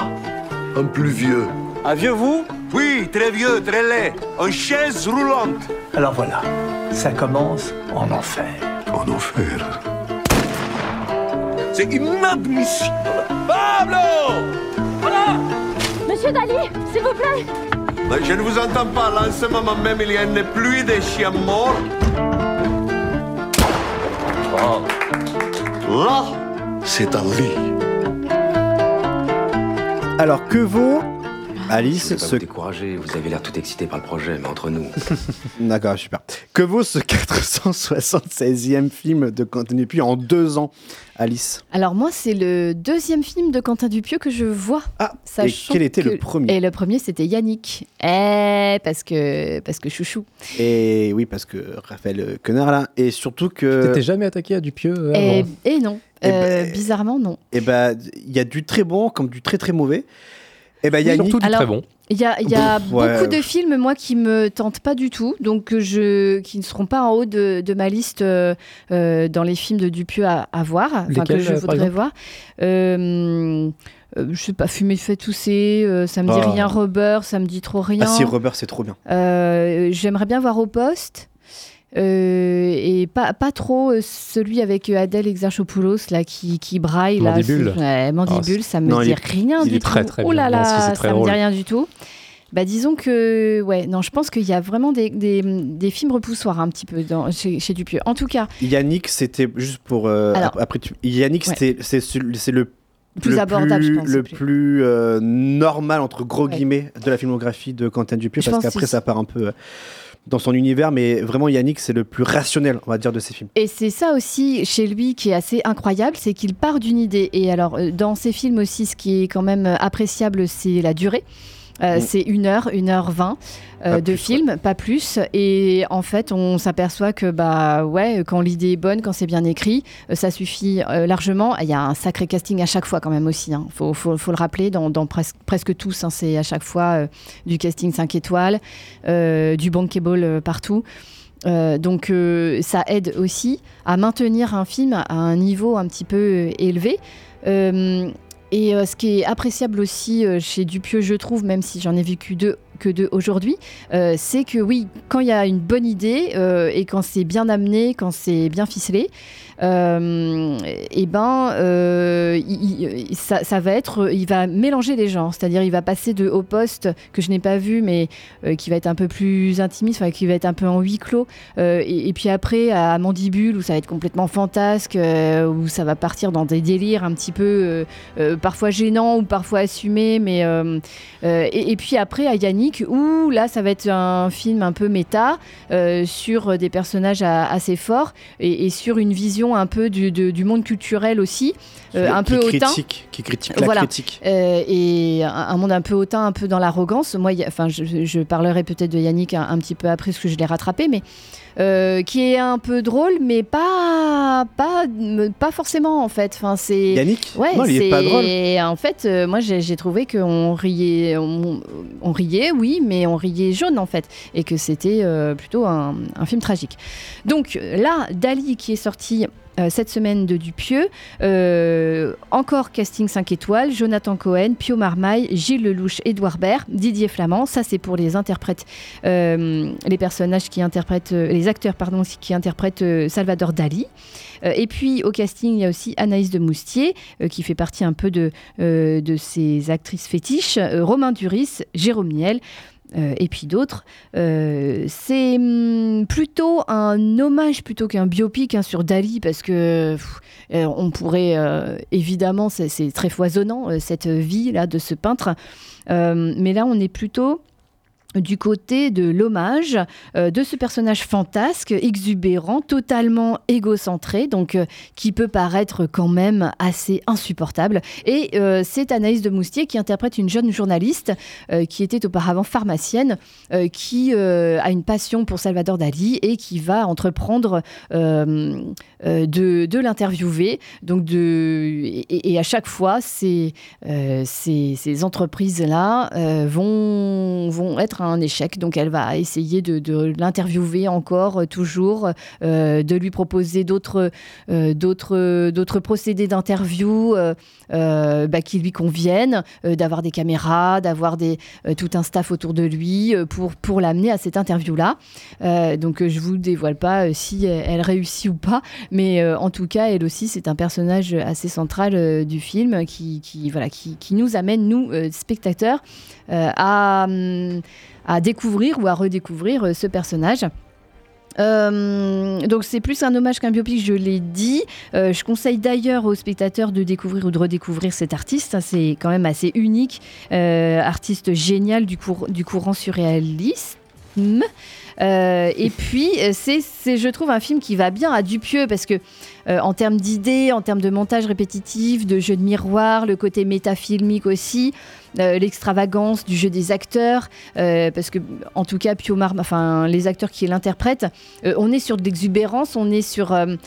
un plus vieux. Un vieux, vous? Oui, très vieux, très laid. Une chaise roulante. Alors voilà, ça commence en enfer. En enfer. C'est inadmissible. Pablo! Voilà! Monsieur Dali, s'il vous plaît. Mais je ne vous entends pas. Là, en ce moment même, il y a une pluie de chiens morts. Oh. Là, c'est Dali. Alors, que vaut... Alice, vous découragez, vous avez l'air tout excité par le projet, mais entre nous. D'accord, super. Que vaut ce 476e film de Quentin Dupieux en 2 ans, Alice? Alors moi, c'est le 2e film de Quentin Dupieux que je vois. Ah, et quel était le premier? Et le premier, c'était Yannick. Parce que chouchou. Et oui, parce que Raphaël Quenard, là. Et surtout que... Tu t'étais jamais attaqué à Dupieux avant. Et non. Bizarrement, non. Et bah, il y a du très bon comme du très très mauvais. Eh ben, Yannick, tout très bon. Il y a beaucoup de films, moi, qui me tentent pas du tout, donc qui ne seront pas en haut de ma liste dans les films de Dupieux à voir, que je voudrais voir. Je sais pas, Fumer, Fait, Tousser, ça me dit rien, Rubber, ça me dit trop rien. Ah si, Rubber, c'est trop bien. J'aimerais bien voir Au Poste. Et pas trop celui avec Adèle Exarchopoulos là qui braille là. Mandibule. Ouais, Mandibule, ça me dit rien du tout. Oh là là, ça me dit rien du tout. Bah disons que je pense qu'il y a vraiment des films repoussoirs un petit peu chez Dupieux. En tout cas, Yannick, c'était juste pour après Yannick, c'était c'est le plus abordable, je pense. Le plus normal, entre gros guillemets, de la filmographie de Quentin Dupieux, parce qu'après, ça part un peu dans son univers, mais vraiment Yannick, c'est le plus rationnel, on va dire, de ses films. Et c'est ça aussi chez lui qui est assez incroyable, c'est qu'il part d'une idée. Et alors, dans ses films aussi, ce qui est quand même appréciable, c'est la durée. C'est 1h, 1h20 de film, pas plus. Et en fait, on s'aperçoit que quand l'idée est bonne, quand c'est bien écrit, ça suffit largement. Il y a un sacré casting à chaque fois quand même aussi. Hein. Faut le rappeler, dans presque tous, hein, c'est à chaque fois du casting 5 étoiles, du bankable partout. Donc ça aide aussi à maintenir un film à un niveau un petit peu élevé. Et ce qui est appréciable aussi chez Dupieux, je trouve, même si j'en ai vécu que deux aujourd'hui, c'est que oui, quand il y a une bonne idée et quand c'est bien amené, quand c'est bien ficelé, il va mélanger les genres, c'est-à-dire il va passer de Haut Poste, que je n'ai pas vu, mais qui va être un peu plus intimiste, enfin, qui va être un peu en huis clos, et puis après à Mandibule, où ça va être complètement fantasque, où ça va partir dans des délires un petit peu parfois gênants ou parfois assumés, mais et puis après à Yannick, où là ça va être un film un peu méta, sur des personnages assez forts, et sur une vision un peu du monde culturel aussi, un peu hautain. Qui critique la critique. Et un monde un peu hautain, un peu dans l'arrogance. Moi, je parlerai peut-être de Yannick un petit peu après, parce que je l'ai rattrapé, mais qui est un peu drôle, mais pas forcément, en fait. Enfin, c'est... Yannick non, il n'est pas drôle. Et en fait, moi, j'ai trouvé qu'on riait, on riait, oui, mais on riait jaune, en fait, et que c'était plutôt un film tragique. Donc là, Dali, qui est sorti cette semaine de Dupieux, encore casting 5 étoiles, Jonathan Cohen, Pio Marmaille, Gilles Lelouch, Édouard Baird, Didier Flamand. Ça, c'est pour les interprètes, les personnages qui interprètent, les acteurs, pardon, qui interprètent Salvador Dali. Et puis au casting, il y a aussi Anaïs Demoustier, qui fait partie un peu de ses actrices fétiches, Romain Duris, Jérôme Niel. Et puis d'autres. C'est plutôt un hommage plutôt qu'un biopic, hein, sur Dali, parce que on pourrait évidemment, c'est très foisonnant, cette vie là de ce peintre, mais là on est plutôt du côté de l'hommage de ce personnage fantasque, exubérant, totalement égocentré, donc qui peut paraître quand même assez insupportable. Et c'est Anaïs Demoustier qui interprète une jeune journaliste qui était auparavant pharmacienne, qui a une passion pour Salvador Dali et qui va entreprendre de l'interviewer. Donc et à chaque fois, ces entreprises-là vont être un échec, donc elle va essayer de l'interviewer encore, toujours, de lui proposer d'autres procédés d'interview qui lui conviennent, d'avoir des caméras, d'avoir tout un staff autour de lui pour l'amener à cette interview-là. Donc je vous dévoile pas si elle réussit ou pas, mais en tout cas, elle aussi, c'est un personnage assez central du film qui nous amène, nous, spectateurs, à découvrir ou à redécouvrir ce personnage. Donc c'est plus un hommage qu'un biopic, je l'ai dit. Je conseille d'ailleurs aux spectateurs de découvrir ou de redécouvrir cet artiste. C'est quand même assez unique, artiste génial du courant surréaliste. Et puis c'est je trouve un film qui va bien à Dupieux, parce que en termes d'idées, en termes de montage répétitif, de jeu de miroir, le côté métafilmique aussi, l'extravagance du jeu des acteurs, parce que en tout cas les acteurs qui l'interprètent, on est sur de l'exubérance, on est sur de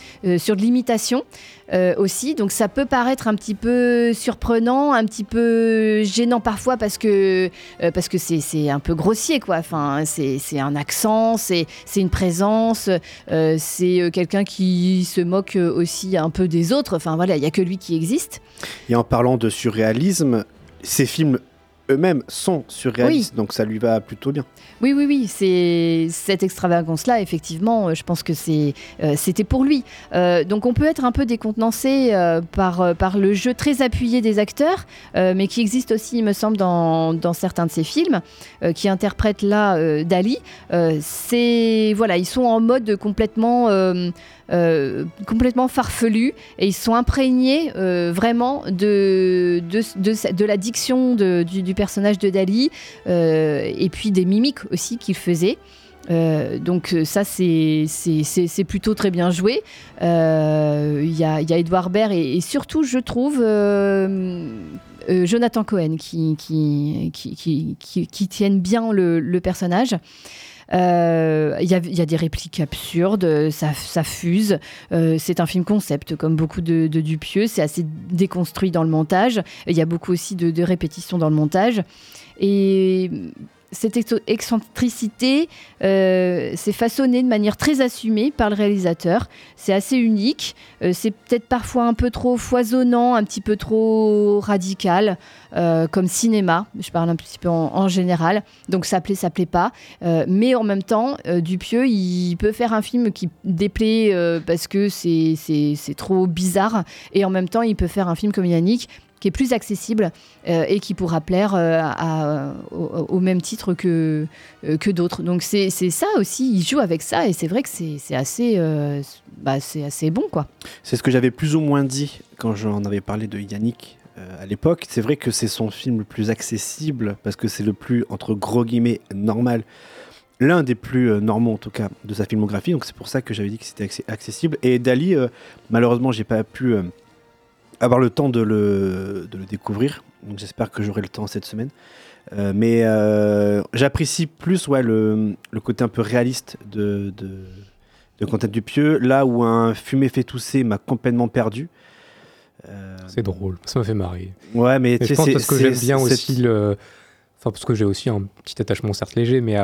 l'imitation aussi, donc ça peut paraître un petit peu surprenant, un petit peu gênant parfois, parce que c'est un peu grossier, quoi. Enfin, c'est un accent, c'est une présence, c'est quelqu'un qui se moque aussi un peu des autres. Enfin voilà, il n'y a que lui qui existe. Et en parlant de surréalisme, ces films eux-mêmes sont surréalistes, donc ça lui va plutôt bien. Oui, c'est cette extravagance-là, effectivement, je pense que c'était pour lui. Donc on peut être un peu décontenancé par le jeu très appuyé des acteurs, mais qui existe aussi, il me semble, dans certains de ses films, qui interprètent là Dali. Ils sont en mode complètement complètement farfelus, et ils sont imprégnés vraiment de la diction du personnage de Dali, et puis des mimiques aussi qu'il faisait. Donc ça c'est plutôt très bien joué. Il y a Edouard Baird et surtout je trouve Jonathan Cohen qui tiennent bien le personnage. Il y a des répliques absurdes, ça fuse. C'est un film concept, comme beaucoup de Dupieux. C'est assez déconstruit dans le montage. Il y a beaucoup aussi de répétitions dans le montage. Et cette excentricité, c'est façonné de manière très assumée par le réalisateur. C'est assez unique. C'est peut-être parfois un peu trop foisonnant, un petit peu trop radical, comme cinéma. Je parle un petit peu en général. Donc ça plaît pas. Mais en même temps, Dupieux, il peut faire un film qui déplaît parce que c'est trop bizarre. Et en même temps, il peut faire un film comme Yannick, qui est plus accessible et qui pourra plaire au même titre que d'autres. Donc c'est ça aussi, il joue avec ça, et c'est vrai que c'est assez bon, quoi. C'est ce que j'avais plus ou moins dit quand j'en avais parlé de Yannick à l'époque. C'est vrai que c'est son film le plus accessible parce que c'est le plus, entre gros guillemets, normal. L'un des plus normaux, en tout cas, de sa filmographie. Donc c'est pour ça que j'avais dit que c'était accessible. Et Dali, malheureusement, j'ai pas pu avoir le temps de le découvrir, donc j'espère que j'aurai le temps cette semaine, mais j'apprécie plus le côté un peu réaliste de Quentin Dupieux, là où un Fumé fait tousser m'a complètement perdu. C'est drôle, ça m'a fait marrer. Ouais, mais je pense parce que j'aime bien aussi parce que j'ai aussi un petit attachement, certes léger, mais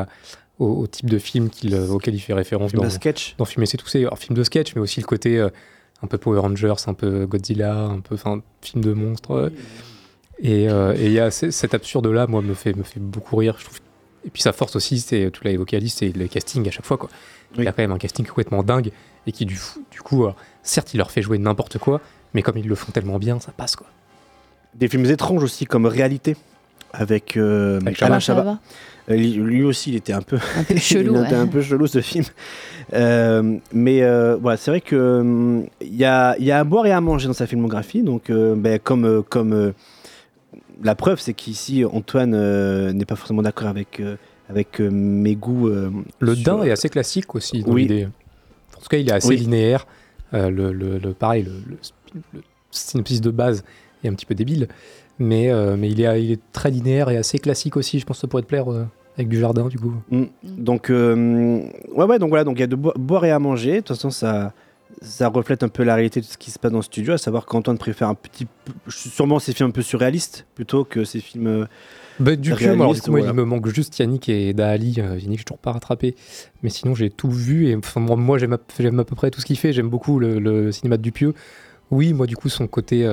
au type de film auquel il fait référence dans Fumé fait tousser. Alors, film de sketch, mais aussi le côté un peu Power Rangers, un peu Godzilla, un peu film de monstre. Et il y a cet absurde-là, moi, me fait beaucoup rire, je trouve. Et puis sa force aussi, tu l'as évoqué, Alice, c'est le casting à chaque fois, quoi. Oui. Il a quand même un casting complètement dingue, et qui, du coup, certes, il leur fait jouer n'importe quoi, mais comme ils le font tellement bien, ça passe, quoi. Des films étranges aussi, comme Réalité, avec Alain Chabat. Lui aussi, il était un peu chelou, il était un peu chelou, ce film. Mais voilà, c'est vrai qu'il y a à boire et à manger dans sa filmographie. Donc, comme la preuve, c'est qu'ici, Antoine n'est pas forcément d'accord avec mes goûts. Le Dain est assez classique aussi dans l'idée. En tout cas, il est assez linéaire. Le synopsis de base est un petit peu débile. Mais il est très linéaire et assez classique aussi. Je pense que ça pourrait te plaire avec du jardin, du coup. Mmh. Donc, donc voilà, donc il y a de boire et à manger. De toute façon, ça reflète un peu la réalité de ce qui se passe dans le studio, à savoir qu'Antoine préfère sûrement ces films un peu surréalistes plutôt que ces films. Moi, il me manque juste Yannick et Dali. Yannick, je suis toujours pas rattrapé. Mais sinon, j'ai tout vu. Et moi, j'aime à peu près tout ce qu'il fait. J'aime beaucoup le cinéma de Dupieux. Oui, moi, du coup, son côté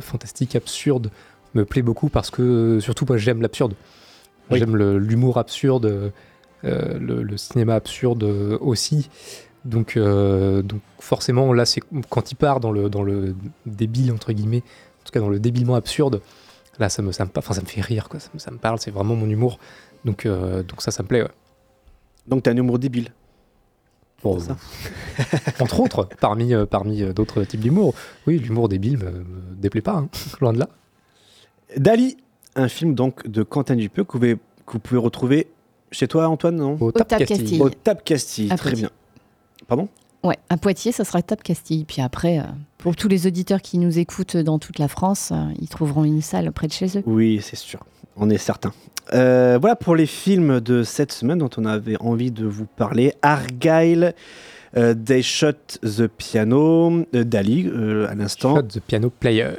fantastique, absurde, me plaît beaucoup parce que surtout moi j'aime l'absurde, j'aime l'humour absurde, le cinéma absurde aussi, donc forcément là, c'est quand il part dans le débile, entre guillemets, en tout cas dans le débilement absurde, là ça me fait rire, quoi. Ça me parle, c'est vraiment mon humour, donc ça me plaît, ouais. Donc t'as un humour débile. Bon, entre autres, parmi d'autres types d'humour. Oui, l'humour débile me déplaît pas, hein, loin de là. Dali, un film donc de Quentin Dupieux que vous pouvez retrouver chez toi, Antoine, non ? Au Tap Castille. Au Tap Castille, très bien. Pardon ? Ouais, à Poitiers, ça sera Tap Castille. Puis après, pour tous les auditeurs qui nous écoutent dans toute la France, ils trouveront une salle près de chez eux. Oui, c'est sûr, on est certain. Voilà pour les films de cette semaine dont on avait envie de vous parler. Argyle, They Shot the Piano, Dali, à l'instant. They Shot the Piano Player.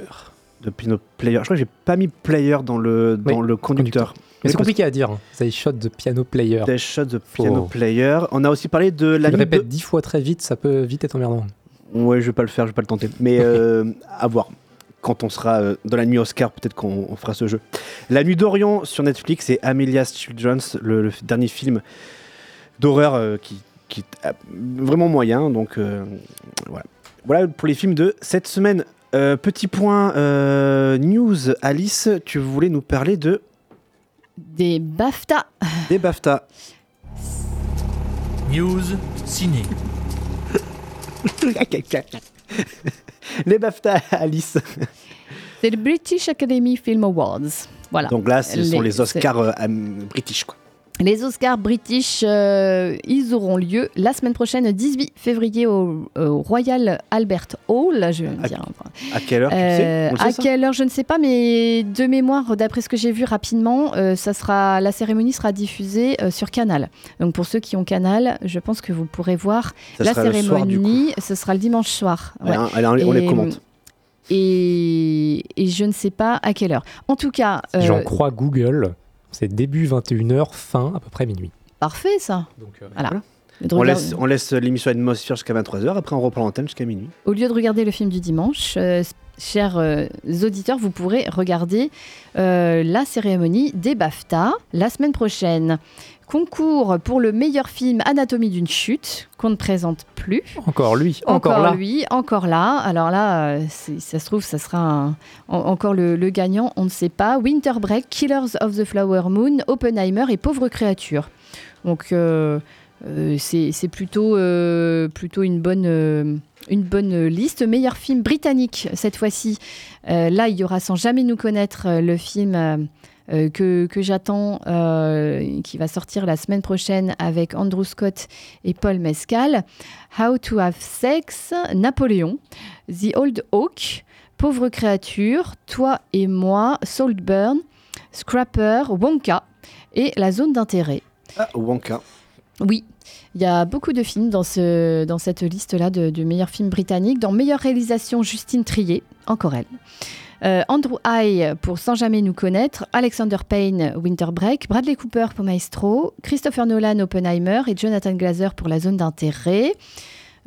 The Piano Player. Je crois que j'ai pas mis player dans le conducteur. Mais c'est compliqué à dire. They Shot the Piano Player. They Shot the Piano Player. On a aussi parlé de la nuit. Je le répète 10 fois très vite, ça peut vite être emmerdant. Ouais, je vais pas le faire, je vais pas le tenter. Mais à voir. Quand on sera dans la nuit Oscar, peut-être qu'on fera ce jeu. La Nuit d'Orion sur Netflix et Amelia's Children, le dernier film d'horreur qui est vraiment moyen. Donc voilà. Voilà pour les films de cette semaine. Petit point news, Alice, tu voulais nous parler de... Des BAFTA. Des BAFTA. News ciné. Les BAFTA, Alice. C'est le British Academy Film Awards. Voilà. Donc là, ce sont les Oscars british, quoi. Les Oscars british, ils auront lieu la semaine prochaine, 18 février, au Royal Albert Hall. Je vais me dire. À quelle heure tu sais? À quelle heure, je ne sais pas, mais de mémoire, d'après ce que j'ai vu rapidement, la cérémonie sera diffusée sur Canal. Donc pour ceux qui ont Canal, je pense que vous pourrez voir la cérémonie. Ce sera le dimanche soir. Ouais. Allez, on les commente. Et je ne sais pas à quelle heure. En tout cas, j'en crois Google. C'est début 21h, fin à peu près minuit. Parfait, ça. Donc, voilà. On laisse l'émission Atmosphère jusqu'à 23h, après on reprend l'antenne jusqu'à minuit. Au lieu de regarder le film du dimanche, chers auditeurs, vous pourrez regarder la cérémonie des BAFTA la semaine prochaine. Concours pour le meilleur film Anatomie d'une chute, qu'on ne présente plus. Encore lui, encore là. Alors là, ça se trouve, ça sera encore le gagnant, on ne sait pas. Winter Break, Killers of the Flower Moon, Oppenheimer et Pauvres créatures. Donc c'est plutôt une bonne liste. Meilleur film britannique, cette fois-ci. Là, il y aura Sans jamais nous connaître, le film... que j'attends, qui va sortir la semaine prochaine avec Andrew Scott et Paul Mescal, How to Have Sex, Napoléon, The Old Hawk, Pauvre créature, Toi et moi, Saltburn, Scrapper, Wonka et La zone d'intérêt. Ah, Wonka. Oui, il y a beaucoup de films dans cette liste-là de meilleurs films britanniques. Dans meilleure réalisation, Justine Triet, encore elle. Andrew High pour Sans jamais nous connaître, Alexander Payne, Winter Break, Bradley Cooper pour Maestro, Christopher Nolan, Oppenheimer et Jonathan Glazer pour La zone d'intérêt.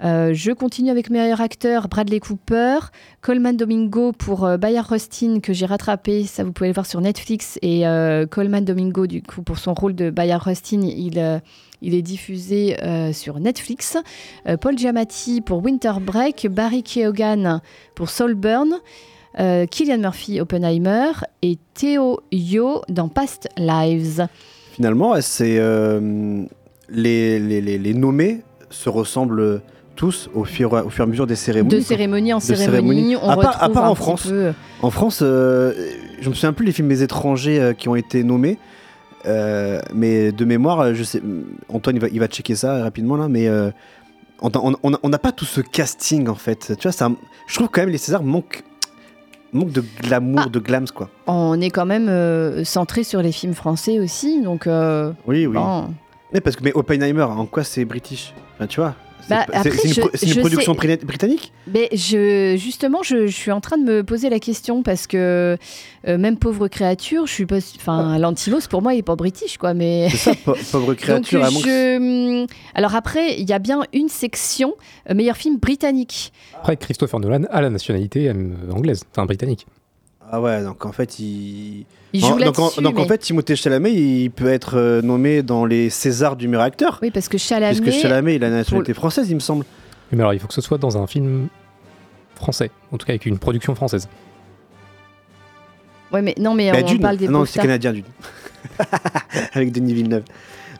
Je continue avec meilleur acteur, Bradley Cooper, Coleman Domingo pour Bayard Rustin, que j'ai rattrapé, ça vous pouvez le voir sur Netflix, et Coleman Domingo, du coup, pour son rôle de Bayard Rustin, il est diffusé sur Netflix. Paul Giamatti pour Winter Break, Barry Keoghan pour Saltburn, Cillian Murphy, Oppenheimer et Theo Yo dans Past Lives. Finalement, c'est les nommés se ressemblent tous au fur et à mesure des cérémonies. De cérémonie en cérémonie. À part en France. En France, je me souviens plus des films étrangers qui ont été nommés. Mais de mémoire, je sais, Antoine il va checker ça rapidement là, mais... on n'a pas tout ce casting en fait. Tu vois, ça, je trouve quand même les Césars manque de glamour, de glams, quoi. On est quand même centré sur les films français aussi, donc... oui, oui. Bon. Mais Oppenheimer, en quoi c'est british? Enfin, tu vois, c'est une production britannique. Mais justement, je suis en train de me poser la question, parce que même Pauvre créature, je suis pas... Enfin, Lantimos, pour moi, il est pas british, quoi, mais... C'est ça, Pauvre créature. Donc, alors après, il y a bien une section meilleur film britannique. Après, Christopher Nolan a la nationalité anglaise, enfin britannique. Ah ouais, donc en fait, en fait, Timothée Chalamet, il peut être nommé dans les Césars du meilleur acteur. Oui, parce que Chalamet, il a la nationalité française, il me semble. Mais alors, il faut que ce soit dans un film français, en tout cas avec une production française. Ouais, mais non, mais bah, on parle des non, c'est canadien, Dune. Avec Denis Villeneuve.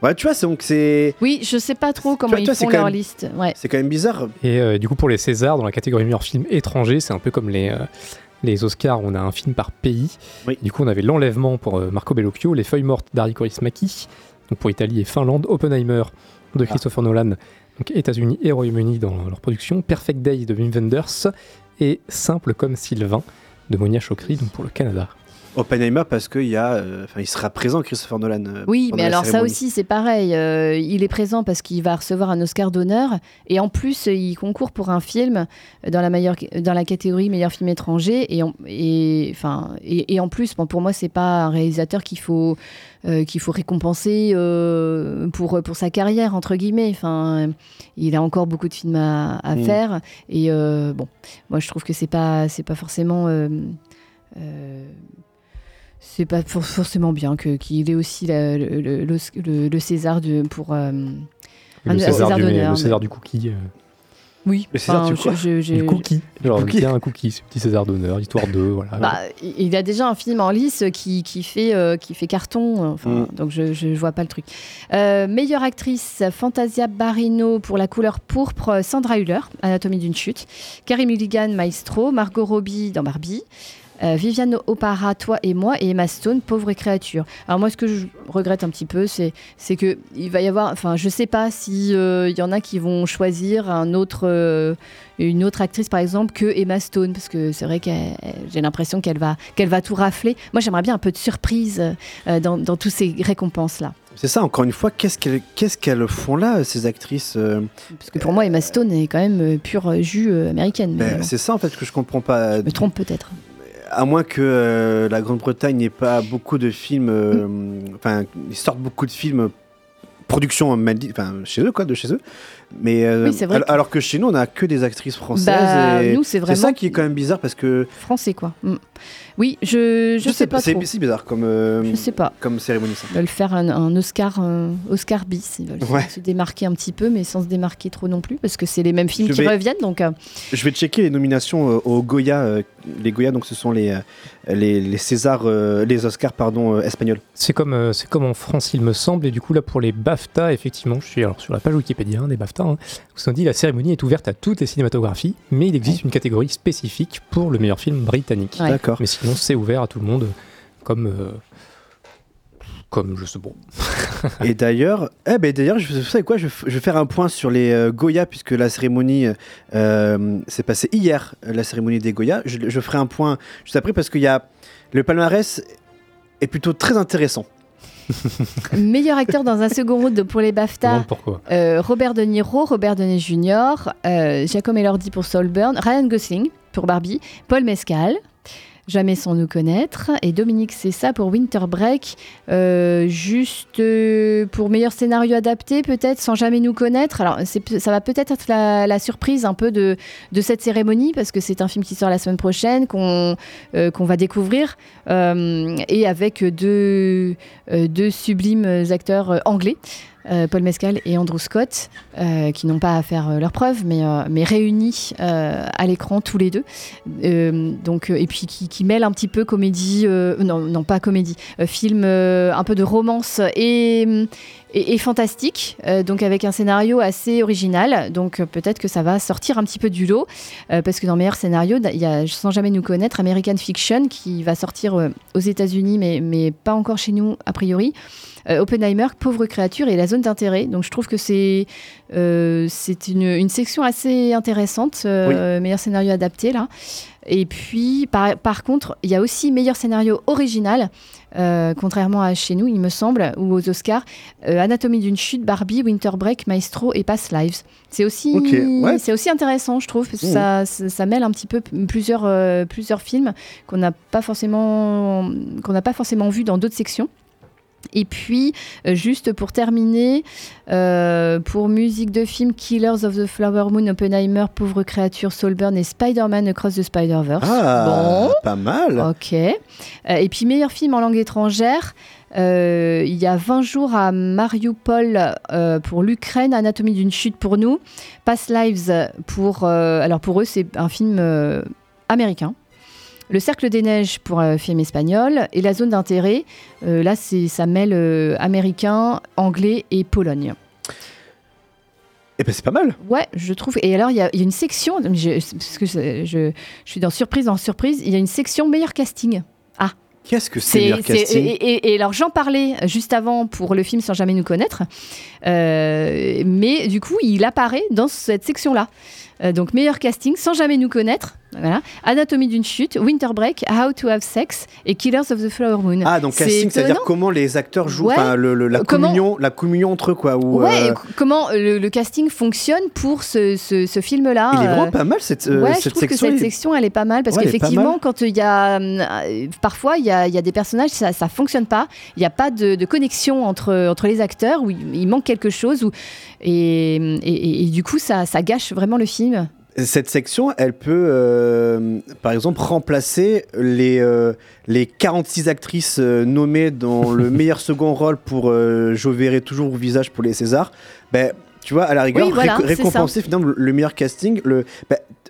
Ouais, tu vois, c'est... Oui, je sais pas trop comment ils font leur liste. Ouais. C'est quand même bizarre. Et du coup, pour les Césars, dans la catégorie meilleur film étranger, c'est un peu comme les Oscars, on a un film par pays. Oui. Du coup, on avait L'Enlèvement pour Marco Bellocchio, Les Feuilles mortes d'Ari Kaurismäki, donc pour Italie et Finlande, Oppenheimer de Christopher Nolan, donc États-Unis et Royaume-Uni dans leur production, Perfect Day de Wim Wenders et Simple comme Sylvain de Monia Chokri, donc pour le Canada. Oppenheimer parce qu'il y a, il sera présent Christopher Nolan. Oui, mais alors ça aussi c'est pareil. Il est présent parce qu'il va recevoir un Oscar d'honneur et en plus il concourt pour un film dans la catégorie meilleur film étranger et en plus bon, pour moi c'est pas un réalisateur qu'il faut récompenser pour sa carrière entre guillemets. Enfin, il a encore beaucoup de films à faire et bon, moi je trouve que c'est pas forcément c'est pas forcément bien qu'il ait aussi le César d'honneur. Le César du cookie. Oui, le César, tu crois le cookie. Alors, il y a un cookie, ce petit César d'honneur, histoire de. Voilà. Bah, il a déjà un film en lice qui fait carton, donc je vois pas le truc. Meilleure actrice, Fantasia Barrino pour La couleur pourpre, Sandra Hüller, Anatomie d'une chute, Carey Mulligan, Maestro, Margot Robbie dans Barbie. Viviane Opara, Toi et moi, et Emma Stone, Pauvre et créature. Alors moi, ce que je regrette un petit peu, c'est que il va y avoir, enfin, je sais pas si y en a qui vont choisir une autre actrice, par exemple, que Emma Stone, parce que c'est vrai que j'ai l'impression qu'elle va tout rafler. Moi, j'aimerais bien un peu de surprise dans toutes ces récompenses là. C'est ça, encore une fois, qu'est-ce qu'elles font là, ces actrices Parce que pour moi, Emma Stone est quand même pure jus américaine. Mais c'est ça en fait que je comprends pas. Je me trompe peut-être. À moins que la Grande-Bretagne n'ait pas beaucoup de films, enfin, ils sortent beaucoup de films production chez eux, quoi, de chez eux. Mais oui, alors que chez nous, on n'a que des actrices françaises. Bah, et nous, c'est ça qui est quand même bizarre parce que français, quoi. Mm. Oui, je sais pas. C'est bizarre comme je sais pas comme cérémonie. Ça. Ils veulent faire un Oscar bis. Ils veulent se démarquer un petit peu, mais sans se démarquer trop non plus, parce que c'est les mêmes films qui reviennent. Donc je vais checker les nominations aux Goya. Les Goya, donc ce sont les Césars, les Oscars, pardon, espagnols. C'est comme en France, il me semble. Et du coup, là, pour les BAFTA, effectivement, je suis alors sur la page Wikipédia des BAFTA. On dit la cérémonie est ouverte à toutes les cinématographies, mais il existe une catégorie spécifique pour le meilleur film britannique. Ouais. D'accord. Mais sinon, c'est ouvert à tout le monde, comme je sais pas. Et d'ailleurs, vous savez quoi, je vais faire un point sur les Goya, puisque la cérémonie s'est passée hier, la cérémonie des Goya. Je ferai un point juste après, parce que le palmarès est plutôt très intéressant. Meilleur acteur dans un second round pour les BAFTA, Robert De Niro, Robert Downey Jr., Jacob Elordi pour Saltburn, Ryan Gosling pour Barbie, Paul Mescal, Jamais sans nous connaître, et Dominique Sessa pour Winter Break, pour meilleur scénario adapté peut-être, Sans jamais nous connaître. Alors ça va peut-être être la surprise un peu de cette cérémonie, parce que c'est un film qui sort la semaine prochaine, qu'on va découvrir, et avec deux sublimes acteurs anglais. Paul Mescal et Andrew Scott, qui n'ont pas à faire leurs preuves, mais réunis à l'écran tous les deux, donc, et puis qui mêlent un petit peu comédie, non pas comédie, film un peu de romance et fantastique, donc avec un scénario assez original, donc peut-être que ça va sortir un petit peu du lot, parce que dans meilleur scénario, il y a Sans jamais nous connaître, American Fiction, qui va sortir aux États-Unis, mais pas encore chez nous a priori, Oppenheimer, Pauvre créature et La zone d'intérêt. Donc je trouve que c'est une section assez intéressante, meilleur scénario adapté là. Et puis par contre, il y a aussi meilleur scénario original, contrairement à chez nous, il me semble, ou aux Oscars, Anatomie d'une chute, Barbie, Winter Break, Maestro et Past Lives. C'est aussi c'est aussi intéressant, je troup, parce que ça mêle un petit peu plusieurs films qu'on n'a pas forcément vu dans d'autres sections. Et puis, juste pour terminer, pour musique de film, Killers of the Flower Moon, Oppenheimer, Pauvre créature, Saltburn et Spider-Man Across the Spider-Verse. Ah, bon. Pas mal. Ok. Et puis, meilleur film en langue étrangère, il y a 20 jours à Mariupol pour l'Ukraine, Anatomie d'une chute pour nous, Past Lives pour... alors, pour eux, c'est un film américain. Le Cercle des Neiges pour film espagnol et La zone d'intérêt, là ça mêle américain, anglais et Pologne. Eh ben c'est pas mal. Ouais, je trouve. Et alors il y a une section, parce que je suis dans surprise, il y a une section meilleur casting. Ah. Qu'est-ce que c'est meilleur casting ? Et alors j'en parlais juste avant pour le film Sans jamais nous connaître, mais du coup il apparaît dans cette section-là. Donc meilleur casting, Sans jamais nous connaître, voilà. Anatomie d'une chute, Winter Break, How to have sex et Killers of the Flower Moon. Ah, donc casting, c'est-à-dire comment les acteurs jouent, la communion entre eux, quoi. Comment le casting fonctionne pour ce film-là. Il est vraiment pas mal cette section. Je trouve que cette section, elle est pas mal, parce qu'effectivement, quand il y a parfois il y a des personnages, ça fonctionne pas, il y a pas de connexion entre les acteurs, où il manque quelque chose, et du coup ça gâche vraiment le film. Cette section, elle peut, par exemple, remplacer les 46 actrices nommées dans le meilleur second rôle pour Je verrai toujours au visage pour les Césars. Ben, tu vois, à la rigueur, oui, voilà, récompenser finalement le meilleur casting.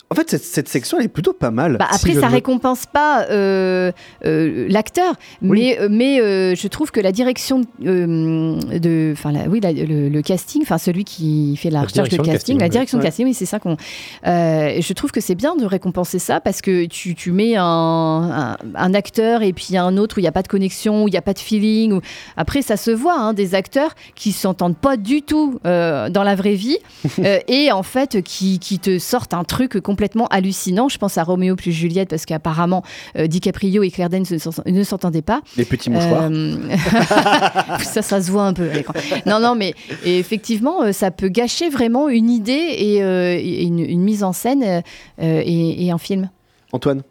En fait, cette section, elle est plutôt pas mal. Bah après, si ça récompense pas l'acteur, oui. mais je trouve que la direction le casting, enfin celui qui fait la recherche de casting, la direction de casting, oui, c'est ça qu'on. Je trouve que c'est bien de récompenser ça parce que tu mets un acteur et puis un autre où il y a pas de connexion, où il y a pas de feeling. Après, ça se voit, hein, des acteurs qui s'entendent pas du tout dans la vraie vie et en fait qui te sortent un truc complètement hallucinant. Je pense à Roméo plus Juliette parce qu'apparemment DiCaprio et Claire Danes ne s'entendaient pas. Les petits mouchoirs. Ça se voit un peu. Non, mais effectivement, ça peut gâcher vraiment une idée et une mise en scène et un film. Antoine.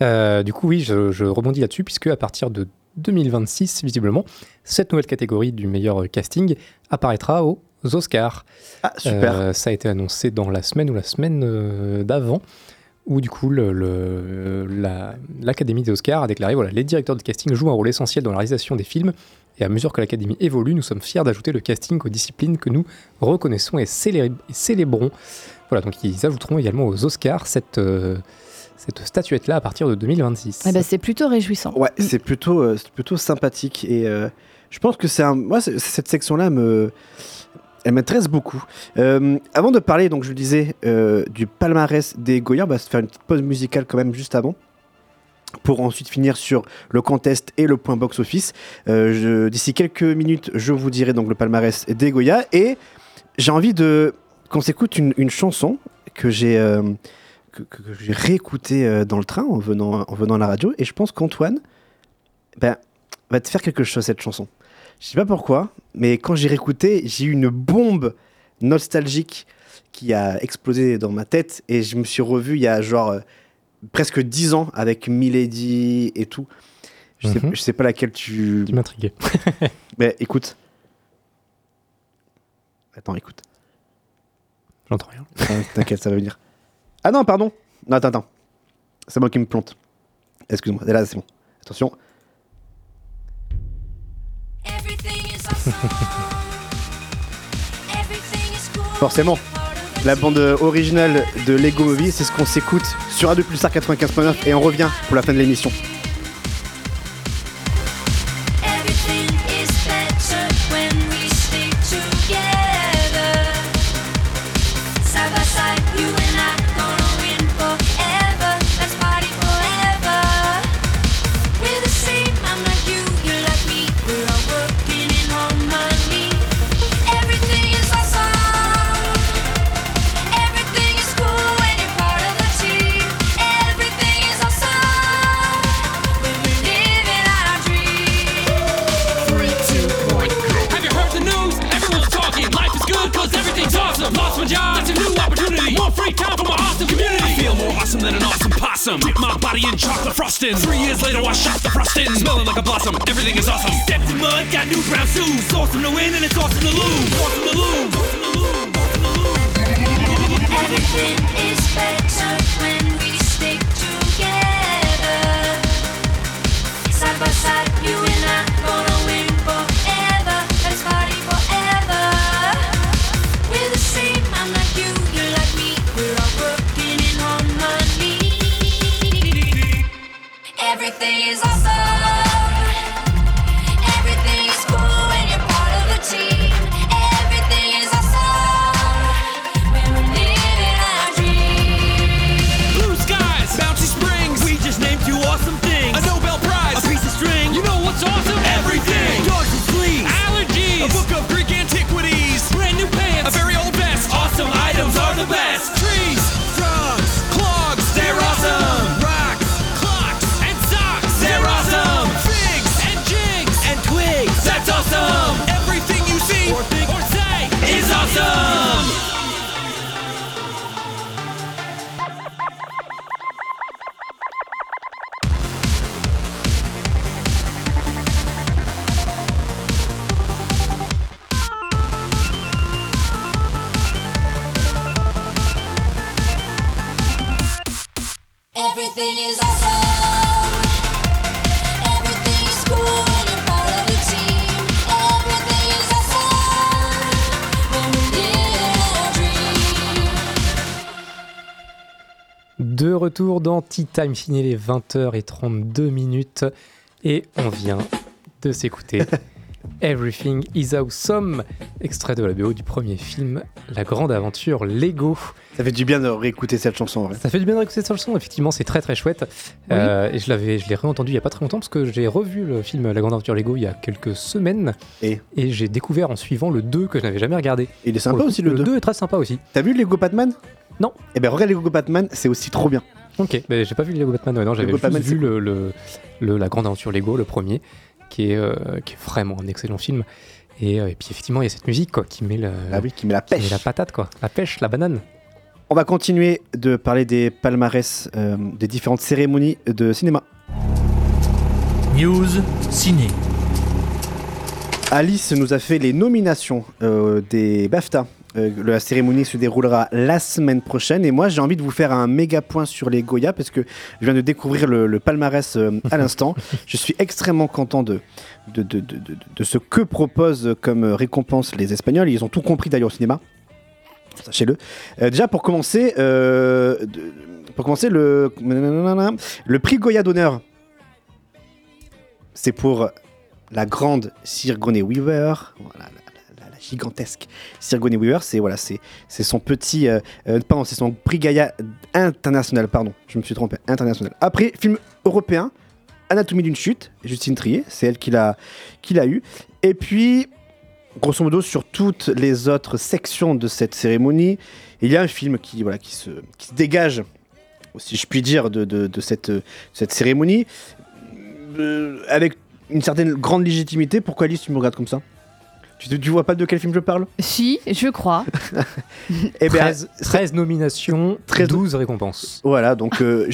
Du coup, oui, je rebondis là-dessus puisque à partir de 2026, visiblement, cette nouvelle catégorie du meilleur casting apparaîtra aux Oscars. Ah, super. Ça a été annoncé dans la semaine ou la semaine d'avant, où du coup l'Académie des Oscars a déclaré les directeurs de casting jouent un rôle essentiel dans la réalisation des films, et à mesure que l'Académie évolue, nous sommes fiers d'ajouter le casting aux disciplines que nous reconnaissons et célébrons. Voilà, donc ils ajouteront également aux Oscars cette statuette-là à partir de 2026. Eh ben, c'est plutôt réjouissant. Ouais, c'est plutôt sympathique et je pense que cette section-là elle m'intéresse beaucoup. Avant de parler, donc je le disais, du palmarès des Goya, on va se faire une petite pause musicale quand même juste avant, pour ensuite finir sur le contest et le point box-office. D'ici quelques minutes, je vous dirai donc le palmarès des Goya et j'ai envie qu'on s'écoute une chanson que j'ai... Que j'ai réécouté dans le train en venant à la radio, et je pense qu'Antoine va te faire quelque chose, cette chanson. Je sais pas pourquoi, mais quand j'ai réécouté, j'ai eu une bombe nostalgique qui a explosé dans ma tête, et je me suis revu il y a presque 10 ans avec Milady et tout. Je sais pas laquelle tu... Tu m'intriguais. Mais écoute. Attends, écoute. J'entends rien. T'inquiète, ça va venir. Ah non, pardon. Non, attends. C'est moi qui me plante. Excuse-moi. Et là, c'est bon. Attention. Forcément, la bande originale de Lego Movie, c'est ce qu'on s'écoute sur Radio Pulsar 95.9 et on revient pour la fin de l'émission. Dip my body in chocolate frosting. 3 years later I shot the frosting. Smelling like a blossom, everything is awesome. Stepped in mud, got new brown shoes. Awesome to win and it's awesome to lose. Awesome to lose. Everything is better when we stick together. Side by side, you and I gonna win forever. Let's party forever. We're the same, I'm like you, you're like me. We're all working in harmony. Everything is awesome. Everything is cool when you're part of the team. Everything is awesome when we're living our dreams. Blue skies, bouncy springs. We just named you awesome things. A Nobel Prize, a piece of string. You know what's awesome? Everything. Dogs and fleas, allergies, a book of Greek antiquities, brand new pants, a very old vest. Awesome items are the best. Trees, frogs, clogs, they're awesome. Awesome. Everything you see or think or say is awesome. Everything is awesome. Yeah. De retour dans Tea Time Ciné, les 20h32, et on vient de s'écouter Everything is Awesome, extrait de la BO du premier film, La Grande Aventure Lego. Ça fait du bien de réécouter cette chanson. Ouais. Ça fait du bien de réécouter cette chanson, effectivement, c'est très très chouette. Oui. Et je l'ai réentendu il n'y a pas très longtemps, parce que j'ai revu le film La Grande Aventure Lego il y a quelques semaines. Et j'ai découvert en suivant le 2 que je n'avais jamais regardé. Et il est sympa aussi, le 2. Le 2 est très sympa aussi. T'as vu Lego Batman ? Non. Eh ben regarde Lego Batman, c'est aussi trop bien. Ok, mais j'ai pas vu Lego Batman, ouais, non, j'avais juste vu La Grande Aventure Lego, le premier. Qui est vraiment un excellent film, et puis effectivement il y a cette musique quoi, qui met la patate quoi, la pêche, la banane. On va continuer de parler des palmarès des différentes cérémonies de cinéma. News ciné. Alice nous a fait les nominations des BAFTA. La cérémonie se déroulera la semaine prochaine, et moi j'ai envie de vous faire un méga point sur les Goya, parce que je viens de découvrir le palmarès à l'instant. Je suis extrêmement content de ce que proposent comme récompense les Espagnols. Ils ont tout compris d'ailleurs au cinéma, sachez-le. Déjà pour commencer le prix Goya d'honneur, c'est pour la grande Sigourney Weaver, voilà, gigantesque. Sigourney Weaver, c'est son petit... pardon, c'est son prix Goya international, pardon. Je me suis trompé, international. Après, film européen, Anatomie d'une chute, Justine Triet, c'est elle qui l'a eu. Et puis, grosso modo, sur toutes les autres sections de cette cérémonie, il y a un film qui se dégage, si je puis dire, de cette cérémonie, avec une certaine grande légitimité. Pourquoi, Alice, tu me regardes comme ça ? Tu vois pas de quel film je parle ? Si, je crois. Et 13 nominations, 12 récompenses. Voilà, donc je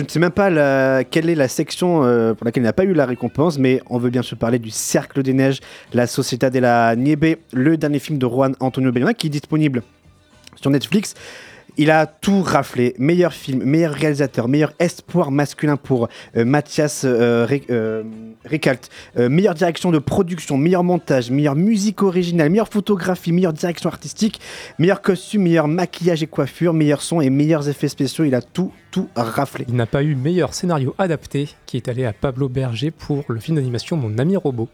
ne sais même pas quelle est la section pour laquelle il n'a pas eu la récompense, mais on veut bien se parler du Cercle des Neiges, La Società della Nieve, le dernier film de Juan Antonio Bayona, qui est disponible sur Netflix. Il a tout raflé, meilleur film, meilleur réalisateur, meilleur espoir masculin pour Mathias Recalde, meilleure direction de production, meilleur montage, meilleure musique originale, meilleure photographie, meilleure direction artistique, meilleur costume, meilleur maquillage et coiffure, meilleur son et meilleurs effets spéciaux. Il a tout raflé. Il n'a pas eu meilleur scénario adapté, qui est allé à Pablo Berger pour le film d'animation Mon Ami Robot.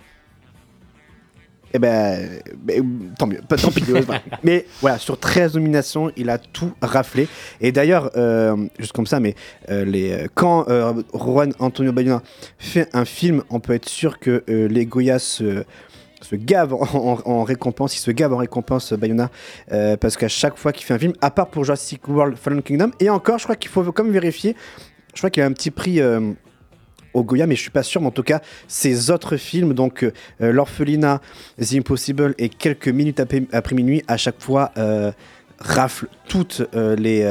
Eh ben, tant mieux, tant pis. Mais voilà, sur 13 nominations, il a tout raflé. Et d'ailleurs, juste comme ça, mais quand Juan Antonio Bayona fait un film, on peut être sûr que les Goya se gavent en récompense. Ils se gavent en récompense, Bayona, parce qu'à chaque fois qu'il fait un film, à part pour Jurassic World Fallen Kingdom, et encore, je crois qu'il faut comme vérifier, je crois qu'il a un petit prix... au Goya, mais je suis pas sûr, mais en tout cas ces autres films, donc l'Orphelinat, The Impossible et Quelques minutes après minuit, à chaque fois rafle toutes les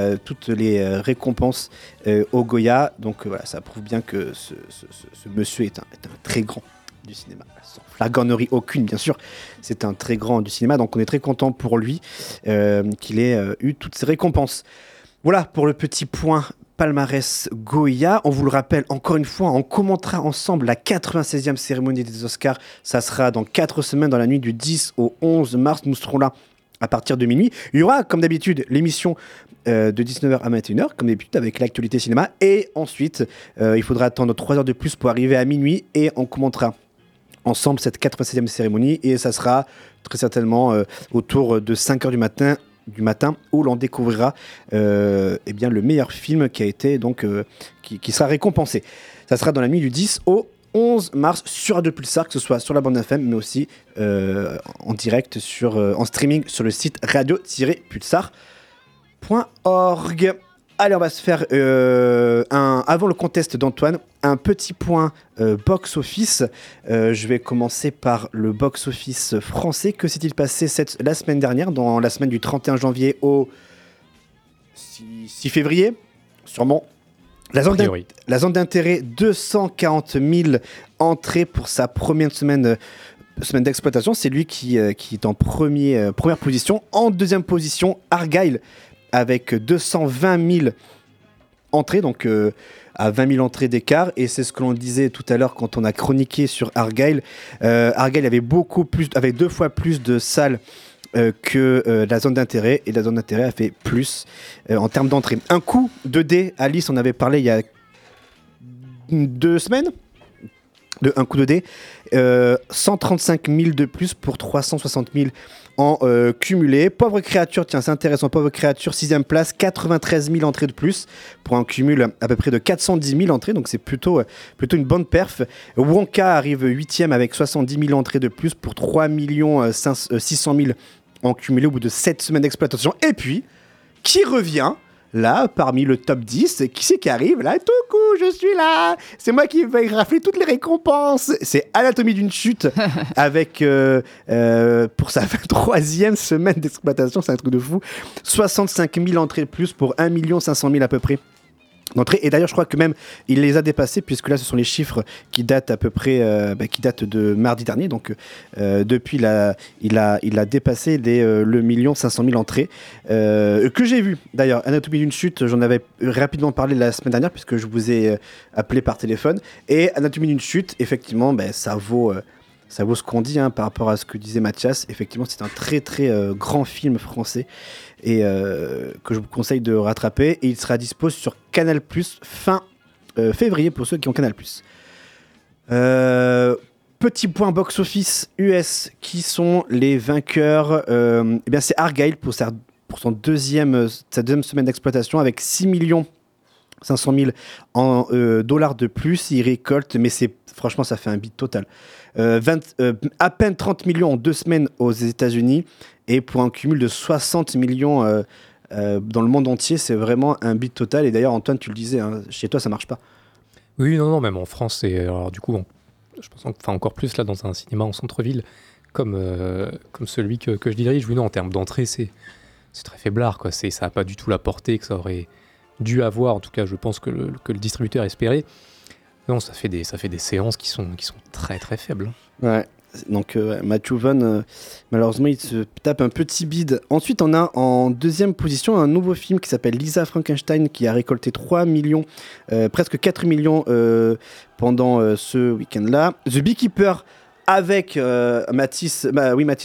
récompenses au Goya. Donc voilà, ça prouve bien que ce monsieur est un très grand du cinéma, sans flagornerie aucune bien sûr, c'est un très grand du cinéma, donc on est très content pour lui qu'il ait eu toutes ces récompenses. Voilà pour le petit point palmarès Goya. On vous le rappelle encore une fois, on commentera ensemble la 96e cérémonie des Oscars. Ça sera dans 4 semaines, dans la nuit du 10 au 11 mars. Nous serons là à partir de minuit. Il y aura, comme d'habitude, l'émission de 19h à 21h, comme d'habitude, avec l'actualité cinéma. Et ensuite, il faudra attendre 3 heures de plus pour arriver à minuit, et on commentera ensemble cette 96e cérémonie. Et ça sera très certainement autour de 5h du matin, où l'on découvrira le meilleur film qui a été donc qui sera récompensé. Ça sera dans la nuit du 10 au 11 mars sur Radio Pulsar, que ce soit sur la bande FM, mais aussi en direct en streaming sur le site radio-pulsar.org. Allez, on va se faire avant le contest d'Antoine, un petit point box-office. Je vais commencer par le box-office français. Que s'est-il passé la semaine dernière, dans la semaine du 31 janvier au 6 février, sûrement. La zone d'intérêt, 240 000 entrées pour sa première semaine d'exploitation. C'est lui qui est en première position. En deuxième position, Argyle, avec 220 000 entrées, donc à 20 000 entrées d'écart. Et c'est ce que l'on disait tout à l'heure quand on a chroniqué sur Argyle. Argyle avait 2 fois plus de salles que la zone d'intérêt, et la zone d'intérêt a fait plus en termes d'entrée. Un coup de dé, Alice en avait parlé il y a 2 semaines, de un coup de dé, 135 000 de plus pour 360 000 en cumulé. Pauvre créature, tiens, c'est intéressant, Pauvre créature, 6ème place, 93 000 entrées de plus pour un cumul à peu près de 410 000 entrées, donc c'est plutôt une bonne perf. Wonka arrive 8ème avec 70 000 entrées de plus pour 3 600 000 en cumulé au bout de 7 semaines d'exploitation. Et puis, qui revient là, parmi le top 10, qui c'est qui arrive là? Tout coup, je suis là. C'est moi qui vais rafler toutes les récompenses. C'est Anatomie d'une chute avec, pour sa 23e semaine d'exploitation, c'est un truc de fou, 65 000 entrées de plus pour 1 500 000 à peu près d'entrées. Et d'ailleurs, je crois que même, il les a dépassés, puisque là, ce sont les chiffres qui datent à peu près, qui datent de mardi dernier. Donc, depuis, il a dépassé le 1 500 000 entrées que j'ai vu. D'ailleurs, Anatomie d'une chute, j'en avais rapidement parlé la semaine dernière, puisque je vous ai appelé par téléphone. Et Anatomie d'une chute, effectivement, ça vaut ce qu'on dit, hein, par rapport à ce que disait Mathias. Effectivement, c'est un très très grand film français et que je vous conseille de rattraper. Et il sera dispo sur Canal+ fin février pour ceux qui ont Canal+. Petit point box-office US, qui sont les vainqueurs? Eh bien, c'est Argyle pour sa deuxième semaine d'exploitation avec 6 500 000 en dollars de plus. Il récolte, mais franchement, ça fait un bide total. À peine 30 millions en 2 semaines aux États-Unis, et pour un cumul de 60 millions dans le monde entier, c'est vraiment un bide total. Et d'ailleurs, Antoine, tu le disais, hein, chez toi, ça marche pas. Oui, non, même en France, et alors du coup, je pense encore plus là dans un cinéma en centre-ville comme celui que je dirige. Oui, non, en termes d'entrée, c'est très faiblard, quoi. Ça n'a pas du tout la portée que ça aurait dû avoir. En tout cas, je pense que le distributeur espérait. Non, ça fait des séances qui sont très très faibles. Ouais, donc Matthew Vaughn, malheureusement, il se tape un petit bide. Ensuite, on a en 2e position un nouveau film qui s'appelle Lisa Frankenstein, qui a récolté 3 millions, presque 4 millions pendant ce week-end-là. The Beekeeper avec Mathis,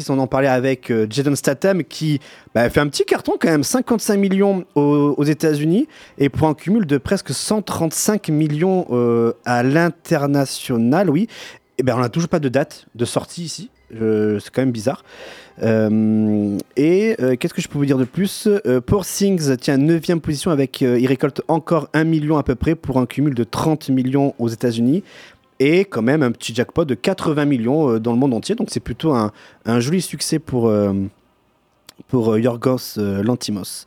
on en parlait avec Jason Statham, qui fait un petit carton quand même, 55 millions aux États-Unis, et pour un cumul de presque 135 millions à l'international, oui. Et ben on n'a toujours pas de date de sortie ici, c'est quand même bizarre. Qu'est-ce que je peux vous dire de plus? Poor Things tient 9e position avec, il récolte encore 1 million à peu près pour un cumul de 30 millions aux États-Unis. Et quand même un petit jackpot de 80 millions dans le monde entier. Donc c'est plutôt un joli succès pour Yorgos Lanthimos.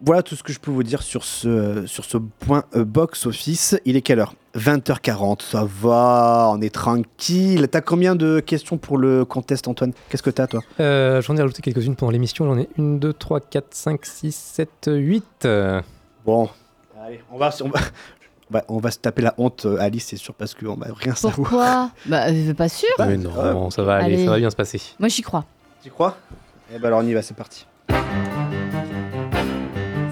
Voilà tout ce que je peux vous dire sur ce point box-office. Il est quelle heure? 20h40, ça va, on est tranquille. T'as combien de questions pour le contest, Antoine? Qu'est-ce que t'as, toi? J'en ai rajouté quelques-unes pendant l'émission. J'en ai 1, 2, 3, 4, 5, 6, 7, 8. Bon, allez, on va... on va se taper la honte, Alice, c'est sûr, parce qu'on va rien savoir. Pourquoi? Pas sûr. Mais non, bon, ça va aller, ça va bien se passer. Moi, j'y crois. Tu crois? Eh ben alors, on y va, c'est parti.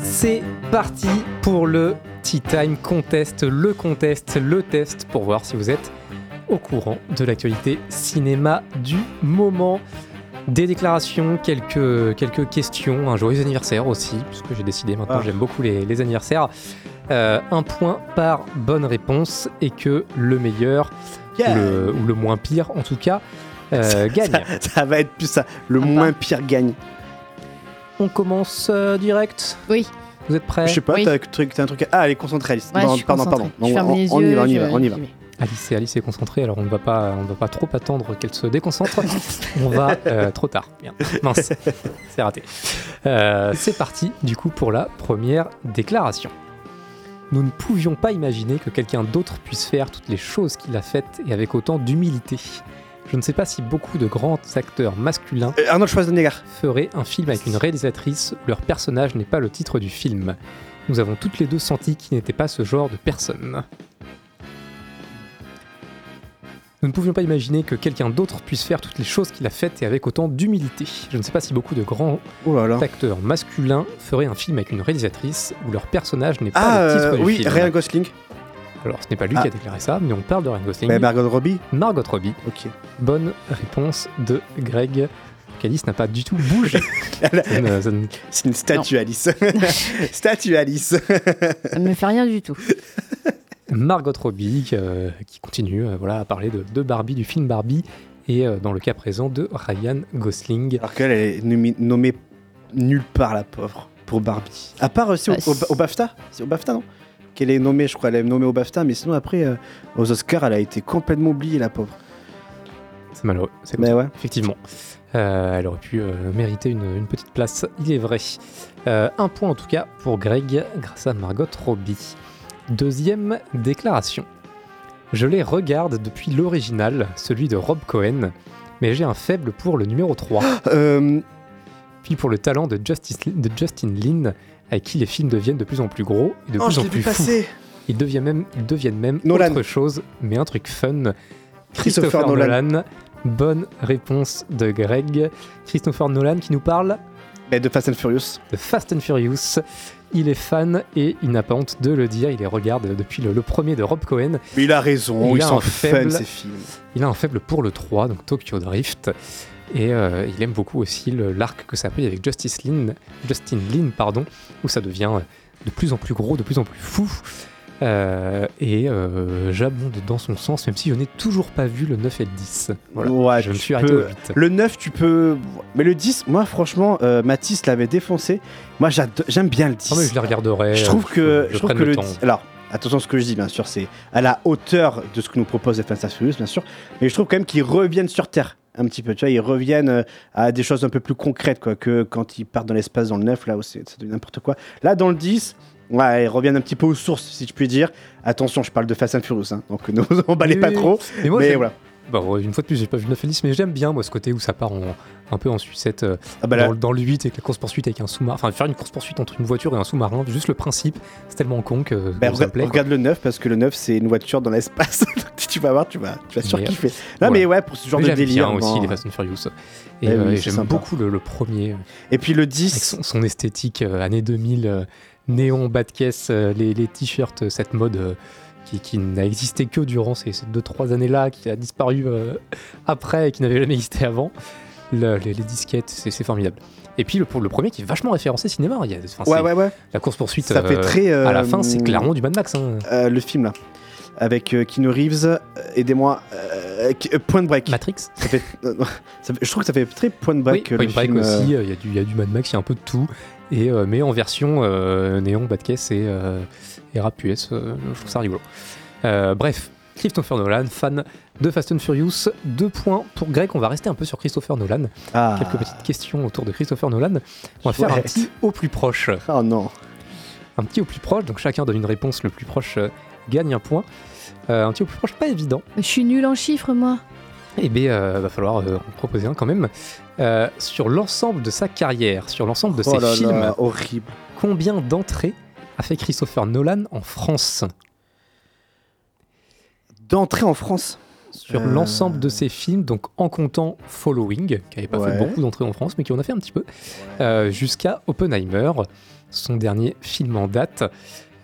C'est parti pour le Tea Time contest, le test, pour voir si vous êtes au courant de l'actualité cinéma du moment. Des déclarations, quelques questions, un joyeux anniversaire aussi, puisque j'ai décidé maintenant, j'aime beaucoup les anniversaires. 1 point par bonne réponse, et que le meilleur, ou le moins pire en tout cas, gagne. Ça va être plus ça, moins pire gagne. On commence direct. Oui. Vous êtes prêts? Je sais pas, oui. T'as un truc... Ah, elle est concentrée, Alice. Ouais, pardon. On y va. Alice est concentrée, alors on ne va pas trop attendre qu'elle se déconcentre. On va trop tard. Merde. Mince, c'est raté. C'est parti du coup pour la première déclaration. Nous ne pouvions pas imaginer que quelqu'un d'autre puisse faire toutes les choses qu'il a faites et avec autant d'humilité. Je ne sais pas si beaucoup de grands acteurs masculins feraient un film avec une réalisatrice où leur personnage n'est pas le titre du film. Nous avons toutes les deux senti qu'il n'était pas ce genre de personne. Nous ne pouvions pas imaginer que quelqu'un d'autre puisse faire toutes les choses qu'il a faites et avec autant d'humilité. Je ne sais pas si beaucoup de grands acteurs masculins feraient un film avec une réalisatrice où leur personnage n'est pas le titre du film. Ryan Gosling. Alors, ce n'est pas lui qui a déclaré ça, mais on parle de Ryan Gosling. Margot Robbie. Ok. Bonne réponse de Greg qu'Alice n'a pas du tout bougé. C'est une statue, Alice. Statue, Alice. Ça ne me fait rien du tout. Margot Robbie qui continue voilà, à parler de Barbie, du film Barbie, et dans le cas présent de Ryan Gosling. Alors qu'elle est nommée nulle part, la pauvre, pour Barbie. À part au BAFTA. C'est au BAFTA, non ? Qu'elle est nommée, je crois, elle est nommée au BAFTA, mais sinon après, aux Oscars, elle a été complètement oubliée, la pauvre. C'est malheureux, c'est comme ça. Ouais. Effectivement. Elle aurait pu mériter une petite place, il est vrai. Un point en tout cas pour Greg, grâce à Margot Robbie. Deuxième déclaration. Je les regarde depuis l'original, celui de Rob Cohen, mais j'ai un faible pour le numéro 3. Puis pour le talent de Justin Lin, avec qui les films deviennent de plus en plus gros et de plus en plus fous. Ils deviennent même autre chose, mais un truc fun. Christopher Nolan. Bonne réponse de Greg. Christopher Nolan qui nous parle de Fast and Furious. De Fast and Furious. Il est fan et il n'a pas honte de le dire. Il les regarde depuis le premier de Rob Cohen. Mais il a raison, ils sont fun ces films. Il a un faible pour le 3, donc Tokyo Drift. Et il aime beaucoup aussi l'arc que ça a pris avec Justin Lin, où ça devient de plus en plus gros, de plus en plus fou. J'abonde dans son sens, même si je n'ai toujours pas vu le 9 et le 10. Voilà. Ouais, je me suis arrêté au 8. Le 9, tu peux... Mais le 10, moi, franchement, Mathis l'avait défoncé. Moi, j'aime bien le 10. Oh, mais je la regarderai. Je trouve que, je trouve que le 10... Alors, attention à ce que je dis, bien sûr, c'est à la hauteur de ce que nous propose The Fast and Furious, bien sûr. Mais je trouve quand même qu'ils reviennent sur Terre un petit peu. Tu vois, ils reviennent à des choses un peu plus concrètes, quoi, que quand ils partent dans l'espace dans le 9, là, où ça devient n'importe quoi. Là, dans le 10... Ouais, ils reviennent un petit peu aux sources, si je puis dire. Attention, je parle de Fast and Furious, hein, donc ne vous emballez pas trop. Mais, voilà. Bon, une fois de plus, j'ai pas vu le 9 et 10, mais j'aime bien, moi, ce côté où ça part un peu en sucette dans le 8 avec la course-poursuite avec un sous-marin. Enfin, faire une course-poursuite entre une voiture et un sous-marin, juste le principe, c'est tellement con que ça me plaît. Regarde le 9, parce que le 9, c'est une voiture dans l'espace. Tu vas voir, tu vas surkiffer. Non, voilà. Mais ouais, pour ce genre de délire. J'aime bien aussi les Fast and Furious. Et j'aime beaucoup le premier. Et puis le 10. Avec son esthétique années 2000. Néon, bas de caisse, les t-shirts, cette mode qui n'a existé que durant ces 2-3 années-là, qui a disparu après et qui n'avait jamais existé avant. Les disquettes, c'est formidable. Et puis pour le premier qui est vachement référencé cinéma. La course-poursuite, ça fait très, à la fin, c'est clairement du Mad Max. Hein. Le film, là, avec Keanu Reeves, aidez-moi, Point Break. Matrix. Je trouve que ça fait très Point Break. Oui, Point Break film, aussi, il y a du Mad Max, il y a un peu de tout. Mais en version néon, bas de caisse et rap US, je trouve ça rigolo. Bref, Christopher Nolan, fan de Fast and Furious, 2 points pour Greg. On va rester un peu sur Christopher Nolan. Ah. Quelques petites questions autour de Christopher Nolan. On va faire un petit au plus proche. Oh non. Un petit au plus proche, donc chacun donne une réponse, le plus proche gagne un point. Un petit au plus proche, pas évident. Je suis nul en chiffres, moi. Eh bien, va falloir en proposer un quand même. Sur l'ensemble de sa carrière, sur l'ensemble de ses films, horrible. Combien d'entrées a fait Christopher Nolan en France ? D'entrées en France ? Sur l'ensemble de ses films, donc en comptant Following, qui n'avait pas fait beaucoup d'entrées en France, mais qui en a fait un petit peu, jusqu'à Oppenheimer, son dernier film en date.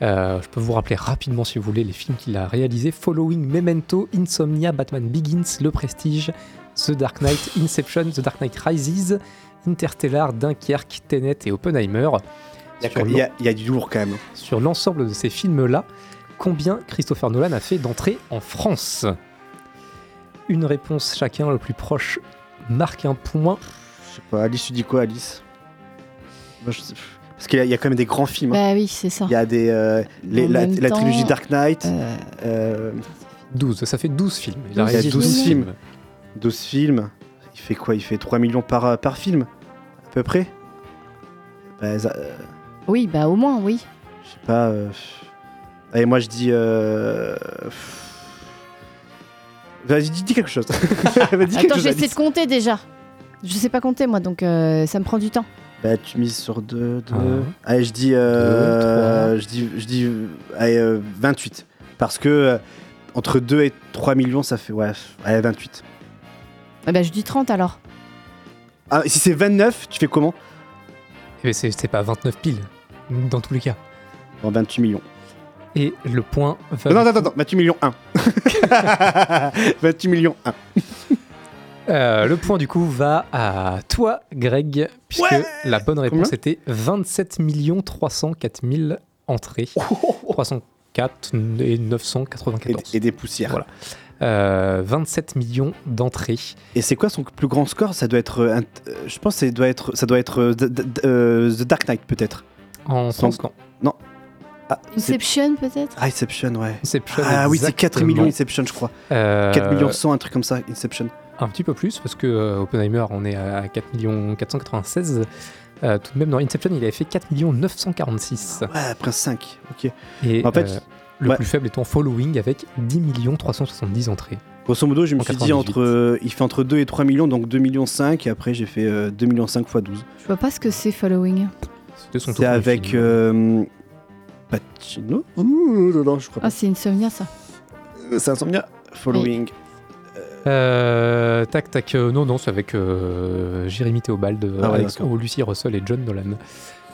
Je peux vous rappeler rapidement, si vous voulez, les films qu'il a réalisés. Following, Memento, Insomnia, Batman Begins, Le Prestige, The Dark Knight, Inception, The Dark Knight Rises, Interstellar, Dunkerque, Tenet et Oppenheimer. Il y a du lourd quand même. Sur l'ensemble de ces films-là, combien Christopher Nolan a fait d'entrées en France ? Une réponse chacun, le plus proche marque un point. Je sais pas, Alice, tu dis quoi, Alice ? Moi, je sais pas. Parce qu'il y a quand même des grands films. Bah oui, c'est ça. Il y a des, la trilogie Dark Knight. 12, ça fait 12 films. Il y a 12 films. 12 films. Il fait quoi ? Il fait 3 millions par film, à peu près. Oui, bah au moins, oui. Je sais pas. Allez, moi je dis... Vas-y, dis quelque chose. Attends, j'essaie de compter déjà. Je sais pas compter, moi, donc ça me prend du temps. Bah, tu mises sur 2. Allez, je dis 28. Parce que entre 2 et 3 millions, ça fait 28. Ah bah, je dis 30 alors. Ah, si c'est 29, tu fais comment ? Mais c'est pas 29 piles, dans tous les cas. Bon, 28 millions. Et le point... Non, 28 millions 1. 28 millions 1. Le point du coup va à toi, Greg, puisque la bonne réponse était 27 304 000 entrées. 304 et 994. Et des poussières. Voilà. 27 millions d'entrées. Et c'est quoi son plus grand score ? Ça doit être, je pense, ça doit être The Dark Knight peut-être. En France, non. Ah, Inception peut-être ? Ah, Inception, ouais. Inception, ah oui, c'est 4 millions Inception, je crois. 4 millions 100, un truc comme ça, Inception. Un petit peu plus, parce que Oppenheimer, on est à 4 millions 496. Tout de même, dans Inception, il avait fait 4 millions 946. Ouais, après 5, ok. Et en fait, le plus faible étant Following, avec 10 millions 370 entrées. Grosso modo, je me suis dit, il fait entre 2 et 3 millions, donc 2 millions 5, et après j'ai fait 2 millions 5 x 12. Je vois pas ce que c'est, Following. C'est avec... Pacino ? Non, je crois pas. Ah, c'est Insomnia, ça. C'est Insomnia. Following. Oui. Non, c'est avec Jérémy Théobald, Lucie Russell et John Nolan.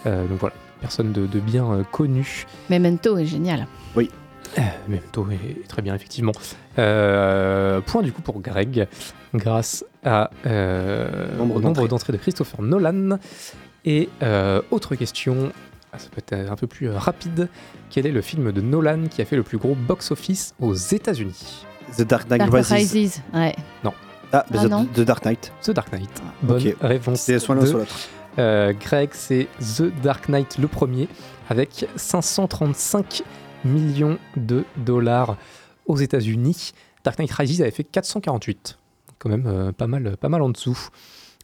Donc voilà, personne de bien connue. Memento est génial. Oui. Memento est très bien, effectivement. Point du coup pour Greg, grâce à nombre d'entrées de Christopher Nolan. Et autre question, ça peut être un peu plus rapide. Quel est le film de Nolan qui a fait le plus gros box-office aux États-Unis ? The Dark Knight Rises. Ouais. Non. Ah, non. The Dark Knight. The Dark Knight. Bonne réponse. C'est soit l'un, soit l'autre. Greg, c'est The Dark Knight le premier, avec 535 millions de dollars aux États-Unis. Dark Knight Rises avait fait 448. Quand même pas mal en dessous.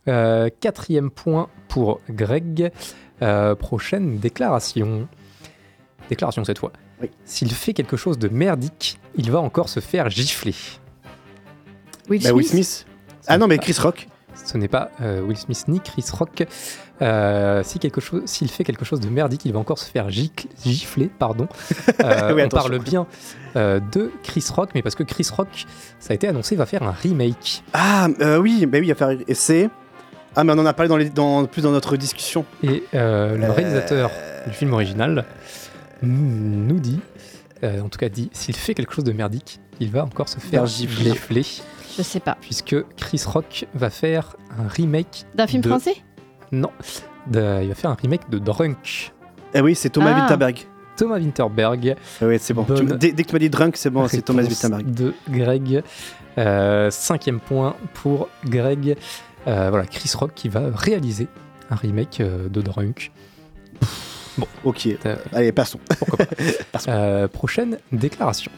Quatrième point pour Greg. Prochaine déclaration. Déclaration cette fois. Oui. S'il fait quelque chose de merdique, il va encore se faire gifler. Will Smith. Ah non, mais Chris Rock. Ce n'est pas Will Smith ni Chris Rock. S'il fait quelque chose de merdique, il va encore se faire gifler. Pardon. Oui, on parle bien de Chris Rock, mais parce que Chris Rock, ça a été annoncé, va faire un remake. Ah oui, il va faire. Et c'est. Ah, mais on en a parlé plus dans notre discussion. Et le réalisateur du film original nous dit, en tout cas dit, s'il fait quelque chose de merdique, il va encore se faire gifler. Je sais pas. Puisque Chris Rock va faire un remake... D'un film français ? Non. Il va faire un remake de Drunk. Eh oui, c'est Thomas Vinterberg. Thomas Vinterberg. Oui, c'est bon. Dès que tu m'as dit Drunk, c'est bon, c'est Thomas Vinterberg. De Greg. Cinquième point pour Greg. Voilà, Chris Rock qui va réaliser un remake de Drunk. Bon, ok. Allez, passons. Pourquoi pas. Prochaine déclaration.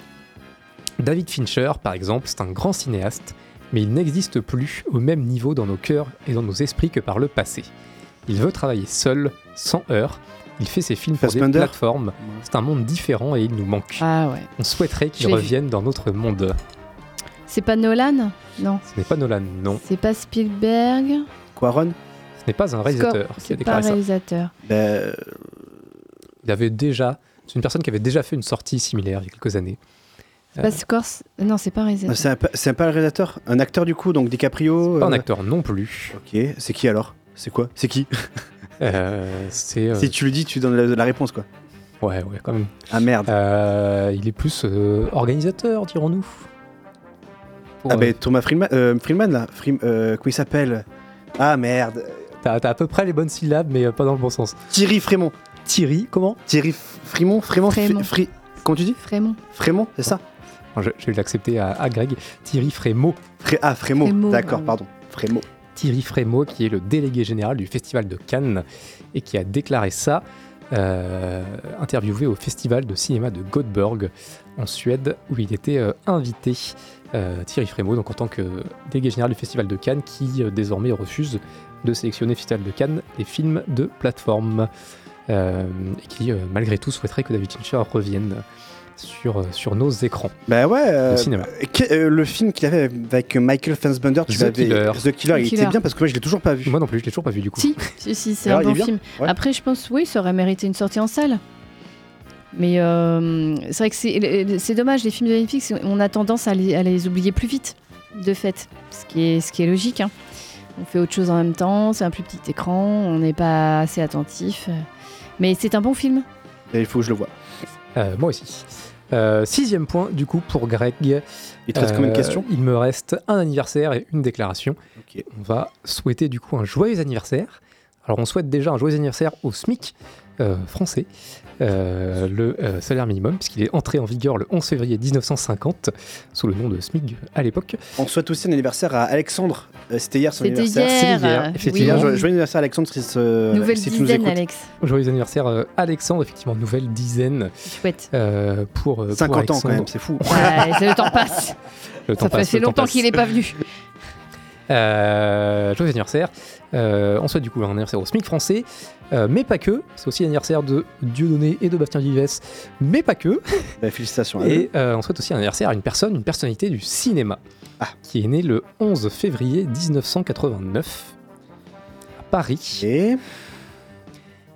David Fincher, par exemple, c'est un grand cinéaste, mais il n'existe plus au même niveau dans nos cœurs et dans nos esprits que par le passé. Il veut travailler seul, sans heurts. Il fait ses films pour des plateformes. C'est un monde différent et il nous manque. Ah ouais. On souhaiterait qu'il revienne dans notre monde. C'est pas Nolan ? Non. Ce n'est pas Nolan, non. C'est pas Spielberg ? Cuaron ? Ce n'est pas un réalisateur qui a déclaré ça. Il avait déjà... C'est une personne qui avait déjà fait une sortie similaire il y a quelques années. C'est pas Scorsese. Non, c'est pas un réalisateur. C'est pas un réalisateur. Un acteur du coup, donc DiCaprio. C'est pas un acteur non plus. Ok. C'est qui alors ? C'est quoi ? C'est qui ? Si tu le dis, tu donnes la réponse quoi. Ouais, quand même. Ah merde. Il est plus organisateur, dirons-nous. Thomas Friedman là. Comment il s'appelle ? Ah merde. T'as à peu près les bonnes syllabes, mais pas dans le bon sens. Thierry Frémont. Thierry, comment ? Thierry Frémont. Comment tu dis ? Frémont. Frémont, c'est ça ? Je vais l'accepter à Greg. Thierry Frémont. Frémont. D'accord, pardon. Frémont. Thierry Frémont, qui est le délégué général du Festival de Cannes et qui a déclaré ça, interviewé au Festival de cinéma de Göteborg en Suède, où il était invité. Thierry Frémont, donc en tant que délégué général du Festival de Cannes, qui désormais refuse de sélectionner Festival de Cannes les films de plateforme, et qui malgré tout souhaiterait que David Fincher revienne sur nos écrans. De cinéma. Le film qu'il avait avec Michael Fassbender, The Killer, il était bien parce que moi je l'ai toujours pas vu. Moi non plus, je l'ai toujours pas vu du coup. Si, c'est un bon film. Ouais. Après, je pense, oui, ça aurait mérité une sortie en salle. Mais c'est vrai que c'est dommage, les films de Netflix, on a tendance à les oublier plus vite, de fait, ce qui est logique. Hein. On fait autre chose en même temps, c'est un plus petit écran, on n'est pas assez attentif. Mais c'est un bon film. Et il faut que je le voie. Moi aussi. Sixième point du coup pour Greg. Il te reste combien de questions ? Il me reste un anniversaire et une déclaration. Okay. On va souhaiter du coup un joyeux anniversaire. Alors on souhaite déjà un joyeux anniversaire au SMIC français, le salaire minimum, puisqu'il est entré en vigueur le 11 février 1950 sous le nom de SMIC à l'époque. On souhaite aussi un anniversaire à Alexandre. C'était hier son anniversaire. C'était hier. Joyeux anniversaire à Alexandre. Alex. Joyeux anniversaire Alexandre, effectivement, nouvelle dizaine. Chouette. Pour 50 pour ans quand même, c'est fou. Le temps passe. Ça fait longtemps qu'il n'est pas venu. Joyeux anniversaire. On souhaite du coup un anniversaire au SMIC français, mais pas que. C'est aussi l'anniversaire de Dieudonné et de Bastien Vivès, mais pas que. Bah, félicitations à eux. Et on souhaite aussi un anniversaire à une personnalité du cinéma, qui est née le 11 février 1989 à Paris. Et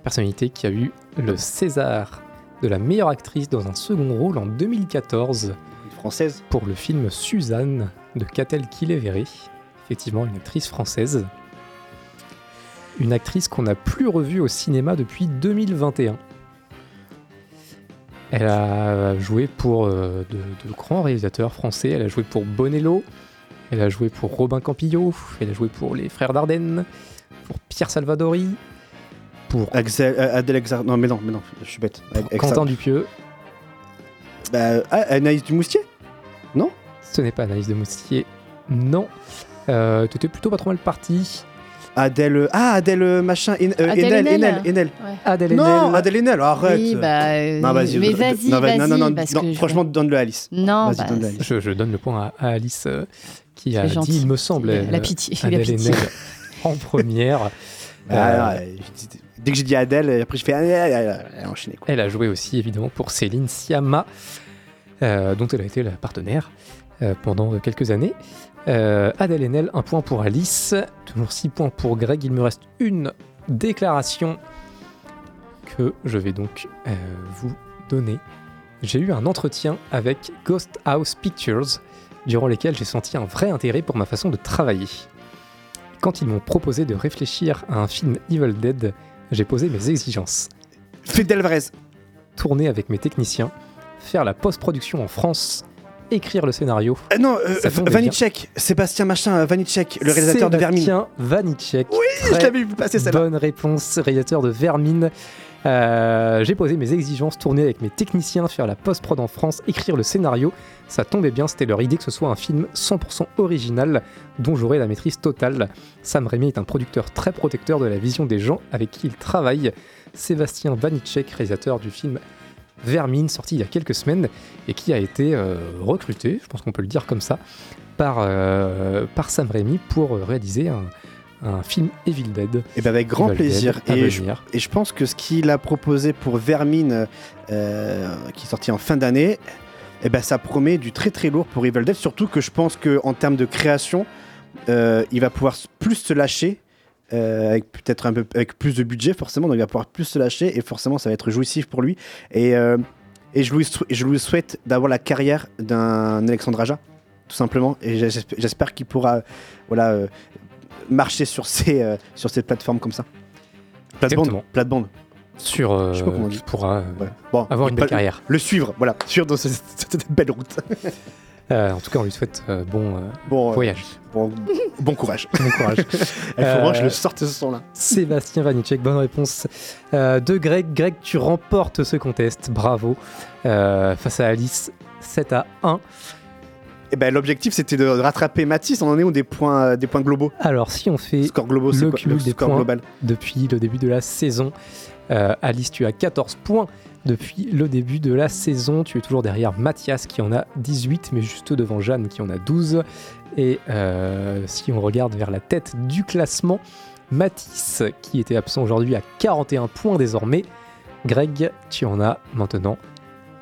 personnalité qui a eu le César de la meilleure actrice dans un second rôle en 2014. Une française. Pour le film Suzanne de Catel Kiléveré. Effectivement, une actrice française. Une actrice qu'on n'a plus revue au cinéma depuis 2021. Elle a joué pour de grands réalisateurs français. Elle a joué pour Bonello. Elle a joué pour Robin Campillo. Elle a joué pour Les Frères Dardenne. Pour Pierre Salvadori. Pour Adèle Exarchopoulos. Non, je suis bête. Quentin Dupieux. Anaïs Demoustier ? Non ? Ce n'est pas Anaïs Demoustier. Non. T'étais plutôt pas trop mal parti. Adèle Haenel. Adèle Haenel. Non, Adèle Haenel, arrête. Oui, non, vas-y. Mais vas-y, non, franchement, donne-le à Alice. Non, vas-y, donne-le à Alice. Je donne le point à Alice, qui c'est a gentil. Dit, il me semble, la pitié. Adèle Haenel en première. Dès que j'ai dit Adèle, après je fais enchaîner. Elle a joué aussi, évidemment, pour Céline Sciamma, dont elle a été la partenaire pendant quelques années. Adèle Haenel, 1 point pour Alice, toujours 6 points pour Greg. Il me reste une déclaration que je vais donc vous donner. J'ai eu un entretien avec Ghost House Pictures, durant lesquels j'ai senti un vrai intérêt pour ma façon de travailler. Quand ils m'ont proposé de réfléchir à un film Evil Dead, j'ai posé mes exigences. Fidel Vrez. Tourner avec mes techniciens, faire la post-production en France, écrire le scénario. Vanitschek, Sébastien Machin, Vanitschek, le réalisateur de Vermine. Sébastien Vanitschek. Oui, je l'avais vu passer celle-là. Bonne réponse, réalisateur de Vermine. J'ai posé mes exigences, tourner avec mes techniciens, faire la post-prod en France, écrire le scénario. Ça tombait bien, c'était leur idée que ce soit un film 100% original dont j'aurais la maîtrise totale. Sam Raimi est un producteur très protecteur de la vision des gens avec qui il travaille. Sébastien Vanitschek, réalisateur du film Vermine, sorti il y a quelques semaines et qui a été recruté, je pense qu'on peut le dire comme ça, par Sam Raimi pour réaliser un film Evil Dead. Et bien avec grand plaisir. Et je pense que ce qu'il a proposé pour Vermine, qui est sorti en fin d'année, et ben ça promet du très très lourd pour Evil Dead, surtout que je pense qu'en termes de création, il va pouvoir plus se lâcher. Avec peut-être un peu avec plus de budget forcément, donc il va pouvoir plus se lâcher et forcément ça va être jouissif pour lui et je lui souhaite d'avoir la carrière d'un Alexandre Aja tout simplement et j'espère qu'il pourra marcher sur ces plateformes comme ça. Plate-bande. Sur qui pourra avoir une belle carrière. Le suivre, dans cette belle route. En tout cas, on lui souhaite bon voyage. Bon courage. Bon courage. Il faut que je le sorte ce son-là. Sébastien Vanitschek, bonne réponse de Greg. Greg, tu remportes ce contest. Bravo. Face à Alice, 7-1. Et l'objectif, c'était de rattraper Mathis. On en est où des points globaux ? Alors, si on fait le cumul des points global depuis le début de la saison, Alice, tu as 14 points. Depuis le début de la saison, tu es toujours derrière Mathias qui en a 18, mais juste devant Jeanne qui en a 12. Et si on regarde vers la tête du classement, Mathis qui était absent aujourd'hui a 41 points désormais. Greg, tu en as maintenant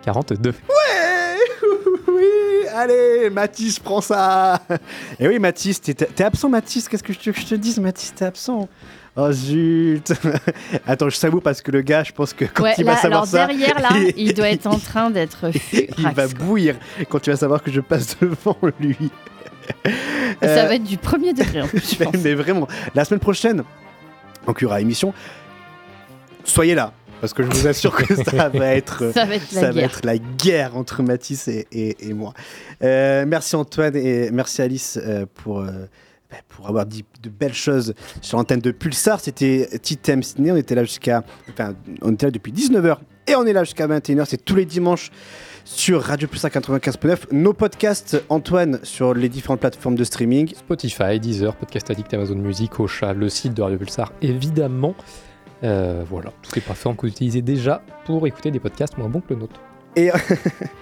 42. Allez, Mathis, prends ça. Et oui, Mathis, t'es absent, Mathis. Qu'est-ce que je te dise, Mathis, t'es absent. Oh zut. Attends, je savoure parce que le gars, je pense que quand il va savoir ça... derrière, là, il doit être en train d'être... il va bouillir quand il va savoir que je passe devant lui. Ça va être du premier degré, en plus, je pense. Mais vraiment, la semaine prochaine, donc il y aura émission. Soyez là. parce que je vous assure que ça va être la guerre entre Mathis et moi. Merci Antoine et merci Alice pour avoir dit de belles choses sur l'antenne de Pulsar. C'était Tea Time Ciné, on était là depuis 19h et on est là jusqu'à 21h, c'est tous les dimanches sur Radio Pulsar 95.9. Nos podcasts, Antoine, sur les différentes plateformes de streaming. Spotify, Deezer, Podcast Addict, Amazon Music, Ocha, le site de Radio Pulsar, évidemment. Voilà, toutes les plateformes que vous utilisez déjà pour écouter des podcasts moins bons que le nôtre. Et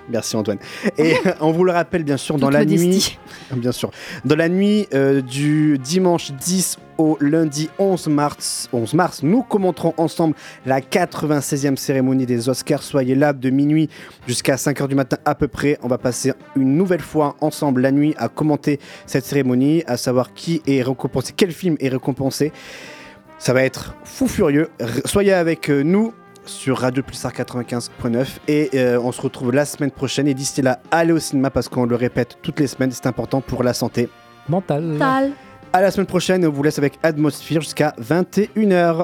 merci Antoine. Et on vous le rappelle bien sûr, dans la nuit du dimanche 10 au lundi 11 mars, nous commenterons ensemble la 96e cérémonie des Oscars. Soyez là de minuit jusqu'à 5h du matin à peu près. On va passer une nouvelle fois ensemble la nuit à commenter cette cérémonie, à savoir qui est récompensé, quel film est récompensé. Ça va être fou furieux. Soyez avec nous sur Radio Pulsar 95.9 et on se retrouve la semaine prochaine, et d'ici là, allez au cinéma parce qu'on le répète toutes les semaines, c'est important pour la santé mentale. À la semaine prochaine, on vous laisse avec Atmosphere jusqu'à 21h.